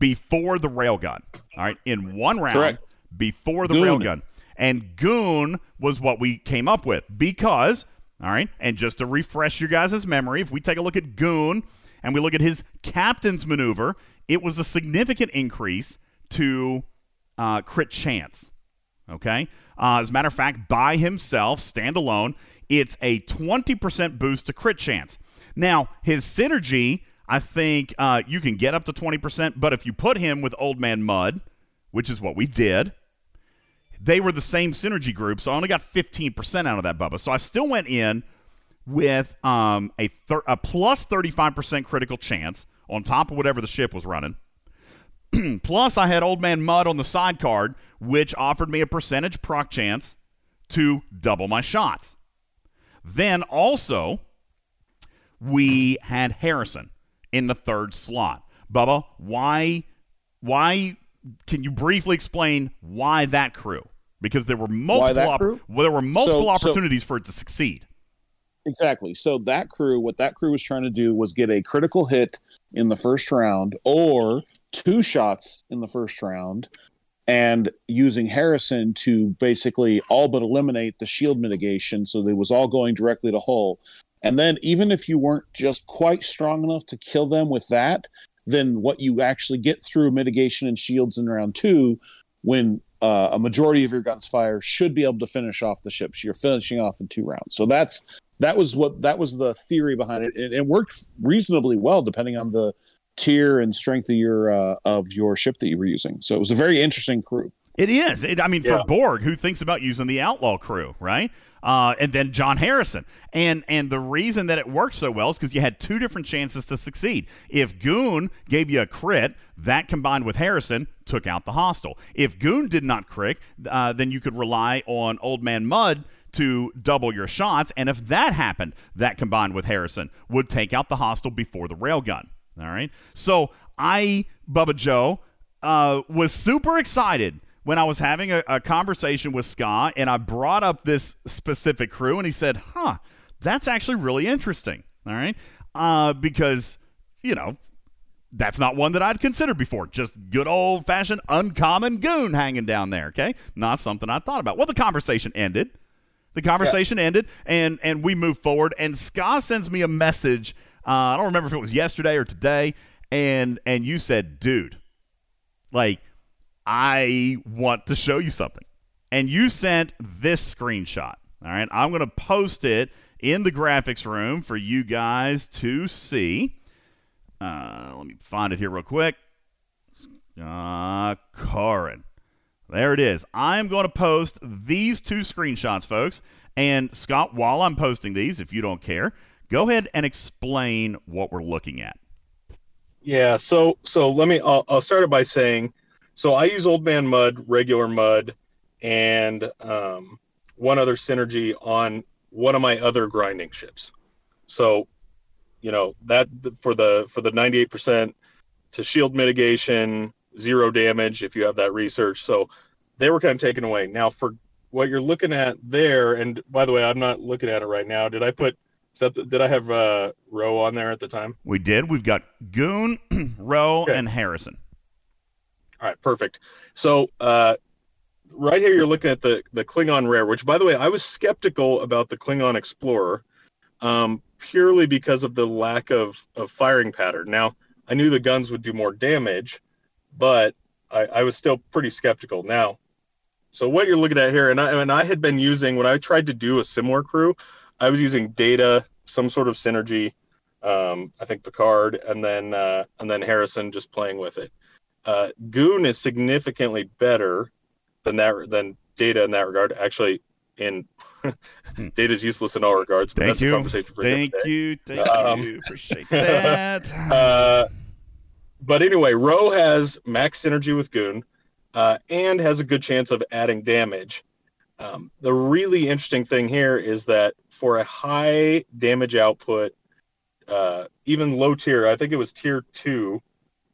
before the railgun, all right, in one round. Correct. Before the railgun. And Goon was what we came up with because, all right, and just to refresh your guys' memory, if we take a look at Goon and we look at his captain's maneuver, it was a significant increase to crit chance, okay? As a matter of fact, by himself, standalone, it's a 20% boost to crit chance. Now, his synergy, I think you can get up to 20%, but if you put him with Old Man Mud, which is what we did, they were the same synergy group, so I only got 15% out of that, Bubba. So I still went in with a plus 35% critical chance on top of whatever the ship was running. Plus, I had Old Man Mud on the side card, which offered me a percentage proc chance to double my shots. Then also, we had Harrison in the third slot. Bubba, why? Can you briefly explain why that crew? Because there were multiple opportunities for it to succeed. Exactly. So that crew, what that crew was trying to do was get a critical hit in the first round or two shots in the first round, and using Harrison to basically all but eliminate the shield mitigation, so it was all going directly to hull. And then even if you weren't just quite strong enough to kill them with that, than what you actually get through mitigation and shields in round two, when a majority of your guns fire should be able to finish off the ships. You're finishing off in two rounds. So that was the theory behind it. It worked reasonably well depending on the tier and strength of your ship that you were using. So it was a very interesting crew. It is. For Borg, who thinks about using the Outlaw crew, right? And then John Harrison. And the reason that it worked so well is because you had two different chances to succeed. If Goon gave you a crit, that combined with Harrison took out the hostile. If Goon did not crit, then you could rely on Old Man Mud to double your shots. And if that happened, that combined with Harrison would take out the hostile before the railgun. All right? So Bubba Joe, was super excited when I was having a conversation with Scott, and I brought up this specific crew, and he said, that's actually really interesting, all right? Because, you know, that's not one that I'd considered before. Just good old-fashioned uncommon Goon hanging down there, okay? Not something I thought about. Well, the conversation ended. And we moved forward, and Scott sends me a message. I don't remember if it was yesterday or today, and you said, dude, like, I want to show you something. And you sent this screenshot. All right. I'm going to post it in the graphics room for you guys to see. Let me find it here real quick. Corrin. There it is. I'm going to post these two screenshots, folks. And Scott, while I'm posting these, if you don't care, go ahead and explain what we're looking at. Yeah. So let me, I'll start it by saying, so I use Old Man Mud, regular Mud, and one other synergy on one of my other grinding ships. So, you know, that for the 98% to shield mitigation, 0 damage if you have that research. So they were kind of taken away. Now for what you're looking at there, and by the way, I'm not looking at it right now. Did I have Roe on there at the time? We did. We've got Goon, Roe, and Harrison. All right, perfect. So right here you're looking at the Klingon Rare, which, by the way, I was skeptical about the Klingon Explorer purely because of the lack of firing pattern. Now, I knew the guns would do more damage, but I was still pretty skeptical. Now, So what you're looking at here, and I had been using, when I tried to do a similar crew, I was using Data, some sort of Synergy, I think Picard, and then Harrison, just playing with it. Goon is significantly better than Data in that regard. Actually, in Data's useless in all regards. But that's a conversation for another day. Thank you. Appreciate that. But anyway, Ro has max synergy with Goon, and has a good chance of adding damage. The really interesting thing here is that for a high damage output, even low tier, I think it was tier 2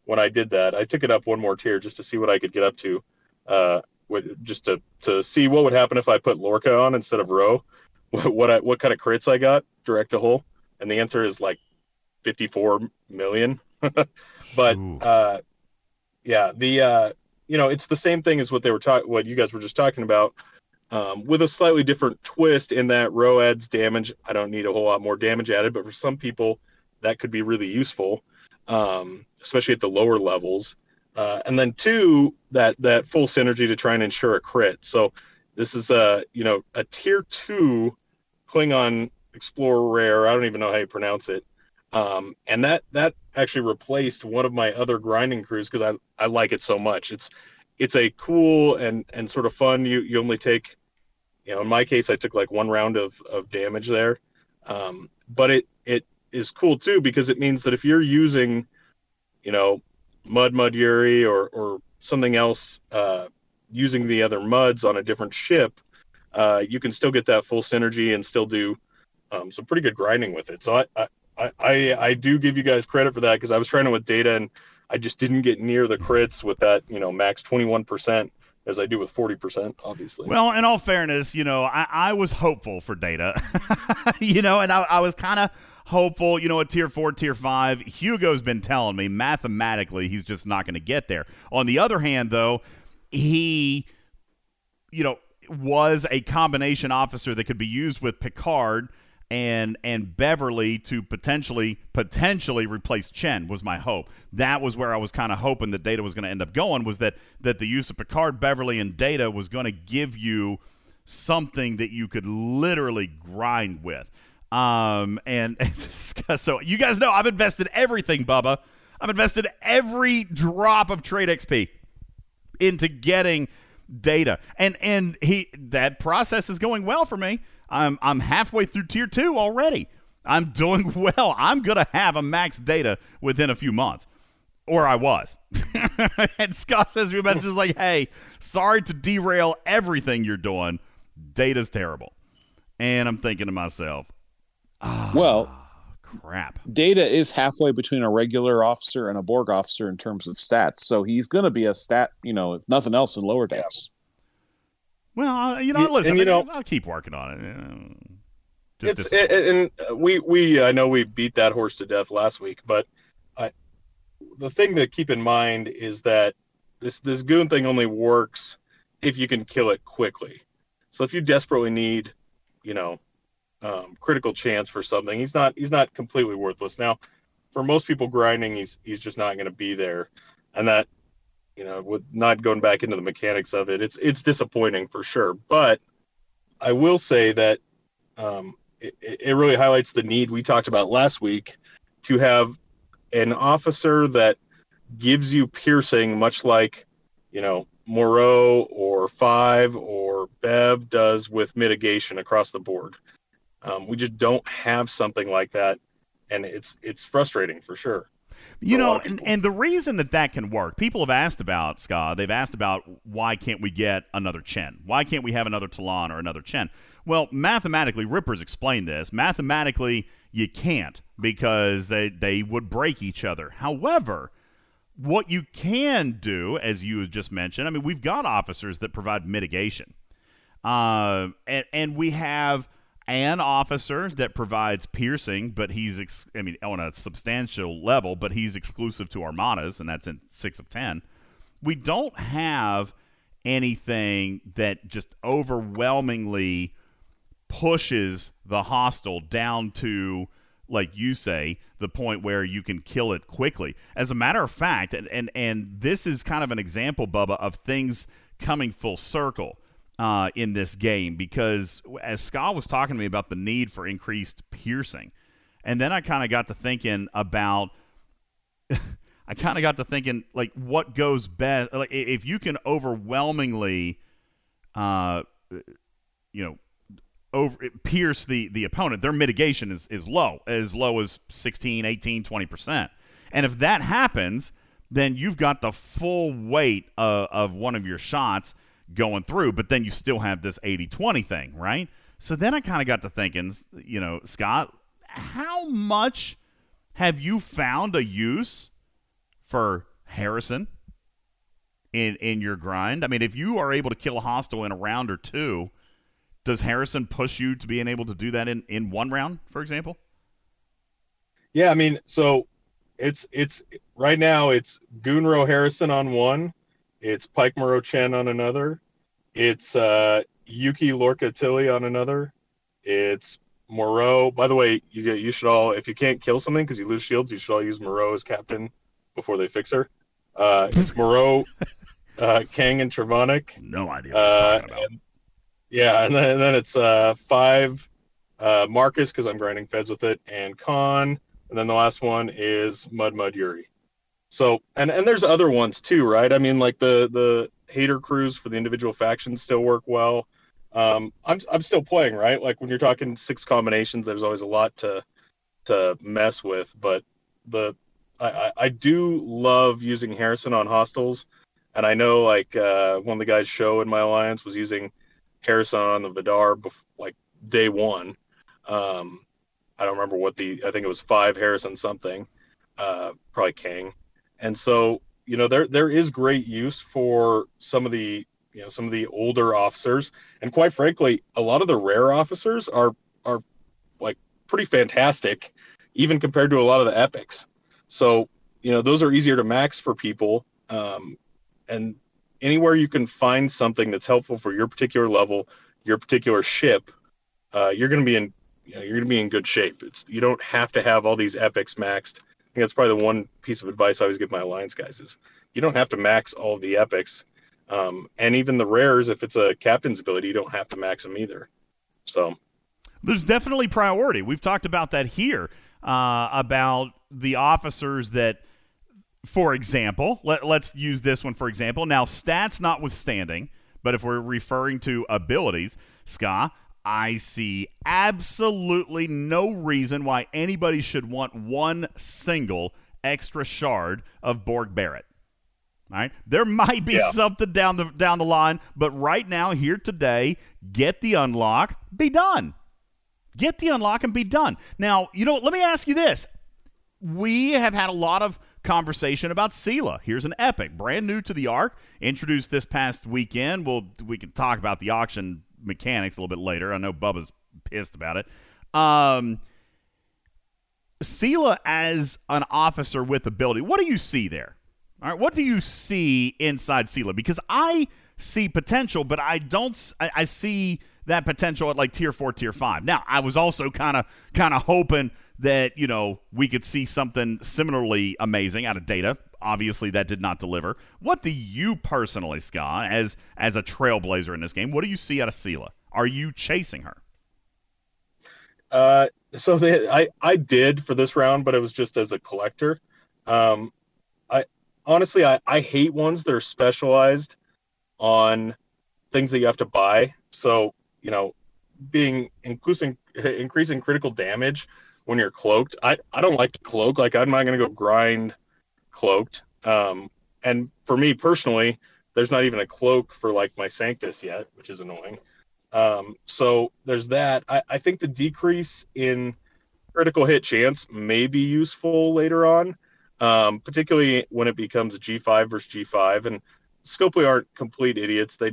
when I did that. I took it up one more tier just to see what I could get up to, just to see what would happen if I put Lorca on instead of Ro, what kind of crits I got direct to hull. And the answer is like 54 million. But it's the same thing as what you guys were just talking about, with a slightly different twist in that Ro adds damage. I don't need a whole lot more damage added, but for some people that could be really useful, especially at the lower levels. And then 2, that full synergy to try and ensure a crit. So this is a tier 2 Klingon Explorer Rare. I don't even know how you pronounce it. And that actually replaced one of my other grinding crews because I like it so much. It's a cool and sort of fun. You only take, in my case, I took like one round of damage there. But it is cool too, because it means that if you're using, Mud Yuri or something else, using the other Muds on a different ship, you can still get that full synergy and still do some pretty good grinding with it. So I do give you guys credit for that, because I was trying it with Data and I just didn't get near the crits with that, max 21% as I do with 40%, obviously. Well, in all fairness, I was hopeful for Data, and I was kind of hopeful, a tier 4, tier 5. Hugo's been telling me mathematically he's just not going to get there. On the other hand, though, he, was a combination officer that could be used with Picard and Beverly to potentially replace Chen, was my hope. That was where I was kind of hoping that Data was going to end up going, was that the use of Picard, Beverly, and Data was going to give you something that you could literally grind with. And so you guys know I've invested everything, Bubba. I've invested every drop of trade XP into getting Data. And that process is going well for me. I'm halfway through tier 2 already. I'm doing well. I'm going to have a max Data within a few months. Or I was. And Scott says to me, about just like, hey, sorry to derail everything you're doing. Data's terrible. And I'm thinking to myself, crap. Data is halfway between a regular officer and a Borg officer in terms of stats. So he's going to be a stat, if nothing else, in lower decks. Well, listen, I'll keep working on it. I know we beat that horse to death last week, but the thing to keep in mind is that this Goon thing only works if you can kill it quickly. So if you desperately need, critical chance for something, he's not completely worthless. Now, for most people grinding, he's just not going to be there, and that, with not going back into the mechanics of it, it's disappointing for sure. But I will say that it really highlights the need we talked about last week to have an officer that gives you piercing, much like Moreau or 5 or Bev does with mitigation across the board. We just don't have something like that, and it's frustrating for sure. And the reason that can work, people have asked about, Scott, they've asked about why can't we get another Chen? Why can't we have another Talon or another Chen? Well, mathematically, Ripper's explained this. Mathematically, you can't, because they would break each other. However, what you can do, as you just mentioned, I mean, we've got officers that provide mitigation, and we have an officer that provides piercing, but on a substantial level, but he's exclusive to Armadas, and that's in 6 of 10. We don't have anything that just overwhelmingly pushes the hostile down to, like you say, the point where you can kill it quickly. As a matter of fact, and this is kind of an example, Bubba, of things coming full circle. in this game, because as Scott was talking to me about the need for increased piercing, and then I kind of got to thinking about like what goes best. Like if you can overwhelmingly pierce the opponent, their mitigation is low as 16, 18, 20%. And if that happens, then you've got the full weight of one of your shots going through, but then you still have this 80-20 thing, right? So then I kind of got to thinking, Scott, how much have you found a use for Harrison in your grind? I mean, if you are able to kill a hostile in a round or two, does Harrison push you to being able to do that in one round, for example? Yeah, I mean, so it's right now it's Gunro Harrison on one, it's Pike Moreau Chen on another, it's Yuki Lorca Tilly on another, it's Moreau. By the way, you should all, if you can't kill something because you lose shields, you should all use Moreau as captain before they fix her. It's Moreau, Kang, and Trevonic. No idea what he's talking about. And then it's five, Marcus, because I'm grinding feds with it, and Khan. And then the last one is Mud Yuri. So, and there's other ones too, right? I mean, like the hater crews for the individual factions still work well. I'm still playing, right? Like when you're talking six combinations, there's always a lot to mess with. But I do love using Harrison on hostiles, and I know like one of the guys' show in my alliance was using Harrison on the Vidar like day one. I don't remember I think it was five Harrison something, probably Kang. And so, there is great use for some of the older officers. And quite frankly, a lot of the rare officers are like pretty fantastic, even compared to a lot of the epics. So, those are easier to max for people. And anywhere you can find something that's helpful for your particular level, your particular ship, you're going to be in good shape. You don't have to have all these epics maxed. I think that's probably the one piece of advice I always give my alliance guys is you don't have to max all the epics, and even the rares. If it's a captain's ability, you don't have to max them either. So there's definitely priority. We've talked about that here about the officers that. For example, let's use this one for example. Now, stats notwithstanding, but if we're referring to abilities, Ska, I see absolutely no reason why anybody should want one single extra shard of Borg Barrett. All right? There might be something down the line, but right now, here today, get the unlock, be done. Get the unlock and be done. Now, let me ask you this. We have had a lot of conversation about Sela. Here's an epic, brand new to the arc, introduced this past weekend. We can talk about the auction mechanics a little bit later. I know Bubba's pissed about it. Sela as an officer with ability, what do you see there? All right, what do you see inside Sela? Because I see potential, but I see that potential at like tier 4, tier 5. Now, I was also kind of hoping that, we could see something similarly amazing out of Data. Obviously, that did not deliver. What do you personally, Ska, as a trailblazer in this game, what do you see out of Sela? Are you chasing her? I did for this round, but it was just as a collector. I hate ones that are specialized on things that you have to buy. So, being increasing critical damage when you're cloaked. I don't like to cloak. Like, I'm not going to go grind cloaked. And for me personally, there's not even a cloak for, like, my Sanctus yet, which is annoying. So there's that. I think the decrease in critical hit chance may be useful later on, particularly when it becomes G5 versus G5. And Scopely aren't complete idiots. They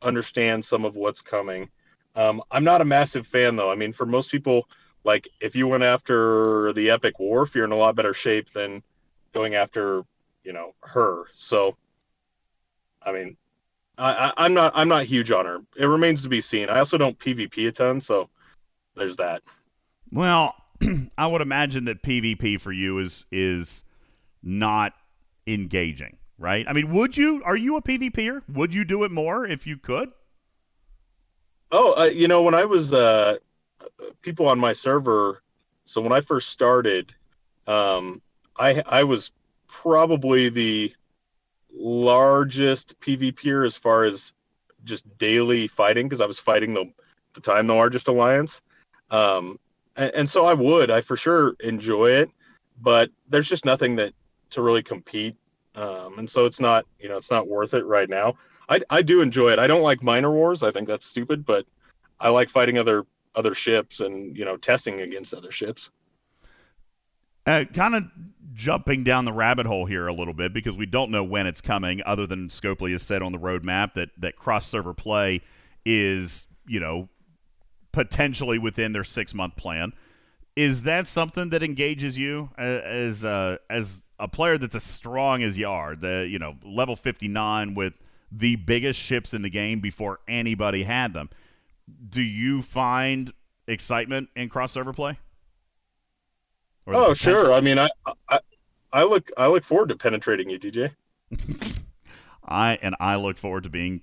understand some of what's coming. I'm not a massive fan, though. I mean, for most people... Like, if you went after the Epic Wharf, you're in a lot better shape than going after, her. So, I mean, I'm not huge on her. It remains to be seen. I also don't PvP a ton, so there's that. Well, I would imagine that PvP for you is not engaging, right? I mean, are you a PvPer? Would you do it more if you could? When I was people on my server, so when I first started, I was probably the largest PvPer as far as just daily fighting, because I was fighting the largest alliance. And so I for sure enjoy it, but there's just nothing to really compete. And so it's not, it's not worth it right now. I do enjoy it. I don't like minor wars. I think that's stupid, but I like fighting other ships and, testing against other ships. Kind of jumping down the rabbit hole here a little bit, because we don't know when it's coming, other than Scopely has said on the roadmap that cross-server play is, potentially within their 6-month plan. Is that something that engages you as a player that's as strong as you are, level 59 with the biggest ships in the game before anybody had them? Do you find excitement in cross-server play? Oh, sure. I mean, I look forward to penetrating you, DJ. I look forward to being.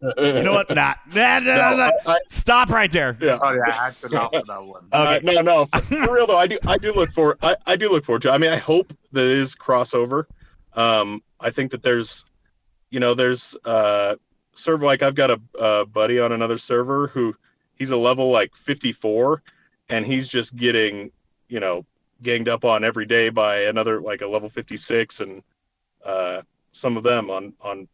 You know what? No. Stop right there. Yeah. Oh yeah, I acted off on that one. Okay. No. For real though, I do look forward. I do look forward to. I mean, I hope that it is crossover. I think that there's server, like I've got a buddy on another server who he's a level like 54, and he's just getting ganged up on every day by another, like a level 56, and some of them on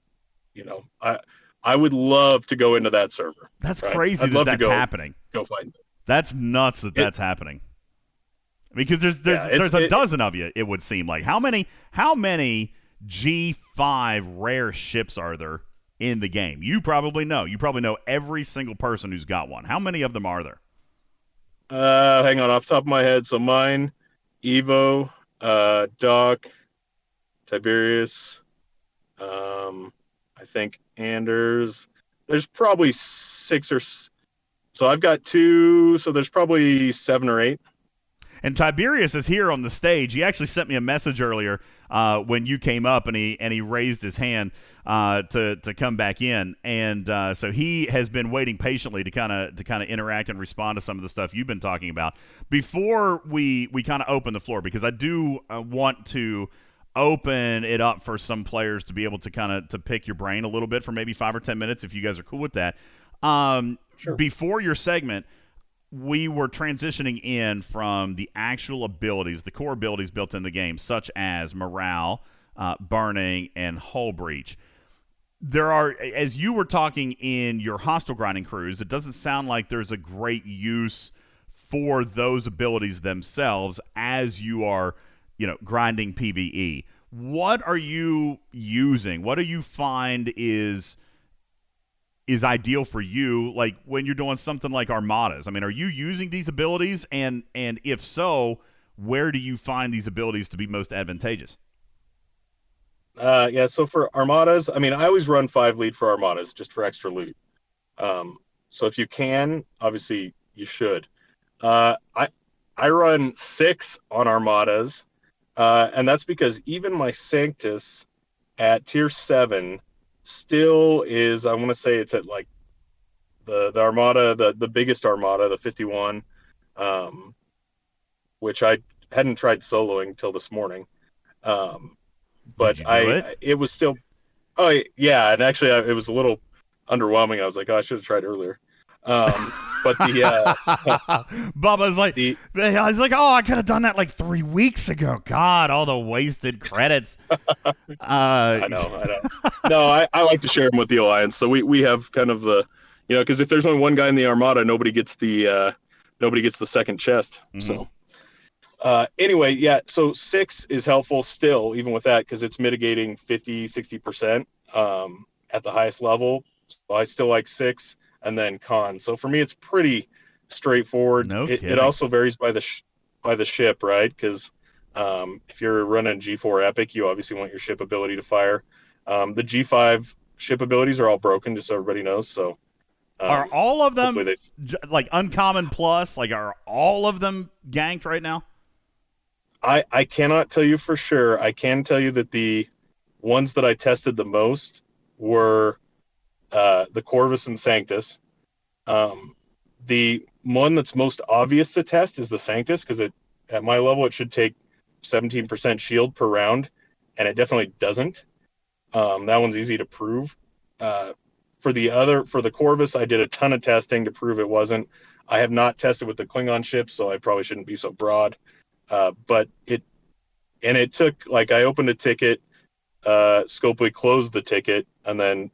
I would love to go into that server. That's right? Crazy I'd that that's go, happening. Go fight. That's nuts that's happening. Because there's a dozen of you, it would seem like. How many G5 rare ships are there in the game? You probably know. You probably know every single person who's got one. How many of them are there? Hang on, off the top of my head. So mine, Evo, Doc, Tiberius, I think Anders. There's probably so I've got two, so there's probably 7 or 8. And Tiberius is here on the stage. He actually sent me a message earlier when you came up, and he raised his hand to come back in. And so he has been waiting patiently to kind of interact and respond to some of the stuff you've been talking about. Before we kind of open the floor, because I do want to open it up for some players to be able to kind of pick your brain a little bit for maybe 5 or 10 minutes if you guys are cool with that. Sure. Before your segment, we were transitioning in from the actual abilities, the core abilities built in the game, such as morale, burning, and hull breach. There are, as you were talking in your hostile grinding crews, it doesn't sound like there's a great use for those abilities themselves as you are, grinding PvE. What are you using? What do you find is ideal for you, like when you're doing something like armadas? I mean, are you using these abilities, and if so, where do you find these abilities to be most advantageous? So for armadas, I mean, I always run 5 lead for armadas just for extra loot. So if you can, obviously you should. I run 6 on armadas, and that's because even my Sanctus at tier 7 still is, I want to say it's at like the armada, the biggest armada, the 51, which I hadn't tried soloing till this morning. But it was still, and actually it was a little underwhelming. I was like, I should have tried earlier. But the Bubba's like, I was like, I could have done that like 3 weeks ago. God, all the wasted credits. I know. No, I like to share them with the alliance. So we have kind of the, because if there's only one guy in the armada, nobody gets the second chest. Mm-hmm. So anyway, yeah. So 6 is helpful still, even with that, because it's mitigating 50-60% at the highest level. So I still like 6. And then con. So for me, it's pretty straightforward. No kidding. It also varies by the ship, right? Because if you're running G4 Epic, you obviously want your ship ability to fire. The G5 ship abilities are all broken, just so everybody knows. So are all of them like uncommon plus? Like, are all of them ganked right now? I cannot tell you for sure. I can tell you that the ones that I tested the most were the Corvus and Sanctus, The one that's most obvious to test is the Sanctus, because it, at my level, it should take 17% shield per round, and it definitely doesn't. That one's easy to prove. For the Corvus, I did a ton of testing to prove it wasn't. I have not tested with the Klingon ships, so I probably shouldn't be so broad. But it took, like, I opened a ticket, Scopely closed the ticket, and then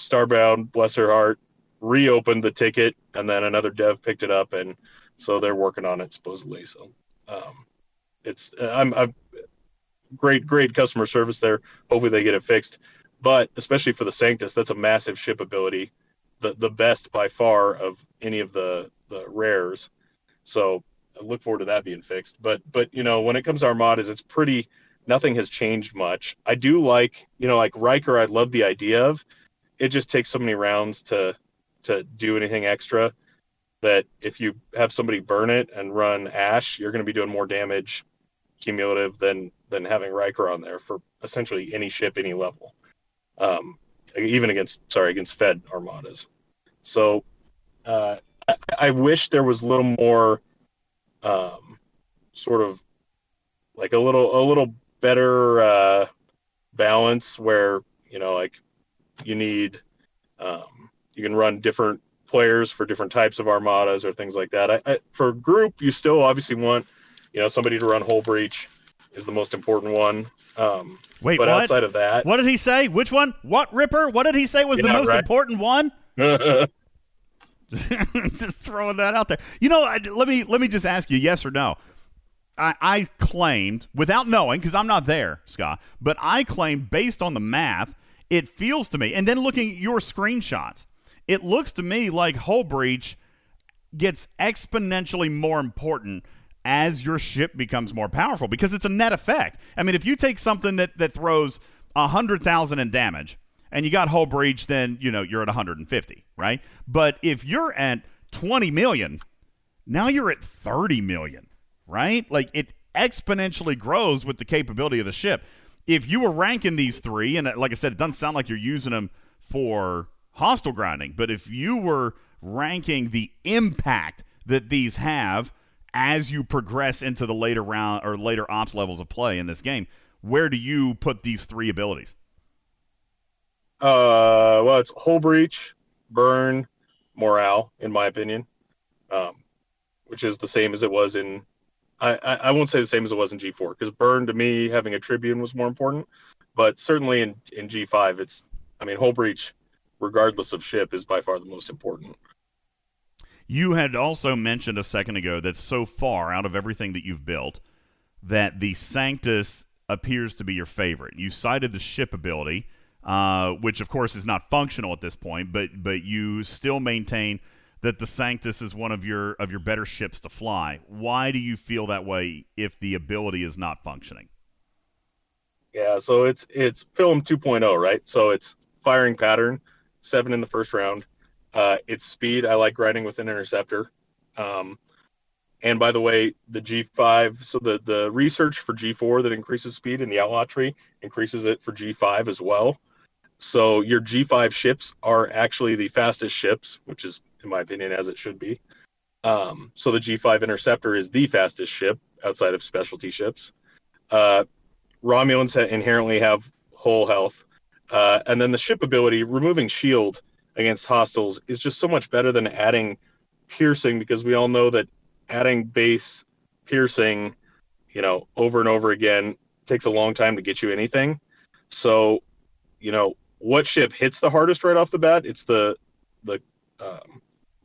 Starbound, bless her heart, reopened the ticket, and then another dev picked it up, and so they're working on it supposedly. So I'm great customer service there. Hopefully they get it fixed. But especially for the Sanctus, that's a massive ship ability, the best by far of any of the rares. So I look forward to that being fixed. But you know, when it comes to Armadas, it's pretty, nothing has changed much. I do like, you know, like Riker, I love the idea of. It just takes so many rounds to do anything extra that if you have somebody burn it and run Ash, you're going to be doing more damage cumulative than having Riker on there for essentially any ship, any level. Even against Fed Armadas. So I wish there was a little more sort of like a little better balance where, you know, like you need you can run different players for different types of Armadas or things like that. I for group, you still obviously want, you know, somebody to run Hull Breach is the most important one. Wait, but what? Outside of that, what did he say? Which one? What Ripper? What did he say was the most important one? Just throwing that out there. You know, let me just ask you yes or no. I claimed, without knowing, because I'm not there, Scott, but I claimed based on the math, it feels to me, and then looking at your screenshots, it looks to me like Hull Breach gets exponentially more important as your ship becomes more powerful, because it's a net effect. I mean, if you take something that throws 100,000 in damage and you got Hull Breach, then, you know, you're at 150, right? But if you're at 20 million, now you're at 30 million, right? Like, it exponentially grows with the capability of the ship. If you were ranking these three, and like I said, it doesn't sound like you're using them for hostile grinding, but if you were ranking the impact that these have as you progress into the later round or later ops levels of play in this game, where do you put these three abilities? Well, it's Hull Breach, Burn, Morale, in my opinion, which is the same as it was in... I won't say the same as it was in G4, because Burn, to me, having a Tribune was more important, but certainly in G5, it's... I mean, Hull Breach, regardless of ship, is by far the most important. You had also mentioned a second ago that so far out of everything that you've built that the Sanctus appears to be your favorite. You cited the ship ability, which of course is not functional at this point, but you still maintain that the Sanctus is one of your better ships to fly. Why do you feel that way if the ability is not functioning? Yeah, so it's Pilum 2.0, right? So it's firing pattern, 7 in the first round. It's speed. I like riding with an interceptor. And by the way, the G5, so the research for G4 that increases speed in the Outlaw tree increases it for G5 as well. So your G5 ships are actually the fastest ships, which is, in my opinion, as it should be. So the G5 interceptor is the fastest ship outside of specialty ships. Romulans inherently have whole health. And then the ship ability, removing shield against hostiles, is just so much better than adding piercing, because we all know that adding base piercing, you know, over and over again takes a long time to get you anything. So, you know, what ship hits the hardest right off the bat? It's the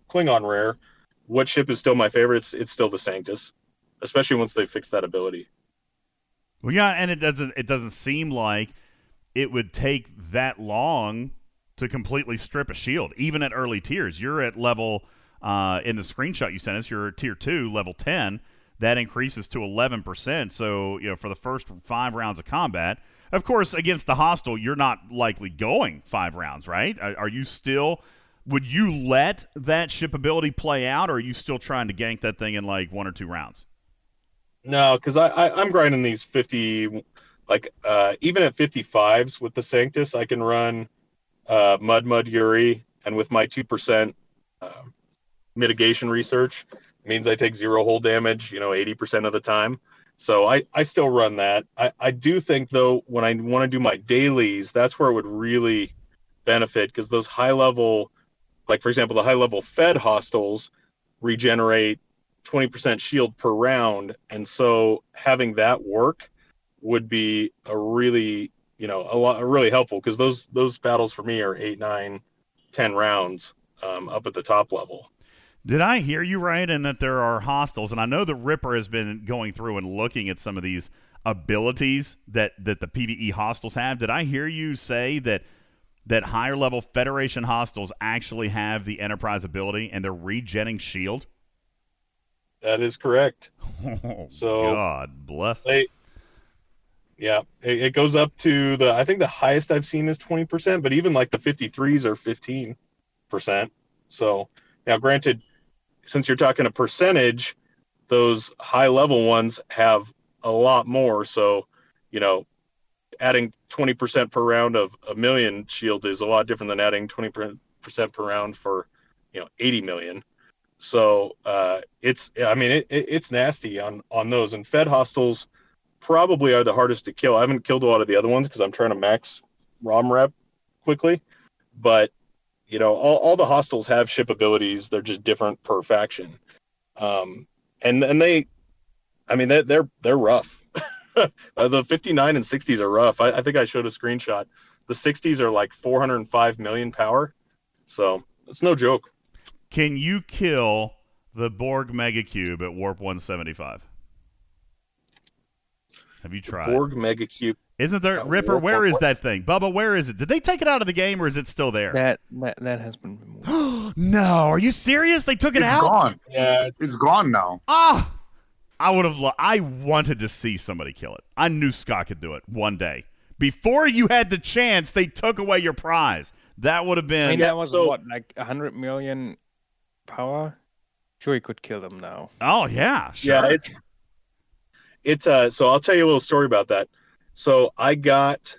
Klingon rare. What ship is still my favorite? It's still the Sanctus, especially once they fix that ability. Well, yeah, and it doesn't seem like it would take that long to completely strip a shield, even at early tiers. You're at level, in the screenshot you sent us, you're tier 2, level 10. That increases to 11%. So, you know, for the first 5 rounds of combat, of course, against the hostile, you're not likely going 5 rounds, right? Are you still, would you let that ship ability play out, or are you still trying to gank that thing in like 1 or 2 rounds? No, because I'm grinding these 50, like even at 55s with the Sanctus, I can run Mud Yuri, and with my 2% mitigation research. It means I take zero hull damage, 80% of the time. So I still run that. I do think, though, when I want to do my dailies, that's where it would really benefit, because those high-level, like, for example, the high-level Fed hostiles regenerate 20% shield per round, and so having that work would be a really, really helpful, because those battles for me are 8, 9, 10 rounds up at the top level. Did I hear you right in that there are hostiles? And I know the Ripper has been going through and looking at some of these abilities that the PvE hostiles have. Did I hear you say that higher-level Federation hostiles actually have the Enterprise ability and they're regenning shield? That is correct. Oh, so God bless them. It goes up to I think the highest I've seen is 20%, but even like the 53s are 15%. So now, granted, since you're talking a percentage, those high-level ones have a lot more. So, adding 20% per round of 1 million shield is a lot different than adding 20% per round for, 80 million. So it's nasty on those. And Fed hostiles probably are the hardest to kill. I haven't killed a lot of the other ones because I'm trying to max ROM rep quickly. But, all the hostiles have ship abilities. They're just different per faction. And they, they're rough. The 59 and 60s are rough. I think I showed a screenshot. The 60s are like 405 million power. So it's no joke. Can you kill the Borg Megacube at Warp 175? Have you tried? The Borg Megacube. Isn't there, Ripper, where is that thing? Bubba, where is it? Did they take it out of the game, or is it still there? That has been removed. No, are you serious? They took it out? It's gone. Yeah, it's gone now. Ah! I wanted to see somebody kill it. I knew Scott could do it one day. Before you had the chance, they took away your prize. That would have been... that was, like 100 million... power? Sure, he could kill them now. Oh yeah, sure. Yeah, it's so I'll tell you a little story about that. So I got,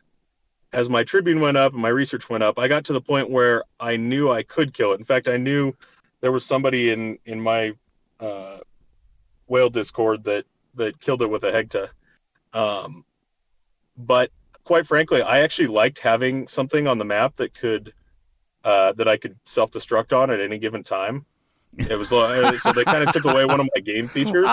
as my Tribune went up and my research went up, I got to the point where I knew I could kill it. In fact, I knew there was somebody in my whale Discord that killed it with a hecta. But quite frankly, I actually liked having something on the map that could that I could self-destruct on at any given time. It was so they kind of took away one of my game features.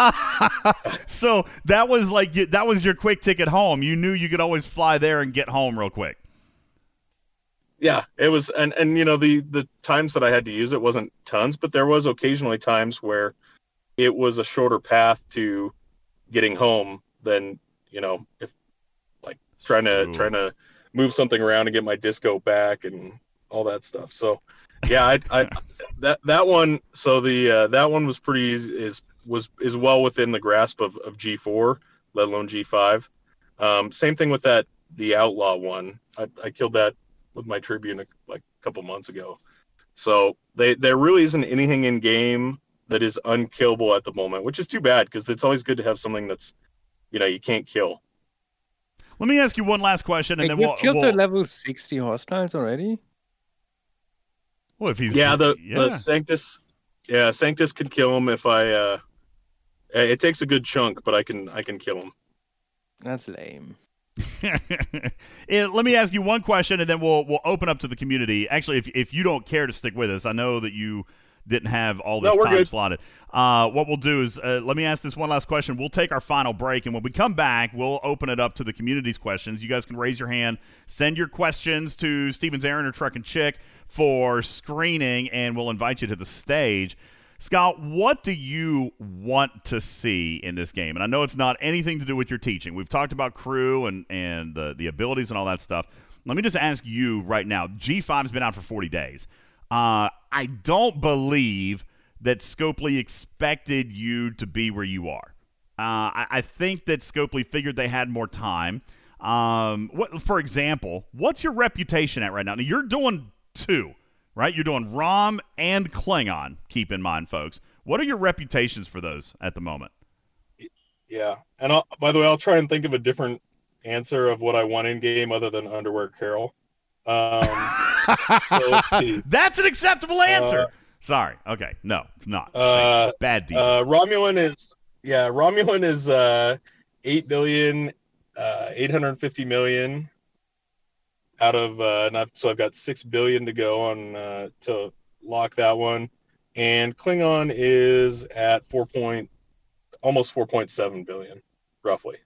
So that was like that was your quick ticket home. You knew you could always fly there and get home real quick. Yeah, it was, and the times that I had to use it wasn't tons, but there was occasionally times where it was a shorter path to getting home than if like trying to move something around and get my disco back and all that stuff. So yeah, I that one, so the that one was pretty easy, is well within the grasp of G4, let alone G5. Same thing with that, the Outlaw one. I killed that with my Tribune like a couple months ago. So there really isn't anything in game that is unkillable at the moment, which is too bad, because it's always good to have something that's you can't kill. Let me ask you one last question, and then we'll kill the level 60 hostiles already. Well, if he's the Sanctus, Sanctus could kill him if I. It takes a good chunk, but I can kill him. That's lame. Let me ask you one question, and then we'll open up to the community. Actually, if you don't care to stick with us, I know that you didn't have all this time good. Slotted. What we'll do is let me ask this one last question. We'll take our final break, and when we come back, we'll open it up to the community's questions. You guys can raise your hand, send your questions to Stephen Zarin or Truck and Chick for screening, and we'll invite you to the stage. Scott, what do you want to see in this game? And I know it's not anything to do with your teaching. We've talked about crew and the abilities and all that stuff. Let me just ask you right now. G5's been out for 40 days. I don't believe that Scopely expected you to be where you are. I think that Scopely figured they had more time. For example, what's your reputation at right now? Now, you're doing... 2, right? You're doing ROM and Klingon, keep in mind, folks. What are your reputations for those at the moment? Yeah. And by the way, I'll try and think of a different answer of what I want in game other than Underwear Carol. So let's see. That's an acceptable answer. Sorry. Okay. No, it's not. Bad people. Romulan is 8 billion 850 million out of so I've got 6 billion to go on to lock that one. And Klingon is at almost 4.7 billion, roughly.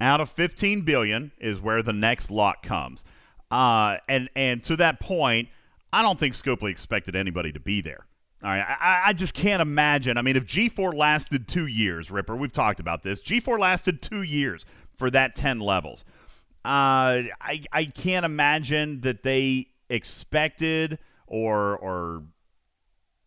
Out of 15 billion is where the next lock comes. And to that point, I don't think Scopely expected anybody to be there. All right, I just can't imagine. I mean, if G4 lasted 2 years, Ripper, we've talked about this. G4 lasted 2 years for that 10 levels. I can't imagine that they expected or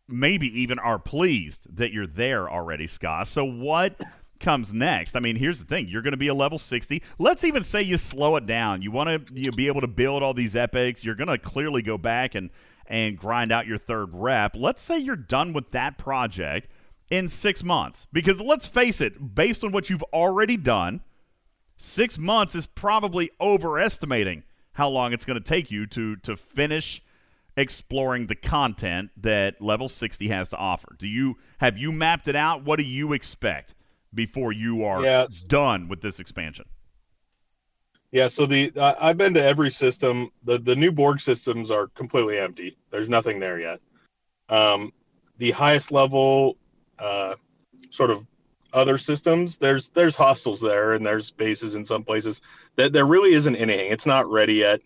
maybe even are pleased that you're there already, Scott. So what comes next? I mean, here's the thing. You're going to be a level 60. Let's even say you slow it down. You want to be able to build all these epics. You're going to clearly go back and grind out your third rep. Let's say you're done with that project in 6 months. Because let's face it, based on what you've already done, 6 months is probably overestimating how long it's going to take you to finish exploring the content that level 60 has to offer. Have you mapped it out? What do you expect before you are done with this expansion? Yeah, so I've been to every system. The new Borg systems are completely empty. There's nothing there yet. The highest level sort of other systems, there's hostels there and there's bases in some places. There really isn't anything. It's not ready yet,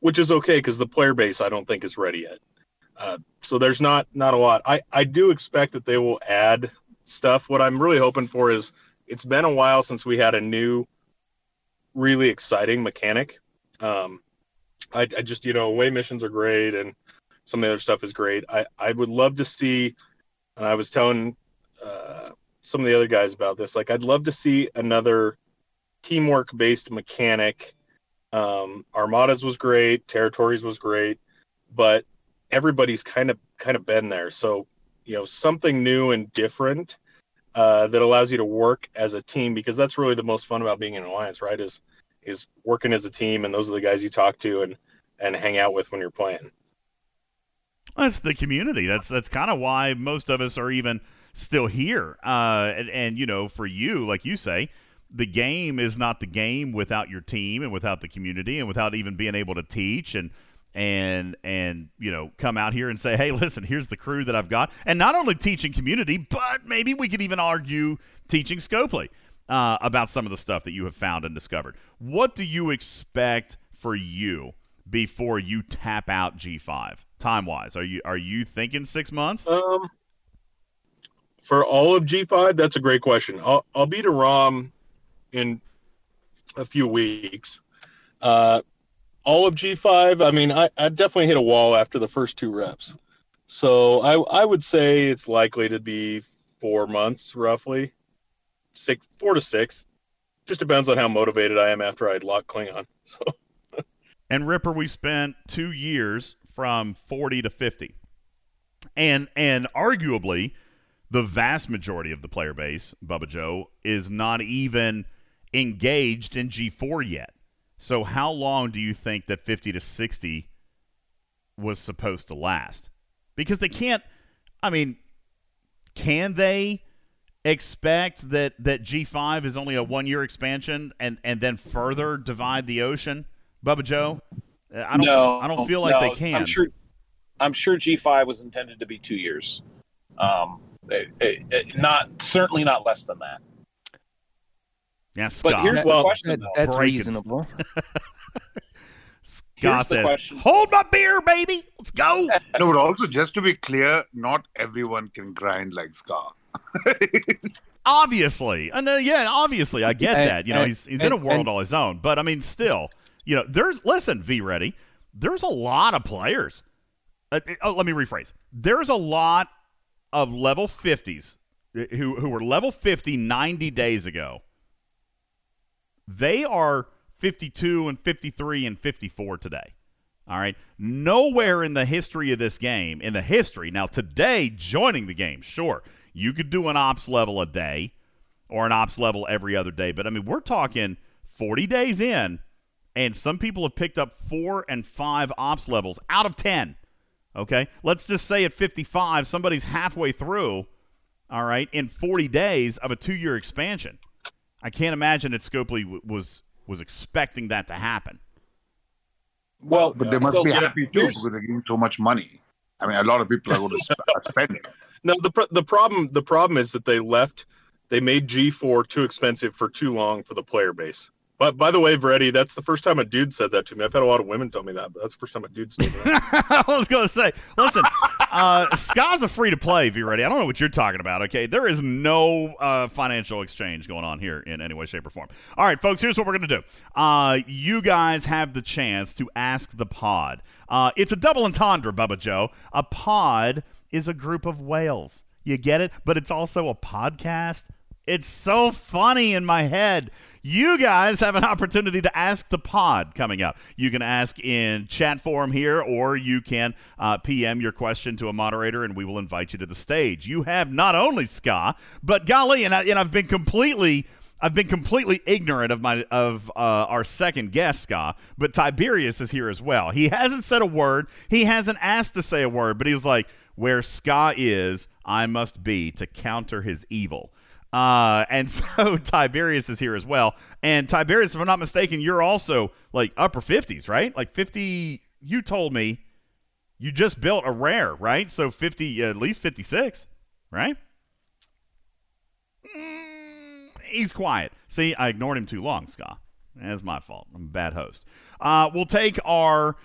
which is okay because the player base I don't think is ready yet. So there's not a lot. I do expect that they will add stuff. What I'm really hoping for is it's been a while since we had a new really exciting mechanic. I just, away missions are great and some of the other stuff is great. I would love to see, and I was telling some of the other guys about this, like I'd love to see another teamwork-based mechanic. Armadas was great, Territories was great, but everybody's kind of been there. So, something new and different that allows you to work as a team, because that's really the most fun about being in an alliance, right? Is working as a team, and those are the guys you talk to and hang out with when you're playing. That's the community. That's kind of why most of us are even still here. And for you, like you say, the game is not the game without your team and without the community and without even being able to teach and come out here and say, hey, listen, here's the crew that I've got. And not only teaching community, but maybe we could even argue teaching Scopely about some of the stuff that you have found and discovered. What do you expect for you before you tap out G5, time-wise? Are you thinking 6 months? For all of G5, that's a great question. I'll be to ROM in a few weeks. All of G5, I mean, I definitely hit a wall after the first two reps. So I would say it's likely to be 4 months, roughly. 4 to 6. Just depends on how motivated I am after I lock Klingon. So. And Ripper, we spent 2 years from 40 to 50. And arguably, the vast majority of the player base, Bubba Joe, is not even engaged in G4 yet. So how long do you think that 50 to 60 was supposed to last? Because they can't – I mean, can they expect that G5 is only a one-year expansion and then further divide the ocean, Bubba Joe? I don't feel like they can. I'm sure G5 was intended to be 2 years. Certainly not less than that. Yeah, Scott. But here's the question, though. That's reasonable. Scott says, hold my beer, baby. Let's go. No, but also, just to be clear, not everyone can grind like Scott. Obviously. Obviously. I get that. He's in a world all his own. But, I mean, still, listen, V-Ready, there's a lot of players. Let me rephrase. There's a lot of level 50s who were level 50 90 days ago. They are 52 and 53 and 54 today. All right? Nowhere in the history of this game, now today, joining the game, sure, you could do an ops level a day or an ops level every other day. But, I mean, we're talking 40 days in, and some people have picked up 4 and 5 ops levels out of 10. okay? Let's just say at 55, somebody's halfway through, all right, in 40 days of a 2-year expansion. I can't imagine that Scopely was expecting that to happen. Well, but they must be happy, too, because they're giving so much money. I mean, a lot of people are going to spend it. No, the problem is that they made G4 too expensive for too long for the player base. But by the way, Vretti, that's the first time a dude said that to me. I've had a lot of women tell me that, but that's the first time a dude said that. I was going to say, listen, Ska's a free-to-play, V-Ready. I don't know what you're talking about, okay? There is no financial exchange going on here in any way, shape, or form. All right, folks, here's what we're going to do. You guys have the chance to ask the pod. It's a double entendre, Bubba Joe. A pod is a group of whales. You get it? But it's also a podcast. It's so funny in my head. You guys have an opportunity to ask the pod coming up. You can ask in chat form here, or you can PM your question to a moderator, and we will invite you to the stage. You have not only Ska, but golly, I've been completely ignorant of our second guest, Ska, but Tiberius is here as well. He hasn't said a word. He hasn't asked to say a word, but he was like, "Where Ska is, I must be to counter his evil." And so Tiberius is here as well. And Tiberius, if I'm not mistaken, you're also like upper 50s, right? Like 50, you told me you just built a rare, right? So 50, at least 56, right? He's quiet. See, I ignored him too long, Scott. That's my fault. I'm a bad host. We'll take our...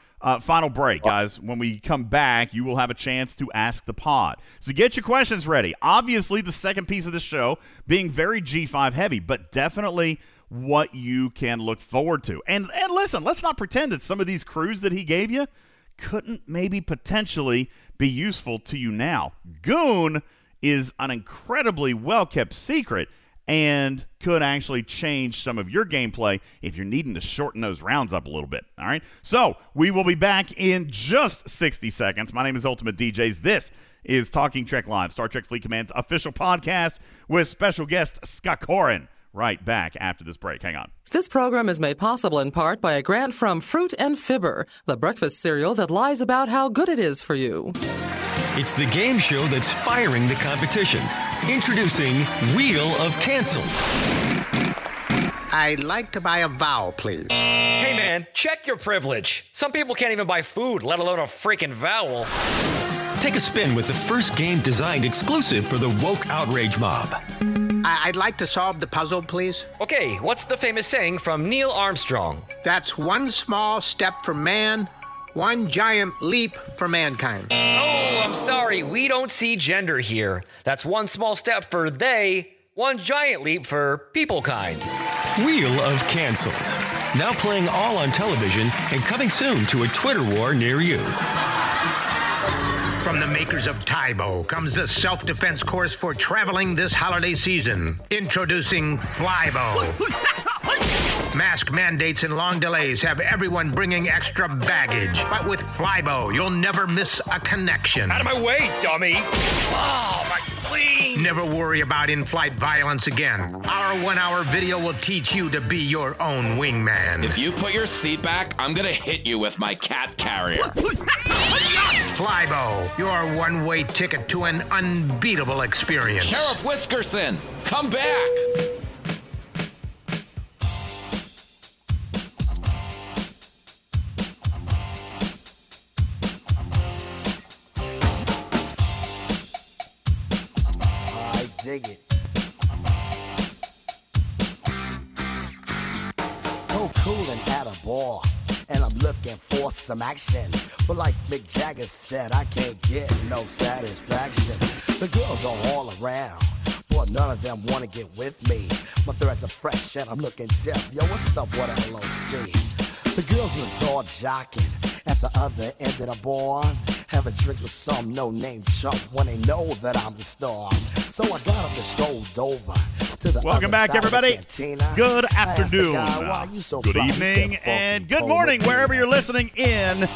final break, guys. When we come back, you will have a chance to ask the pod. So get your questions ready. Obviously, the second piece of the show being very G5 heavy, but definitely what you can look forward to. And listen, let's not pretend that some of these crews that he gave you couldn't maybe potentially be useful to you now. Goon is an incredibly well-kept secret and could actually change some of your gameplay if you're needing to shorten those rounds up a little bit, all right? So we will be back in just 60 seconds. My name is Ultimate DJs. This is Talking Trek Live, Star Trek Fleet Command's official podcast with special guest Scott Corrin. Right back after this break. Hang on. This program is made possible in part by a grant from Fruit and Fibber, the breakfast cereal that lies about how good it is for you. It's the game show that's firing the competition. Introducing Wheel of Canceled. I'd like to buy a vowel, please. Hey, man, check your privilege. Some people can't even buy food, let alone a freaking vowel. Take a spin with the first game designed exclusive for the woke outrage mob. I'd like to solve the puzzle, please. Okay, what's the famous saying from Neil Armstrong? That's one small step for man, one giant leap for mankind. Oh, I'm sorry. We don't see gender here. That's one small step for they, one giant leap for people kind. Wheel of Canceled. Now playing all on television and coming soon to a Twitter war near you. From the makers of Tybo comes the self-defense course for traveling this holiday season. Introducing Flybo. Mask mandates and long delays have everyone bringing extra baggage. But with Flybo, you'll never miss a connection. Out of my way, dummy! Oh, my spleen! Never worry about in-flight violence again. Our one-hour video will teach you to be your own wingman. If you put your seat back, I'm gonna hit you with my cat carrier. Flybo, your one-way ticket to an unbeatable experience. Sheriff Whiskerson, come back! Dig it. Co-cooling at a bar, and I'm looking for some action. But like Mick Jagger said, I can't get no satisfaction. The girls are all around, but none of them wanna get with me. My threads are fresh and I'm looking deaf. Yo, what's up with LOC? The girls was all jocking at the other end of the bar. Having drinks with some no-name chump when they know that I'm the star. So I got up and strolled over to the Welcome back, everybody. Good afternoon. Guy, so good evening and good morning, wherever you're listening in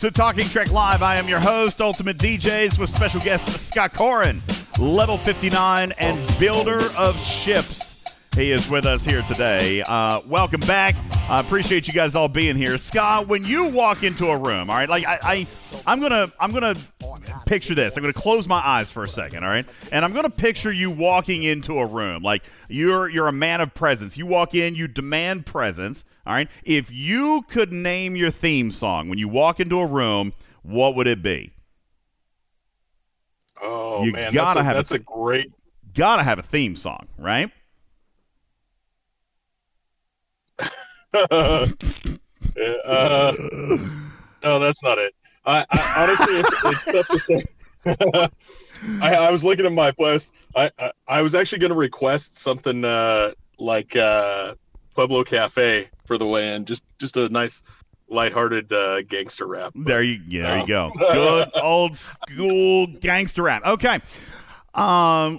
to Talking Trek Live. I am your host, Ultimate DJs, with special guest Scott Corrin, level 59 and builder of ships. He is with us here today. Welcome back. I appreciate you guys all being here. Scott, when you walk into a room, all right, like I'm gonna picture this. I'm gonna close my eyes for a second, all right, and I'm gonna picture you walking into a room. Like you're a man of presence. You walk in, you demand presence. All right. If you could name your theme song when you walk into a room, what would it be? Oh, you man, gotta have a theme song, right? No, that's not it. I honestly, it's tough to say. I was looking at my quest. I was actually going to request something like Pueblo Cafe for the way in. Just a nice, lighthearted gangster rap. There you go. Good old school gangster rap. Okay.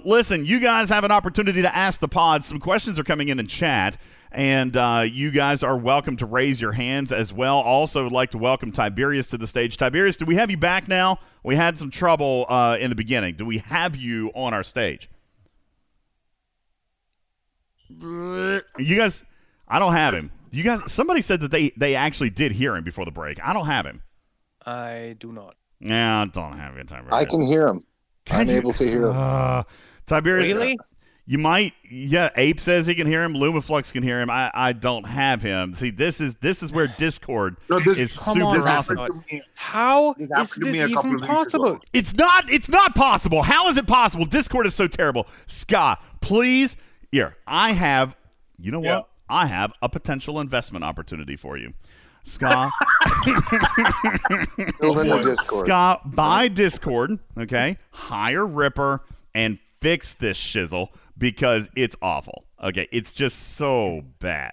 Listen, you guys have an opportunity to ask the pod. Some questions are coming in chat. And you guys are welcome to raise your hands as well. Also would like to welcome Tiberius to the stage. Tiberius, do we have you back now? We had some trouble in the beginning. Do we have you on our stage? You guys, I don't have him. You guys, somebody said that they actually did hear him before the break. I don't have him. I do not. Yeah, I don't have him. Tiberius. I can hear him. I'm able to hear him. Tiberius. Really? You might, yeah. Ape says he can hear him. LumaFlux can hear him. I don't have him. See, this is where Discord is super awesome. How is this even possible? It's not possible. How is it possible? Discord is so terrible. Scott, please. Here, I have. You know what? I have a potential investment opportunity for you, Scott. Scott, buy Discord. Okay, hire Ripper and fix this shizzle. Because it's awful. Okay, it's just so bad.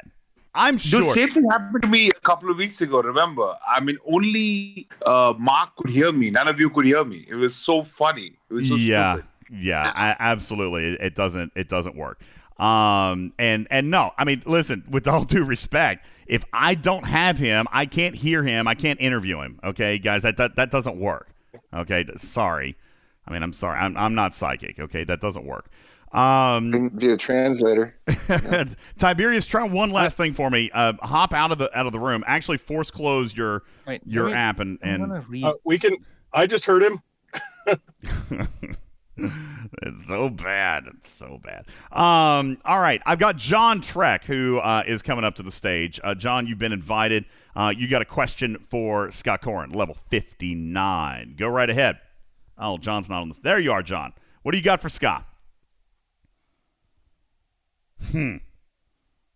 I'm sure. The same thing happened to me a couple of weeks ago, remember? I mean, only Mark could hear me. None of you could hear me. It was so funny. It was so stupid. Yeah, absolutely. It doesn't work. And no, I mean, listen, with all due respect, if I don't have him, I can't hear him. I can't interview him. Okay, guys, that doesn't work. Okay, sorry. I mean, I'm sorry. I'm not psychic. Okay, that doesn't work. Be a translator. Yeah. Tiberius, try one last thing for me. Hop out of the room. Actually, force close your app and we can. I just heard him. It's so bad. It's so bad. All right, I've got John Trek who is coming up to the stage. John, you've been invited. You got a question for Scott Corrin, level 59. Go right ahead. Oh, John's not on this. There you are, John. What do you got for Scott?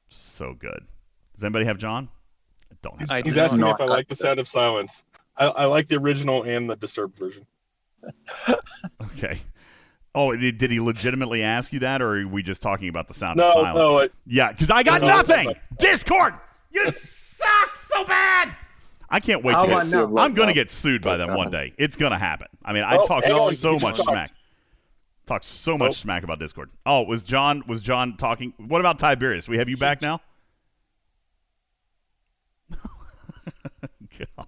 So good. Does anybody have John? I don't have John. He's asking me if I like the sound of silence. I like the original and the disturbed version. Okay. Oh, did he legitimately ask you that, or are we just talking about the sound of silence? Yeah, because I got nothing. Discord, you suck so bad. I can't wait to get sued. I'm going to get sued by them one day. It's going to happen. I mean, I talk so much smack. Talks so much smack about Discord. Oh, was John talking? What about Tiberius? We have you back now?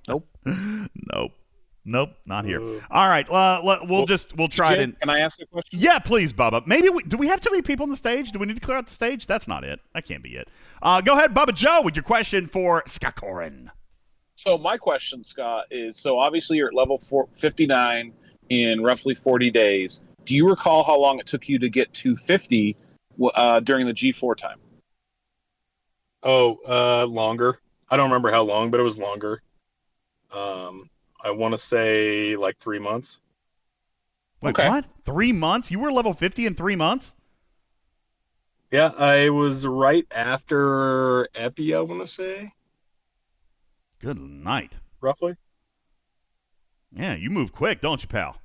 Nope. Not here. All right. We'll try it. Can I ask a question? Yeah, please, Bubba. Maybe do we have too many people on the stage? Do we need to clear out the stage? That's not it. That can't be it. Go ahead, Bubba Joe, with your question for Scott Corrin. So my question, Scott, is obviously you're at level 59 in roughly 40 days. Do you recall how long it took you to get to 50 during the G4 time? Oh, longer. I don't remember how long, but it was longer. I want to say like 3 months. Wait, okay. What? 3 months? You were level 50 in 3 months? Yeah, I was right after Epi, I want to say. Good night. Roughly. Yeah, you move quick, don't you, pal?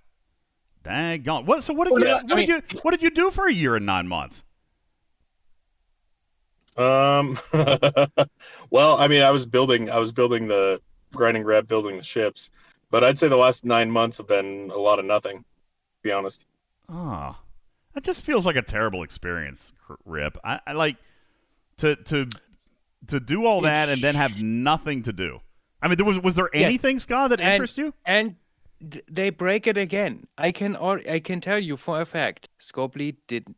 Daggone. What did you do for a year and 9 months? Well, I mean, I was building the grinding grab, building the ships, but I'd say the last 9 months have been a lot of nothing, to be honest. Oh, that just feels like a terrible experience, Rip. I like to do all that and then have nothing to do. I mean, was there anything, Scott, that interests you? And they break it again. I can tell you for a fact, Scopely didn't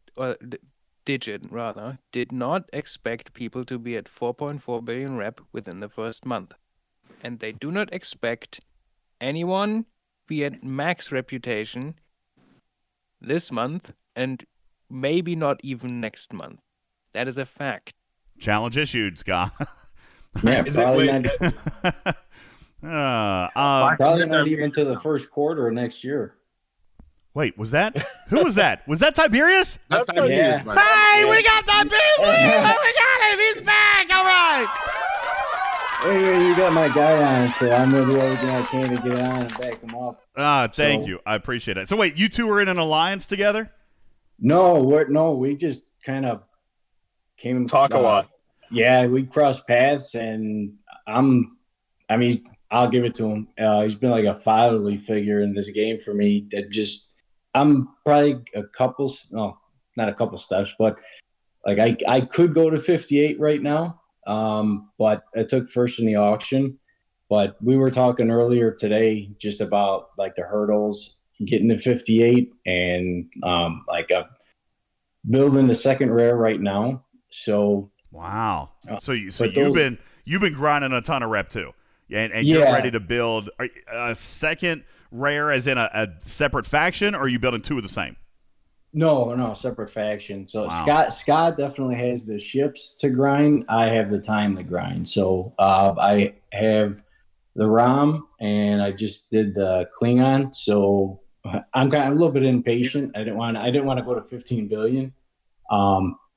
digit rather, did not expect people to be at 4.4 billion rep within the first month. And they do not expect anyone be at max reputation this month and maybe not even next month. That is a fact. Challenge issued, Scott. Yeah, probably not even to the first quarter of next year. Wait, was that? Who was that? Was that Tiberius? That's Tiberius. Yeah. Hey, yeah. We got Tiberius! Oh, we got him! He's back! All right! Hey, you got my guy on, so I'm going to do everything I can to get on and back him up. Thank you. I appreciate it. So wait, you two were in an alliance together? No, we just kind of came and talked a lot. Yeah, we crossed paths, and I'll give it to him. He's been like a fatherly figure in this game for me that just, I'm probably not a couple steps, but like I could go to 58 right now. But I took first in the auction, but we were talking earlier today just about like the hurdles getting to 58 and, like I'm building the second rare right now. So, wow. So you've been grinding a ton of rep too. And you're ready to build a second rare as in a separate faction, or are you building two of the same? No, separate faction. So wow. Scott definitely has the ships to grind. I have the time to grind. So I have the ROM, and I just did the Klingon. So I'm kind of a little bit impatient. I didn't want to go to 15 billion.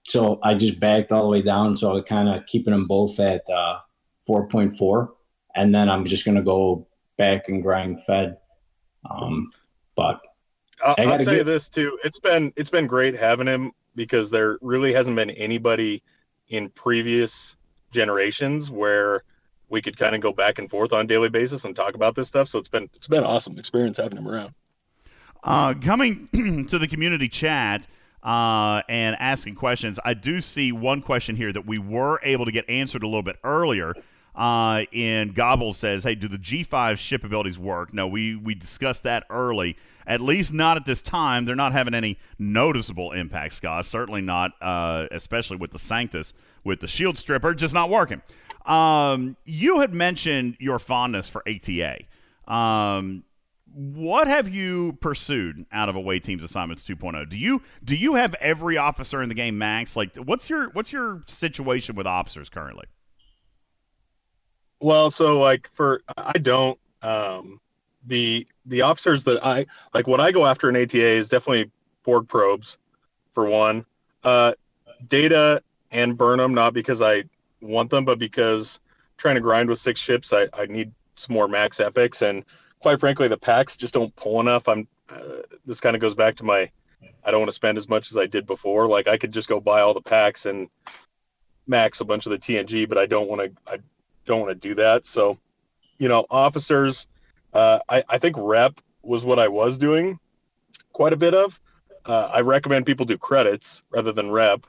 So I just backed all the way down. So I'm kind of keeping them both at 4.4, and then I'm just gonna go back and grind Fed. But. I'll say this too. It's been great having him because there really hasn't been anybody in previous generations where we could kind of go back and forth on a daily basis and talk about this stuff. So it's been an awesome experience having him around. Coming to the community chat and asking questions, I do see one question here that we were able to get answered a little bit earlier. And Gobble says, hey, do the G5 ship abilities work? No, we discussed that early. At least not at this time. They're not having any noticeable impact, Scott. Certainly not, especially with the Sanctus, with the shield stripper, just not working. You had mentioned your fondness for ATA. What have you pursued out of Away Teams Assignments 2.0? Do you have every officer in the game max? Like, what's your situation with officers currently? Well, so like the officers that I like, what I go after in ATA is definitely Borg probes for one, Data and Burnham, not because I want them, but because trying to grind with six ships, I need some more max epics. And quite frankly, the packs just don't pull enough. This kind of goes back to my, I don't want to spend as much as I did before. Like I could just go buy all the packs and max a bunch of the TNG, but I don't want to do that. So, you know, officers, I think rep was what I was doing quite a bit of. I recommend people do credits rather than rep.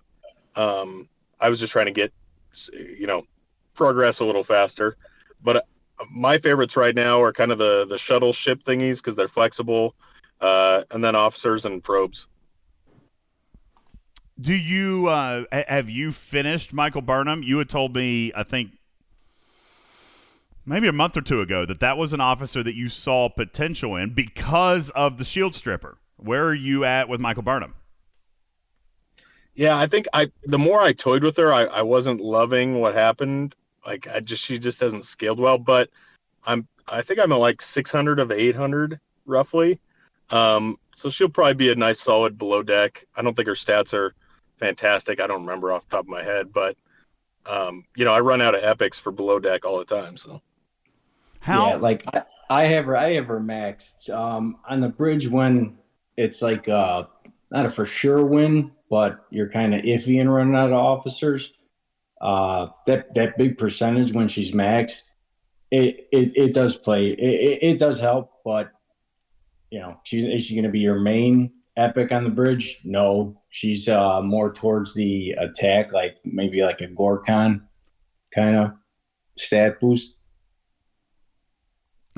I was just trying to get, you know, progress a little faster. But my favorites right now are kind of the shuttle ship thingies because they're flexible, and then officers and probes. Do you have you finished Michael Burnham? You had told me, I think, maybe a month or two ago that was an officer that you saw potential in because of the shield stripper. Where are you at with Michael Burnham? Yeah, I think the more I toyed with her, I wasn't loving what happened. Like she just hasn't scaled well, but I think I'm at like 600 of 800 roughly. So she'll probably be a nice solid below deck. I don't think her stats are fantastic. I don't remember off the top of my head, but you know, I run out of epics for below deck all the time, so. How? Yeah, like I have her maxed on the bridge when it's like not a for sure win, but you're kind of iffy and running out of officers. That big percentage when she's maxed, it does play. It does help, but you know, is she going to be your main epic on the bridge? No, she's more towards the attack, like maybe like a Gorkon kind of stat boost.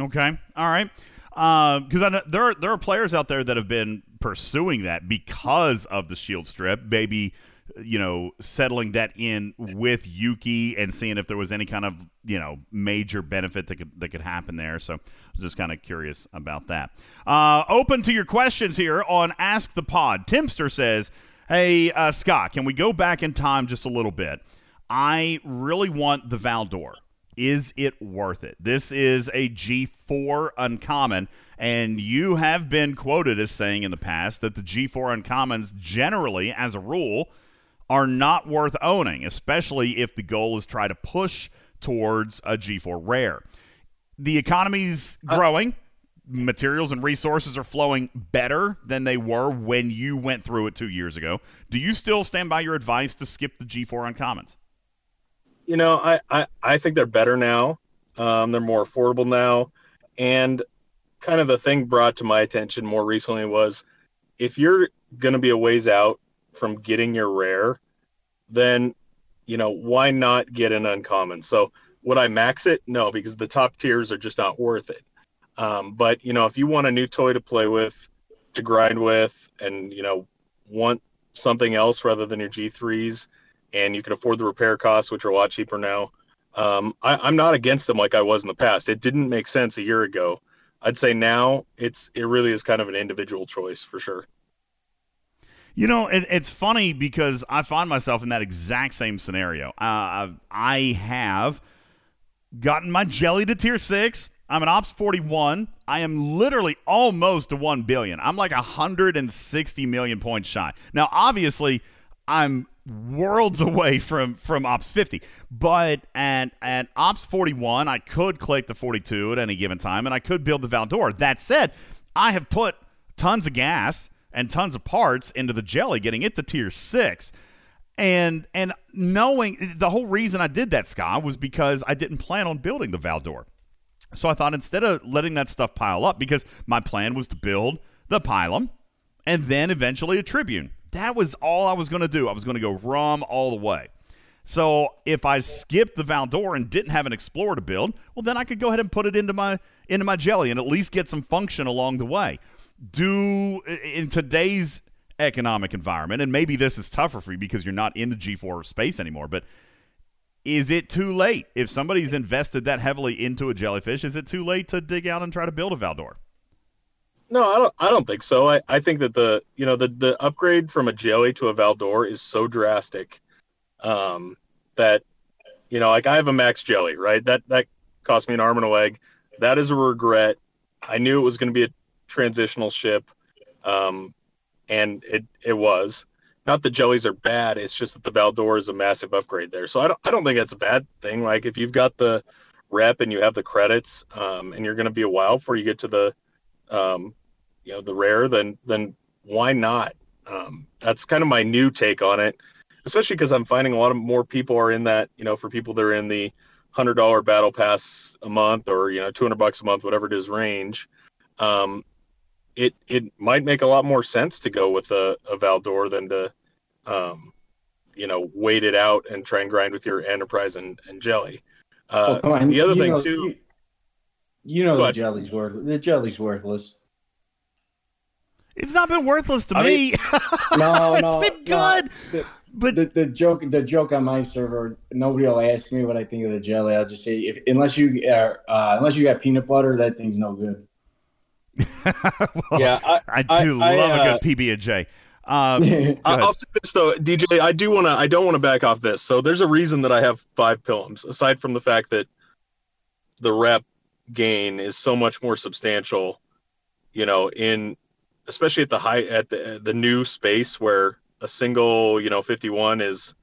Okay. All right. Because I know there are players out there that have been pursuing that because of the shield strip. Maybe you know, settling that in with Yuki and seeing if there was any kind of, you know, major benefit that could happen there. So I was just kind of curious about that. Open to your questions here on Ask the Pod. Timster says, hey, Scott, can we go back in time just a little bit? I really want the Valdor. Is it worth it? This is a G4 uncommon, and you have been quoted as saying in the past that the G4 uncommons generally, as a rule, are not worth owning, especially if the goal is try to push towards a G4 rare. The economy's growing. Materials and resources are flowing better than they were when you went through it 2 years ago. Do you still stand by your advice to skip the G4 uncommons? You know, I think they're better now. They're more affordable now. And kind of the thing brought to my attention more recently was, if you're going to be a ways out from getting your rare, then, you know, why not get an uncommon? So would I max it? No, because the top tiers are just not worth it. But, you know, if you want a new toy to play with, to grind with, and, you know, want something else rather than your G3s, and you can afford the repair costs, which are a lot cheaper now, I'm not against them like I was in the past. It didn't make sense a year ago. I'd say now it really is kind of an individual choice for sure. You know, it's funny because I find myself in that exact same scenario. I have gotten my jelly to tier 6. I'm an Ops 41. I am literally almost to 1 billion. I'm like 160 million points shy. Now, obviously, I'm worlds away from Ops 50. But at Ops 41, I could click the 42 at any given time, and I could build the Valdor. That said, I have put tons of gas and tons of parts into the jelly, getting it to tier 6. And knowing the whole reason I did that, Scott, was because I didn't plan on building the Valdor. So I thought, instead of letting that stuff pile up, because my plan was to build the Pylum and then eventually a Tribune. That was all I was going to do. I was going to go ROM all the way. So if I skipped the Valdor and didn't have an Explorer to build, well, then I could go ahead and put it into my jelly and at least get some function along the way. In today's economic environment, and maybe this is tougher for you because you're not in the G4 space anymore, but is it too late? If somebody's invested that heavily into a jellyfish, is it too late to dig out and try to build a Valdor? No, I don't think so. I think that the upgrade from a jelly to a Valdor is so drastic that, you know, like I have a max jelly, right? That cost me an arm and a leg. That is a regret. I knew it was going to be a transitional ship, and it was. Not that jellies are bad. It's just that the Valdor is a massive upgrade there. So I don't think that's a bad thing. Like if you've got the rep and you have the credits, and you're going to be a while before you get to the you know, the rare, then why not? That's kind of my new take on it, especially because I'm finding a lot of more people are in that, you know, for people that are in the $100 battle pass a month or, you know, $200 a month, whatever it is range. It might make a lot more sense to go with a Valdor than to, you know, wait it out and try and grind with your Enterprise and Jelly. The other thing too. You know, the jelly's worthless. The jelly's worthless. It's not been worthless to me. No, it's been good. The joke on my server. Nobody will ask me what I think of the jelly. I'll just say, unless you got peanut butter, that thing's no good. Well, yeah, I love a good PB&J. I'll say this though, DJ. I don't want to back off this. So there's a reason that I have 5 Pylums, aside from the fact that the rep gain is so much more substantial, you know, in especially at the new space where a single, you know, 51 is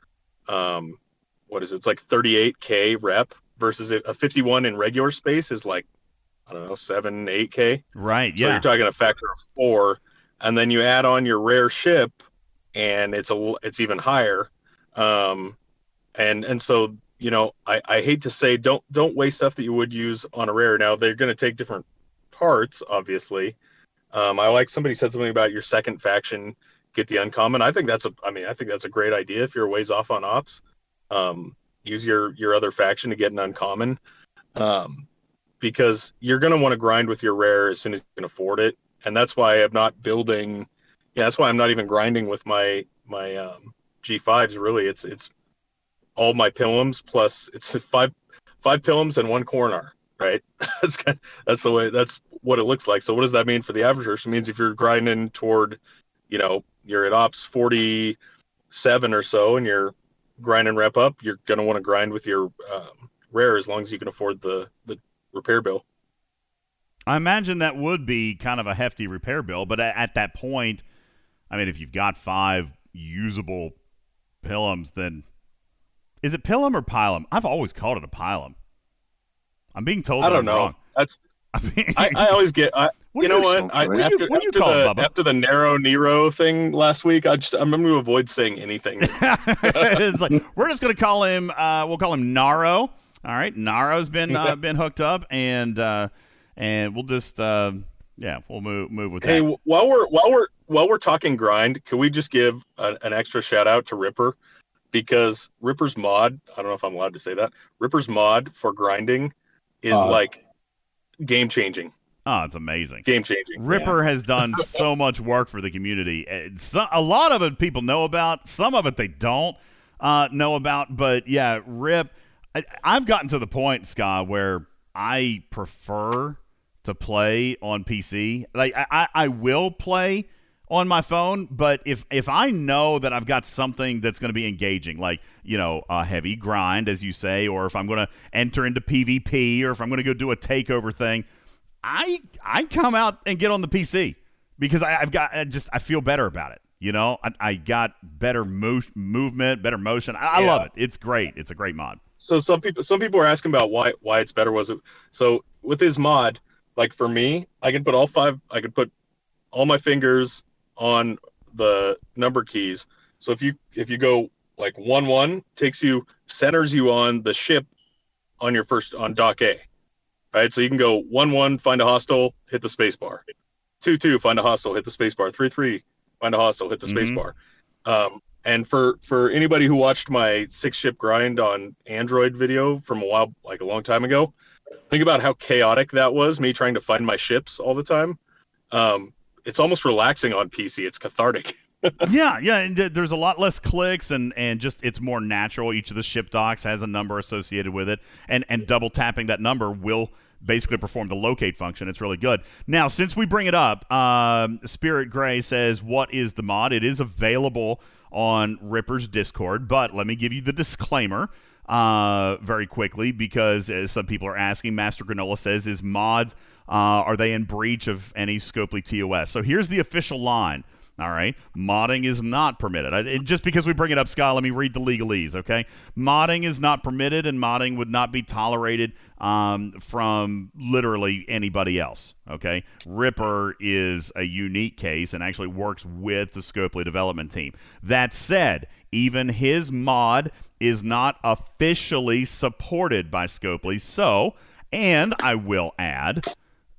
it's like 38k rep versus a 51 in regular space is like, I don't know, 7-8k, right? So yeah, you're talking a factor of 4, and then you add on your rare ship and it's even higher. And so, you know, I hate to say don't waste stuff that you would use on a rare. Now they're going to take different parts, obviously. I like somebody said something about your second faction, get the uncommon. I think that's a great idea. If you're a ways off on ops, use your other faction to get an uncommon, because you're going to want to grind with your rare as soon as you can afford it. And that's why I'm not even grinding with my G5s, really. It's all my pillums plus it's five pillums and one corner, right? That's what it looks like. So what does that mean for the averagers? It means if you're grinding toward, you're at ops 47 or so, and you're grinding rep up, you're going to want to grind with your rare, as long as you can afford the repair bill. I imagine that would be kind of a hefty repair bill, but at that point, I mean, if you've got five usable pillums, then is it pillum or pylum? I've always called it a pylum. I'm being told I don't know. Wrong. I always get. After the narrow Nero thing last week, I'm going to avoid saying anything. It's like we're just going to call him. We'll call him Naro. All right, Naro's been hooked up, and we'll just we'll move with that. Hey, while we're talking grind, can we just give an extra shout out to Ripper? Because Ripper's mod, I don't know if I'm allowed to say that, Ripper's mod for grinding is like game-changing. Oh, it's amazing. Game-changing. Ripper has done so much work for the community. A lot of it people know about. Some of it they don't know about. But, yeah, Rip, I've gotten to the point, Scott, where I prefer to play on PC. Like, I will play on my phone, but if I know that I've got something that's going to be engaging, like, a heavy grind, as you say, or if I'm going to enter into PvP, or if I'm going to go do a takeover thing, I come out and get on the PC because I feel better about it. I got better movement, better motion. I love it. It's great. It's a great mod. So some people are asking about why it's better. Was it so with his mod? Like for me, I could put all my fingers on the number keys. So if you go like 1-1, centers you on the ship on dock A, right? So you can go 1-1, find a hostile, hit the space bar. 2-2, find a hostile, hit the space bar. 3-3, find a hostile, hit the space bar. And for anybody who watched my 6-ship grind on Android video from a long time ago, think about how chaotic that was, me trying to find my ships all the time. It's almost relaxing on PC. It's cathartic. yeah. And there's a lot less clicks and just it's more natural. Each of the ship docks has a number associated with it. And double tapping that number will basically perform the locate function. It's really good. Now, since we bring it up, Spirit Gray says, what is the mod? It is available on Ripper's Discord. But let me give you the disclaimer very quickly because as some people are asking, Master Granola says, is mods... are they in breach of any Scopely TOS? So here's the official line, all right? Modding is not permitted. Just because we bring it up, Scott, let me read the legalese, okay? Modding is not permitted, and modding would not be tolerated from literally anybody else, okay? Ripper is a unique case and actually works with the Scopely development team. That said, even his mod is not officially supported by Scopely, so, and I will add...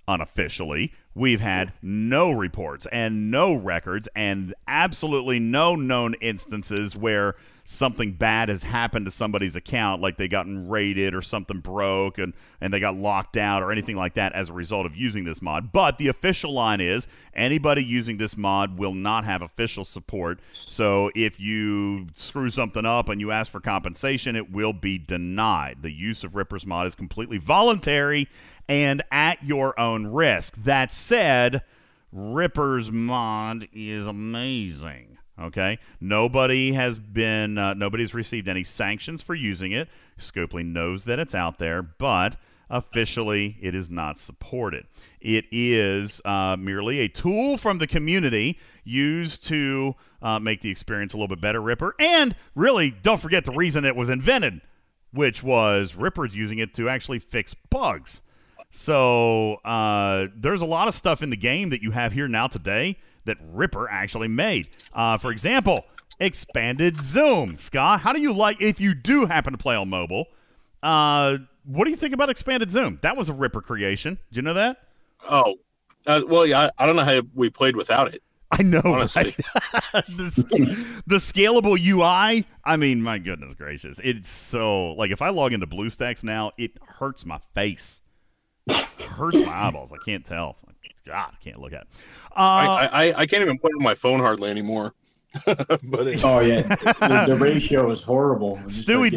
unofficially, we've had no reports and no records and absolutely no known instances where something bad has happened to somebody's account, like they gotten raided or something broke and they got locked out or anything like that as a result of using this mod. But the official line is anybody using this mod will not have official support. So if you screw something up and you ask for compensation, it will be denied. The use of Ripper's mod is completely voluntary and at your own risk. That said, Ripper's mod is amazing. Okay, nobody's received any sanctions for using it. Scopely knows that it's out there, but officially it is not supported. It is merely a tool from the community used to make the experience a little bit better, Ripper. And really, don't forget the reason it was invented, which was Ripper's using it to actually fix bugs. So there's a lot of stuff in the game that you have here now today that Ripper actually made. For example, expanded zoom. Scott, how do you like, if you do happen to play on mobile, what do you think about expanded zoom? That was a Ripper creation. Did you know that? Oh, well, yeah, I don't know how we played without it. I know. Honestly. Right? the scalable UI, I mean, my goodness gracious. It's so, like, if I log into BlueStacks now, it hurts my face. It hurts my eyeballs. I can't tell. God, I can't look at it. I can't even play with my phone hardly anymore. But anyway. Oh yeah, the ratio is horrible. Stewie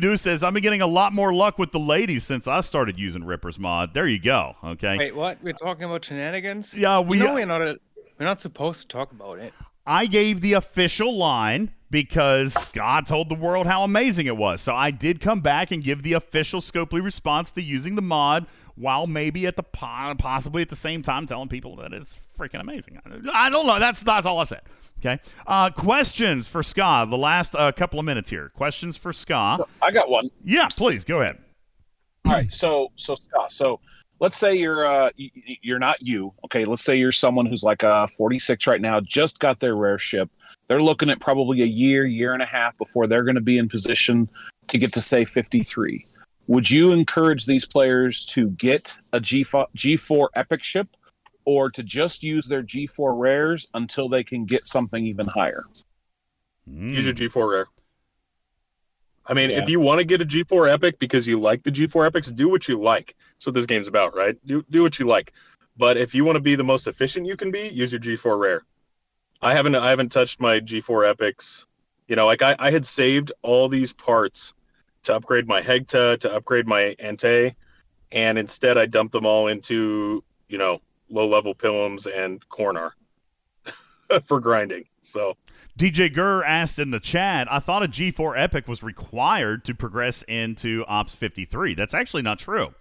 Doo says, I've been getting a lot more luck with the ladies since I started using Ripper's mod. There you go. Okay. Wait, what? We're talking about shenanigans? Yeah, we're not supposed to talk about it. I gave the official line because Scott told the world how amazing it was. So I did come back and give the official Scopely response to using the mod, while maybe at the possibly at the same time telling people that it's freaking amazing. I don't know. That's all I said. Okay. Questions for Scott. The last couple of minutes here. Questions for Scott. I got one. Yeah, please go ahead. All right. So Scott. So let's say you're not you. Okay. Let's say you're someone who's like 46 right now, just got their rare ship. They're looking at probably a year and a half before they're going to be in position to get to say 53. Would you encourage these players to get a G4 epic ship, or to just use their G4 rares until they can get something even higher? Use your G4 rare. I mean, if you want to get a G4 epic because you like the G4 epics, do what you like. That's what this game's about, right? Do what you like. But if you want to be the most efficient you can be, use your G4 rare. I haven't touched my G4 epics. You know, like I had saved all these parts to upgrade my Hegta, to upgrade my Ante, and instead I dumped them all into, low-level Pillums and Cornar for grinding. So DJ Gurr asked in the chat, I thought a G4 Epic was required to progress into Ops 53. That's actually not true.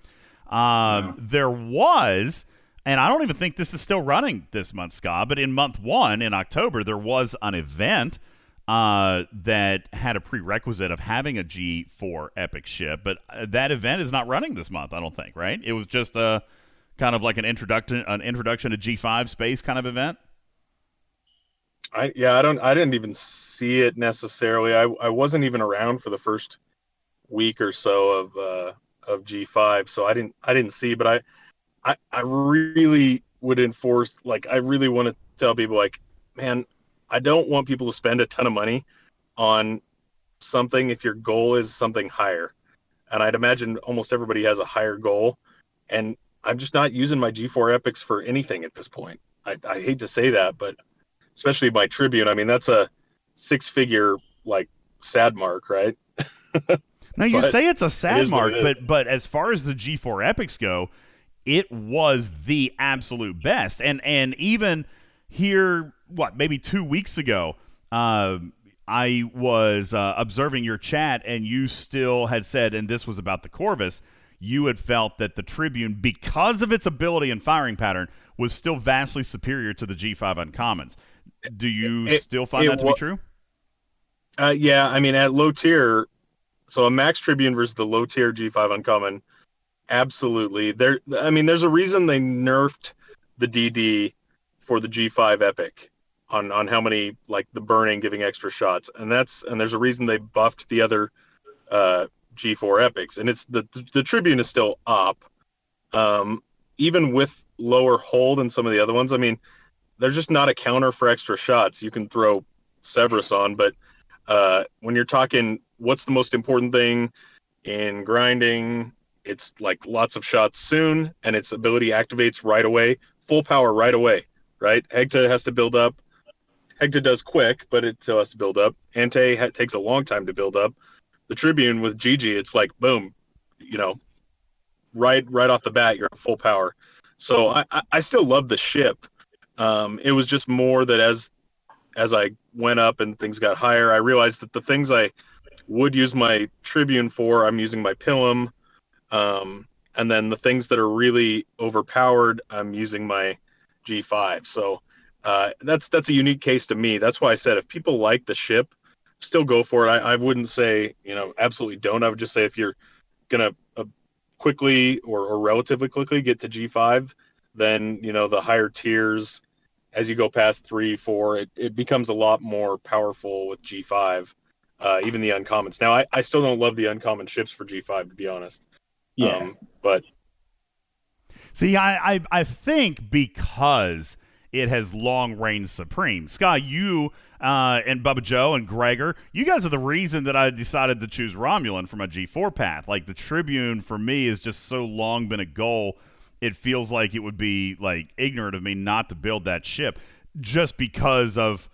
There was, and I don't even think this is still running this month, Scott, but in month one, in October, there was an event that had a prerequisite of having a G4 epic ship, but that event is not running this month, I don't think, right? It was just a kind of like an introduction to G5 space kind of event. I didn't even see it necessarily. I wasn't even around for the first week or so of G5, so I didn't see, but I really would enforce, like, I really want to tell people, like, man, I don't want people to spend a ton of money on something if your goal is something higher. And I'd imagine almost everybody has a higher goal. And I'm just not using my G4 epics for anything at this point. I hate to say that, but especially by Tribune. I mean, that's a 6-figure, like, sad mark, right? Now, you say it's a sad mark, but as far as the G4 epics go, it was the absolute best. And even here, maybe 2 weeks ago, I was observing your chat, and you still had said, and this was about the Corvus, you had felt that the Tribune, because of its ability and firing pattern, was still vastly superior to the G5 uncommons. Do you still find that to be true? Yeah, I mean, at low tier, so a max Tribune versus the low tier G5 uncommon, absolutely. I mean, there's a reason they nerfed the DD for the G5 epic. On how many, like the burning giving extra shots, and there's a reason they buffed the other G4 epics, and it's the Tribune is still up, even with lower hold and some of the other ones. I mean, there's just not a counter for extra shots. You can throw Severus on, but when you're talking, what's the most important thing in grinding? It's like lots of shots soon, and its ability activates right away, full power right away. Right, Hegta has to build up. Hector does quick, but it still has to build up. Ante takes a long time to build up. The Tribune with Gigi, it's like, boom, right off the bat, you're at full power. So I still love the ship. It was just more that as I went up and things got higher, I realized that the things I would use my Tribune for, I'm using my Pillum. And then the things that are really overpowered, I'm using my G5. So that's a unique case to me. That's why I said if people like the ship, still go for it. I wouldn't say, absolutely don't. I would just say if you're going to quickly or relatively quickly get to G5, then, the higher tiers, as you go past 3, 4, it becomes a lot more powerful with G5, even the uncommons. Now, I still don't love the uncommon ships for G5, to be honest. Yeah. But see, I think because it has long reigned supreme. Sky, you and Bubba Joe and Gregor, you guys are the reason that I decided to choose Romulan for my G4 path. Like, the Tribune for me has just so long been a goal, it feels like it would be, like, ignorant of me not to build that ship just because of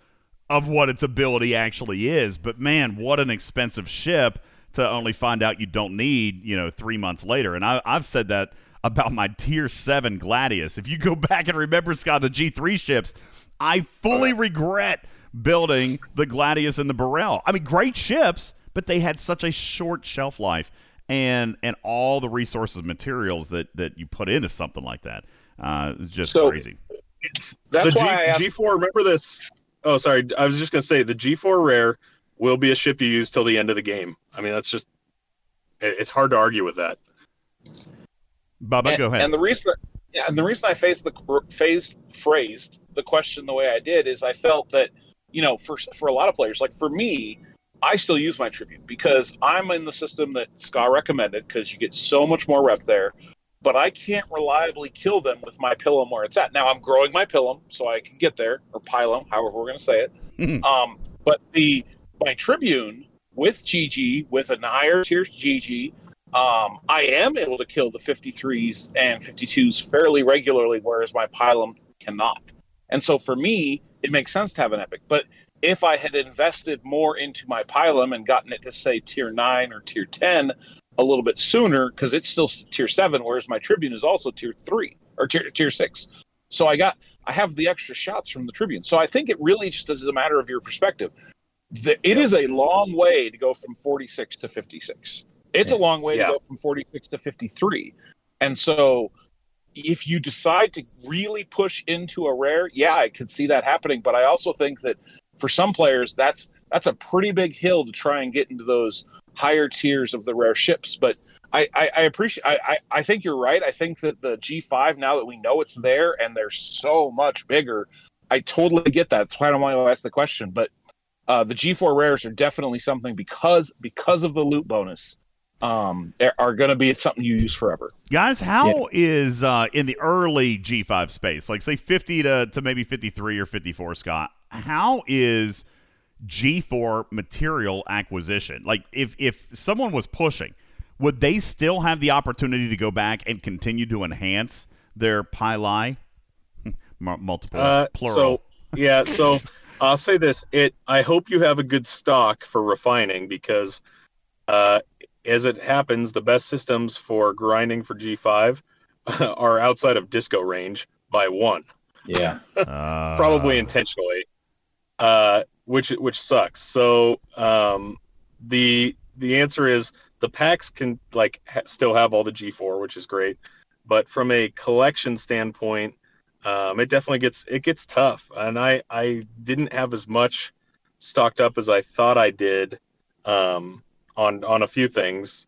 of what its ability actually is. But, man, what an expensive ship to only find out you don't need, 3 months later. And I've said that about my Tier 7 Gladius. If you go back and remember, Scott, the G3 ships, I fully regret building the Gladius and the Burrell. I mean, great ships, but they had such a short shelf life and all the resources and materials that you put into something like that. Crazy. That's why I asked. G4, remember this? Oh, sorry. I was just going to say the G4 Rare will be a ship you use till the end of the game. I mean, that's just – it's hard to argue with that. Bubba, go ahead. And the reason I phrased the question the way I did is I felt that, for a lot of players, like for me, I still use my tribute because I'm in the system that Scott recommended because you get so much more rep there, but I can't reliably kill them with my Pylum where it's at. Now I'm growing my Pylum so I can get there, or Pylum, however we're going to say it. But my Tribune with GG, with a higher tier GG, I am able to kill the 53s and 52s fairly regularly, whereas my Pylum cannot. And so for me, it makes sense to have an epic. But if I had invested more into my Pylum and gotten it to, say, Tier 9 or Tier 10 a little bit sooner, because it's still Tier 7, whereas my Tribune is also Tier 3 or tier 6. So I have the extra shots from the Tribune. So I think it really just is a matter of your perspective. It is a long way to go from 46 to 56. It's a long way to go from 46 to 53. And so if you decide to really push into a rare, I could see that happening. But I also think that for some players, that's a pretty big hill to try and get into those higher tiers of the rare ships. But I appreciate. I think you're right. I think that the G5, now that we know it's there and they're so much bigger, I totally get that. That's why I don't want to ask the question. But the G4 rares are definitely something because of the loot bonus. Are going to be something you use forever. Guys, how is in the early G5 space, like say 50 to maybe 53 or 54, Scott, how is G4 material acquisition? Like if someone was pushing, would they still have the opportunity to go back and continue to enhance their pili? Multiple, plural. So I'll say this. I hope you have a good stock for refining because as it happens, the best systems for grinding for G5 are outside of disco range by one. Yeah. Probably intentionally, which sucks. So the answer is the packs can still have all the G4, which is great. But from a collection standpoint, it definitely gets tough. And I didn't have as much stocked up as I thought I did. On a few things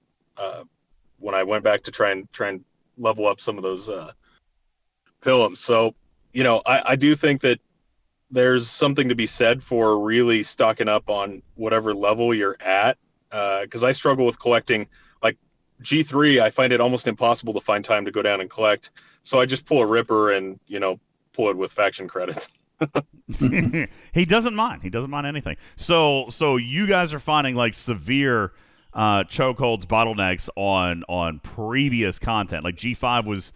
when I went back to try and level up some of those Pylums. So, I do think that there's something to be said for really stocking up on whatever level you're at. Because I struggle with collecting, like G3, I find it almost impossible to find time to go down and collect. So I just pull a Ripper and, pull it with faction credits. He doesn't mind. He doesn't mind anything. So you guys are finding severe chokeholds, bottlenecks on previous content. Like G5 was,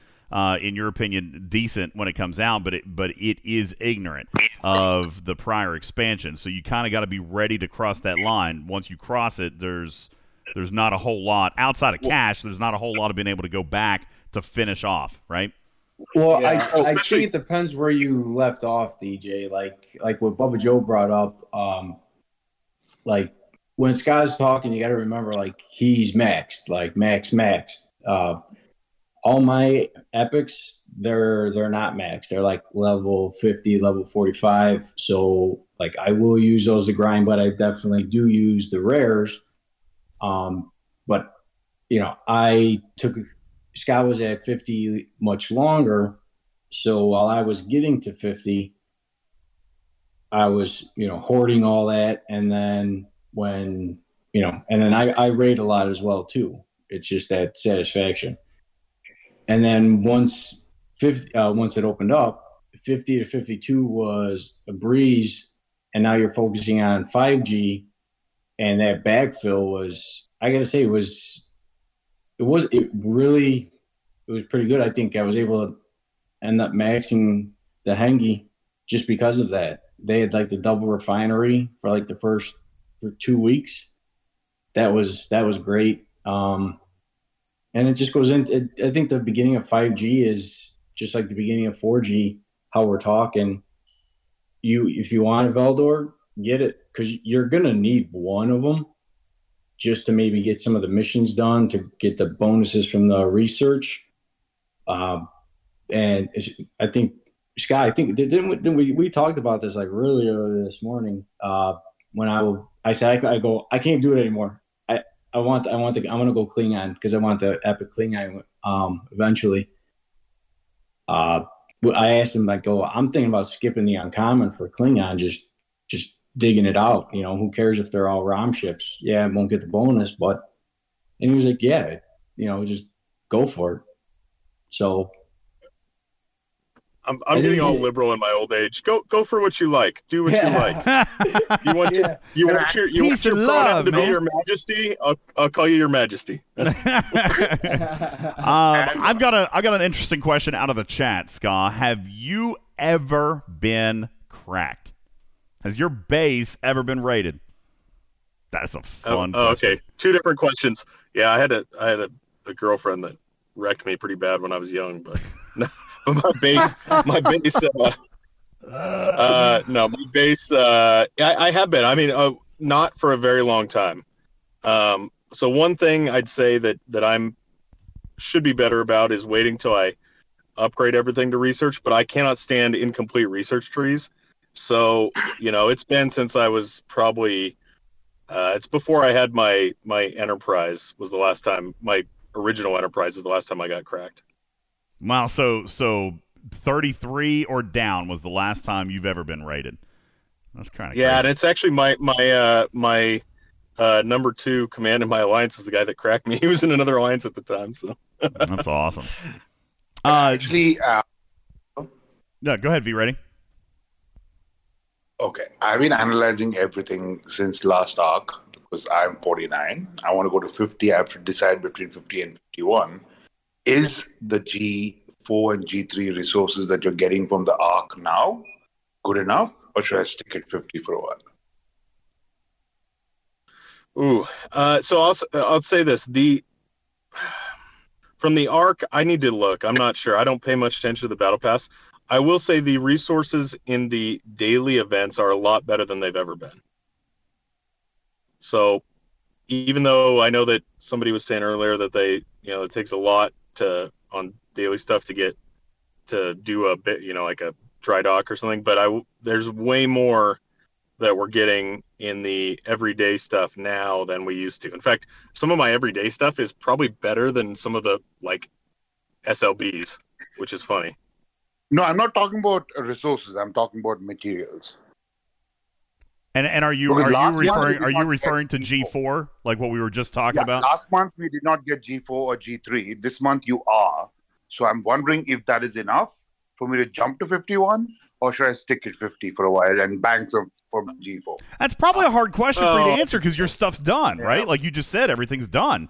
in your opinion, decent when it comes out, but it is ignorant of the prior expansion. So you kind of got to be ready to cross that line. Once you cross it, there's not a whole lot outside of cash. There's not a whole lot of being able to go back to finish off, right? Well, yeah. I think it depends where you left off, DJ. Like what Bubba Joe brought up. When Scott's talking, you got to remember, he's maxed, maxed. All my epics, they're not maxed. They're level 50, level 45. So I will use those to grind, but I definitely do use the rares. But I took. Scott was at 50 much longer, so while I was getting to 50, I was, hoarding all that, and then when, and then I raid a lot as well, too. It's just that satisfaction. And then once 50, once it opened up, 50 to 52 was a breeze, and now you're focusing on 5G, and that backfill was, I got to say, it was pretty good. I think I was able to end up maxing the Handy just because of that. they had like the double refinery for like the first 2 weeks. That was great. And it just goes into, I think the beginning of 5G is just like the beginning of 4G, how we're talking. If you want a Veldor, get it, because you're going to need one of them just to maybe get some of the missions done, to get the bonuses from the research. And I think, Scott, didn't we talked about this like really early this morning when I said I can't do it anymore. I'm going to go Klingon because I want the epic Klingon eventually. I asked him, like, I'm thinking about skipping the uncommon for Klingon, just digging it out. You know, who cares if they're all ROM ships? Yeah, I won't get the bonus, but... And he was like, yeah, you know, just go for it. So... I'm getting all liberal in my old age. Go for what you like. Do what you like. You want your pronoun to be Your Majesty. I'll call you Your Majesty. I've got an interesting question out of the chat, Ska. Have you ever been cracked? Has your base ever been raided? That's a fun question. Okay, two different questions. Yeah, I had a girlfriend that wrecked me pretty bad when I was young, but no. My base, I have been. I mean, not for a very long time. So one thing I'd say that I'm should be better about is waiting till I upgrade everything to research, but I cannot stand incomplete research trees. So, you know, it's been since I was probably, it's before I had my Enterprise was the last time, my original Enterprise is the last time I got cracked. Wow, so 33 or down was the last time you've ever been raided. That's kind of crazy. And it's actually my number two command in my alliance is the guy that cracked me. He was in another alliance at the time, so that's awesome. No, go ahead, V-Ready. Okay, I've been analyzing everything since last arc because I'm 49. I want to go to 50. I have to decide between 50 and 51. Is the G4 and G3 resources that you're getting from the ARC now good enough, or should I stick at 50 for a while? Ooh, so I'll say this: from the ARC, I need to look. I'm not sure. I don't pay much attention to the Battle Pass. I will say the resources in the daily events are a lot better than they've ever been. So, even though I know that somebody was saying earlier that they, you know, it takes a lot on daily stuff to get to do a bit, you know, like a dry dock or something. But there's way more that we're getting in the everyday stuff now than we used to. In fact, some of my everyday stuff is probably better than some of the like SLBs, which is funny. No, I'm not talking about resources. I'm talking about materials. And are you referring to G4 like what we were just talking about? Last month we did not get G4 or G3. This month you are. So I'm wondering if that is enough for me to jump to 51, or should I stick at 50 for a while and bank some from G4? That's probably a hard question for you to answer because your stuff's done, right? Like you just said, everything's done.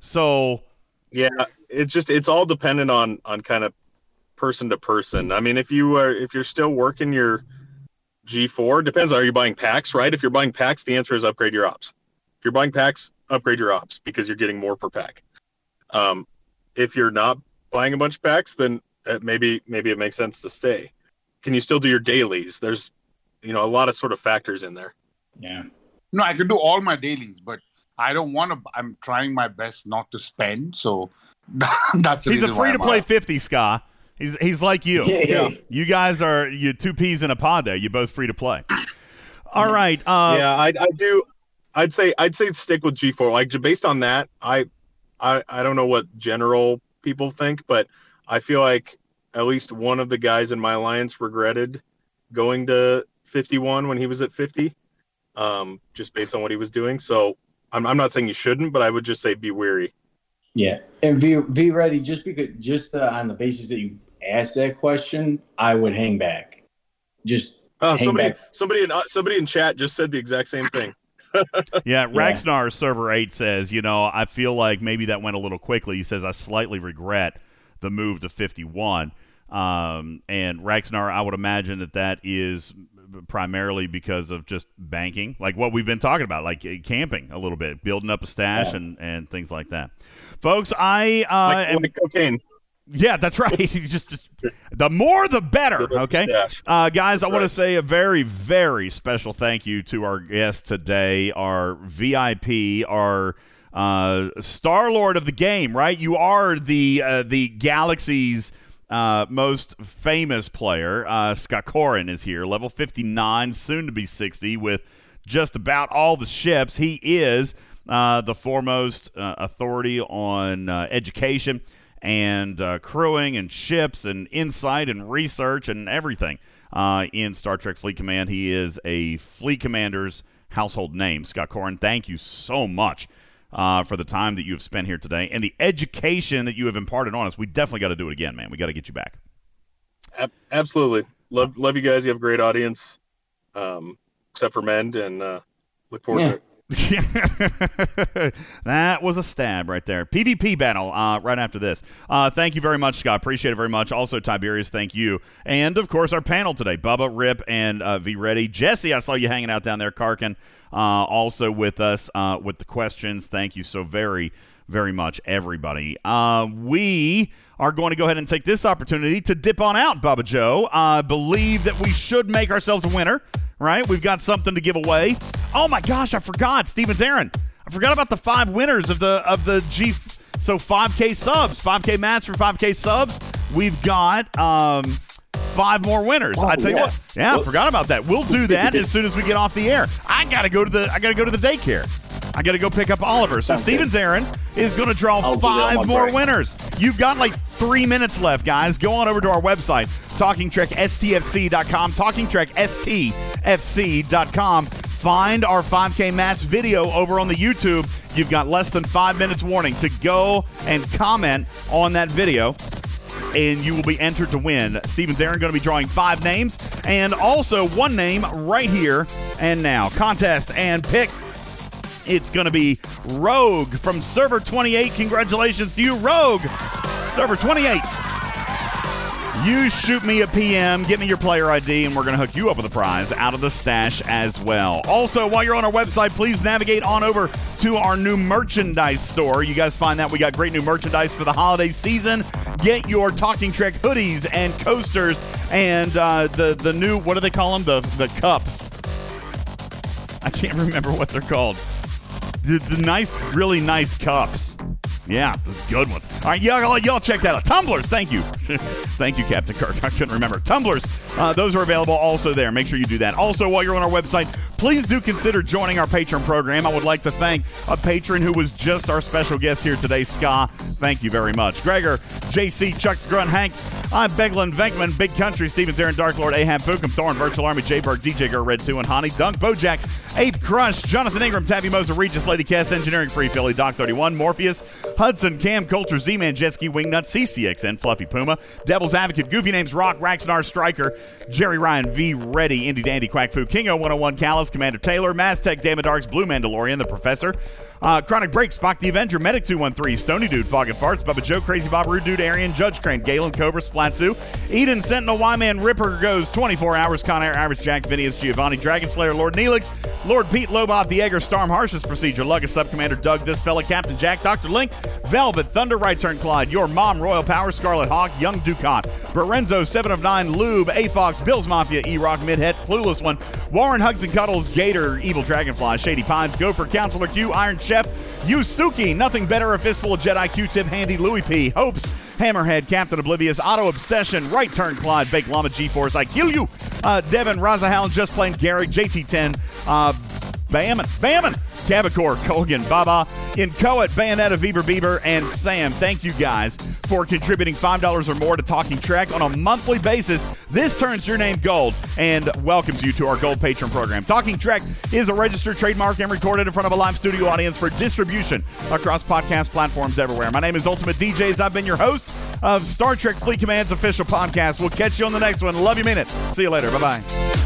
So yeah, it's all dependent on kind of person to person. I mean, if you're still working your G4, depends on, are you buying packs, right? If you're buying packs, the answer is upgrade your ops. If you're buying packs, upgrade your ops because you're getting more per pack. If you're not buying a bunch of packs, then maybe it makes sense to stay. Can you still do your dailies? There's, you know, a lot of sort of factors in there. Yeah. No, I can do all my dailies, but I don't want to. I'm trying my best not to spend, so that's the reason why I'm free-to-play 50, Ska. He's like you. Yeah. You guys are two peas in a pod there. You're both free to play. All right. I do. I'd say stick with G4. Like based on that, I don't know what general people think, but I feel like at least one of the guys in my alliance regretted going to 51 when he was at 50, just based on what he was doing. So I'm not saying you shouldn't, but I would just say be wary. Yeah, and V-Ready, just because on the basis that you asked that question, I would hang back. Somebody in chat just said the exact same thing. Yeah, Raxnar Server 8 says, you know, I feel like maybe that went a little quickly. He says, I slightly regret the move to 51. And Raxnar, I would imagine that is primarily because of just banking, like what we've been talking about, like camping a little bit, building up a stash and things like that. Folks, I like cocaine. Yeah, that's right. just the more the better, okay? Guys, I want to say a very, very special thank you to our guest today, our VIP, our Star-Lord of the game, right? You are the galaxy's most famous player. Scott Corrin is here, level 59, soon to be 60, with just about all the ships. He is the foremost authority on education and crewing and ships and insight and research and everything in Star Trek Fleet Command. He is a Fleet Commander's household name. Scott Corrin, thank you so much for the time that you have spent here today and the education that you have imparted on us. We definitely got to do it again, man. We got to get you back. Absolutely. Love you guys. You have a great audience, except for Mend, and look forward to it. That was a stab right there. PvP battle right after this. Thank you very much, Scott. Appreciate it very much. Also, Tiberius, thank you. And, of course, our panel today, Bubba, Rip, and V-Ready. Jesse, I saw you hanging out down there. Karkin also with us with the questions. Thank you so very, very much, everybody. We are going to go ahead and take this opportunity to dip on out, Bubba Joe. I believe that we should make ourselves a winner. Right? We've got something to give away. Oh, my gosh, I forgot. Stephen Zarin. I forgot about the five winners of the G. So 5K subs, 5K match for 5K subs. We've got five more winners. Oh, I tell you what. Yeah, I forgot about that. We'll do that as soon as we get off the air. I gotta go to the daycare. I got to go pick up Oliver. So Stephen Zarin is going to draw five more winners. You've got like 3 minutes left, guys. Go on over to our website, Talking Trek STFC.com, Talking Trek STFC.com. Find our 5K match video over on the YouTube. You've got less than 5 minutes warning to go and comment on that video, and you will be entered to win. Stephen Zarin going to be drawing five names and also one name right here and now. Contest and pick. It's going to be Rogue from Server 28. Congratulations to you, Rogue. Server 28. You shoot me a PM, get me your player ID, and we're going to hook you up with a prize out of the stash as well. Also, while you're on our website, please navigate on over to our new merchandise store. You guys find that we got great new merchandise for the holiday season. Get your Talking Trek hoodies and coasters and the new, what do they call them? The cups. I can't remember what they're called. The nice, really nice cups. Yeah, those good ones. All right, y'all check that out. Tumblers, thank you. Thank you, Captain Kirk. I couldn't remember. Tumblers, those are available also there. Make sure you do that. Also, while you're on our website, please do consider joining our Patreon program. I would like to thank a patron who was just our special guest here today, Ska. Thank you very much. Gregor, JC, Chuck's Grunt, Hank, I'm Beglin, Venkman, Big Country, Stephen Zarin, Dark Lord, Ahab, Fukum, Thorn, Virtual Army, J-Berg, DJ Girl, Red 2, and Hani, Dunk, Bojack, Ape Crush, Jonathan Ingram, Tabby Moser, Regis, Lady Cass, Engineering Free Philly, Doc 31, Morpheus, Hudson, Cam, Coulter, Z-Man, Jetski, Wingnut, CCXN, Fluffy Puma, Devil's Advocate, Goofy Names, Rock, Raxnar, Striker, Jerry Ryan, V Ready, Indy Dandy, Quack Foo, Kingo, 101, Callus, Commander Taylor, Maztec, Damodarks, Blue Mandalorian, The Professor, Chronic Break, Spock the Avenger, Medic 213, Stony Dude, Fog and Farts, Bubba Joe, Crazy Bob, Rude Dude, Arian, Judge Crane, Galen, Cobra, Splatsu, Eden, Sentinel, Y-Man, Ripper Goes, 24 Hours, Conair, Irish Jack, Vinius, Giovanni, Dragon Slayer, Lord Neelix, Lord Pete, Lobot, the Egger, Storm, Harshest Procedure, Lugga, Subcommander Doug, This Fella, Captain Jack, Dr. Link, Velvet Thunder, Right Turn Clyde, Your Mom, Royal Power, Scarlet Hawk, Young Ducat, Barenzo, 7 of 9, Lube, A-Fox, Bill's Mafia, E-Rock, Midhead, Clueless One, Warren, Hugs and Cuddles, Gator, Evil Dragonfly, Shady Pines, Gopher, Counselor Q, Iron Chef, Yusuke, Nothing Better, A Fistful of Jedi, Q-Tip, Handy, Louis P, Hopes, Hammerhead, Captain Oblivious, Auto Obsession, Right Turn Clyde, Bake Llama, G-Force, I Kill You, Devin, Razahal, Just Plain Garrick, JT10, Bamman, Cavacor, Colgan, Baba, Incoat, Bayonetta, Bieber, and Sam. Thank you guys for contributing $5 or more to Talking Trek on a monthly basis. This turns your name gold and welcomes you to our Gold Patron program. Talking Trek is a registered trademark and recorded in front of a live studio audience for distribution across podcast platforms everywhere. My name is Ultimate DJs. I've been your host of Star Trek Fleet Command's official podcast. We'll catch you on the next one. Love you, mean it. See you later. Bye-bye.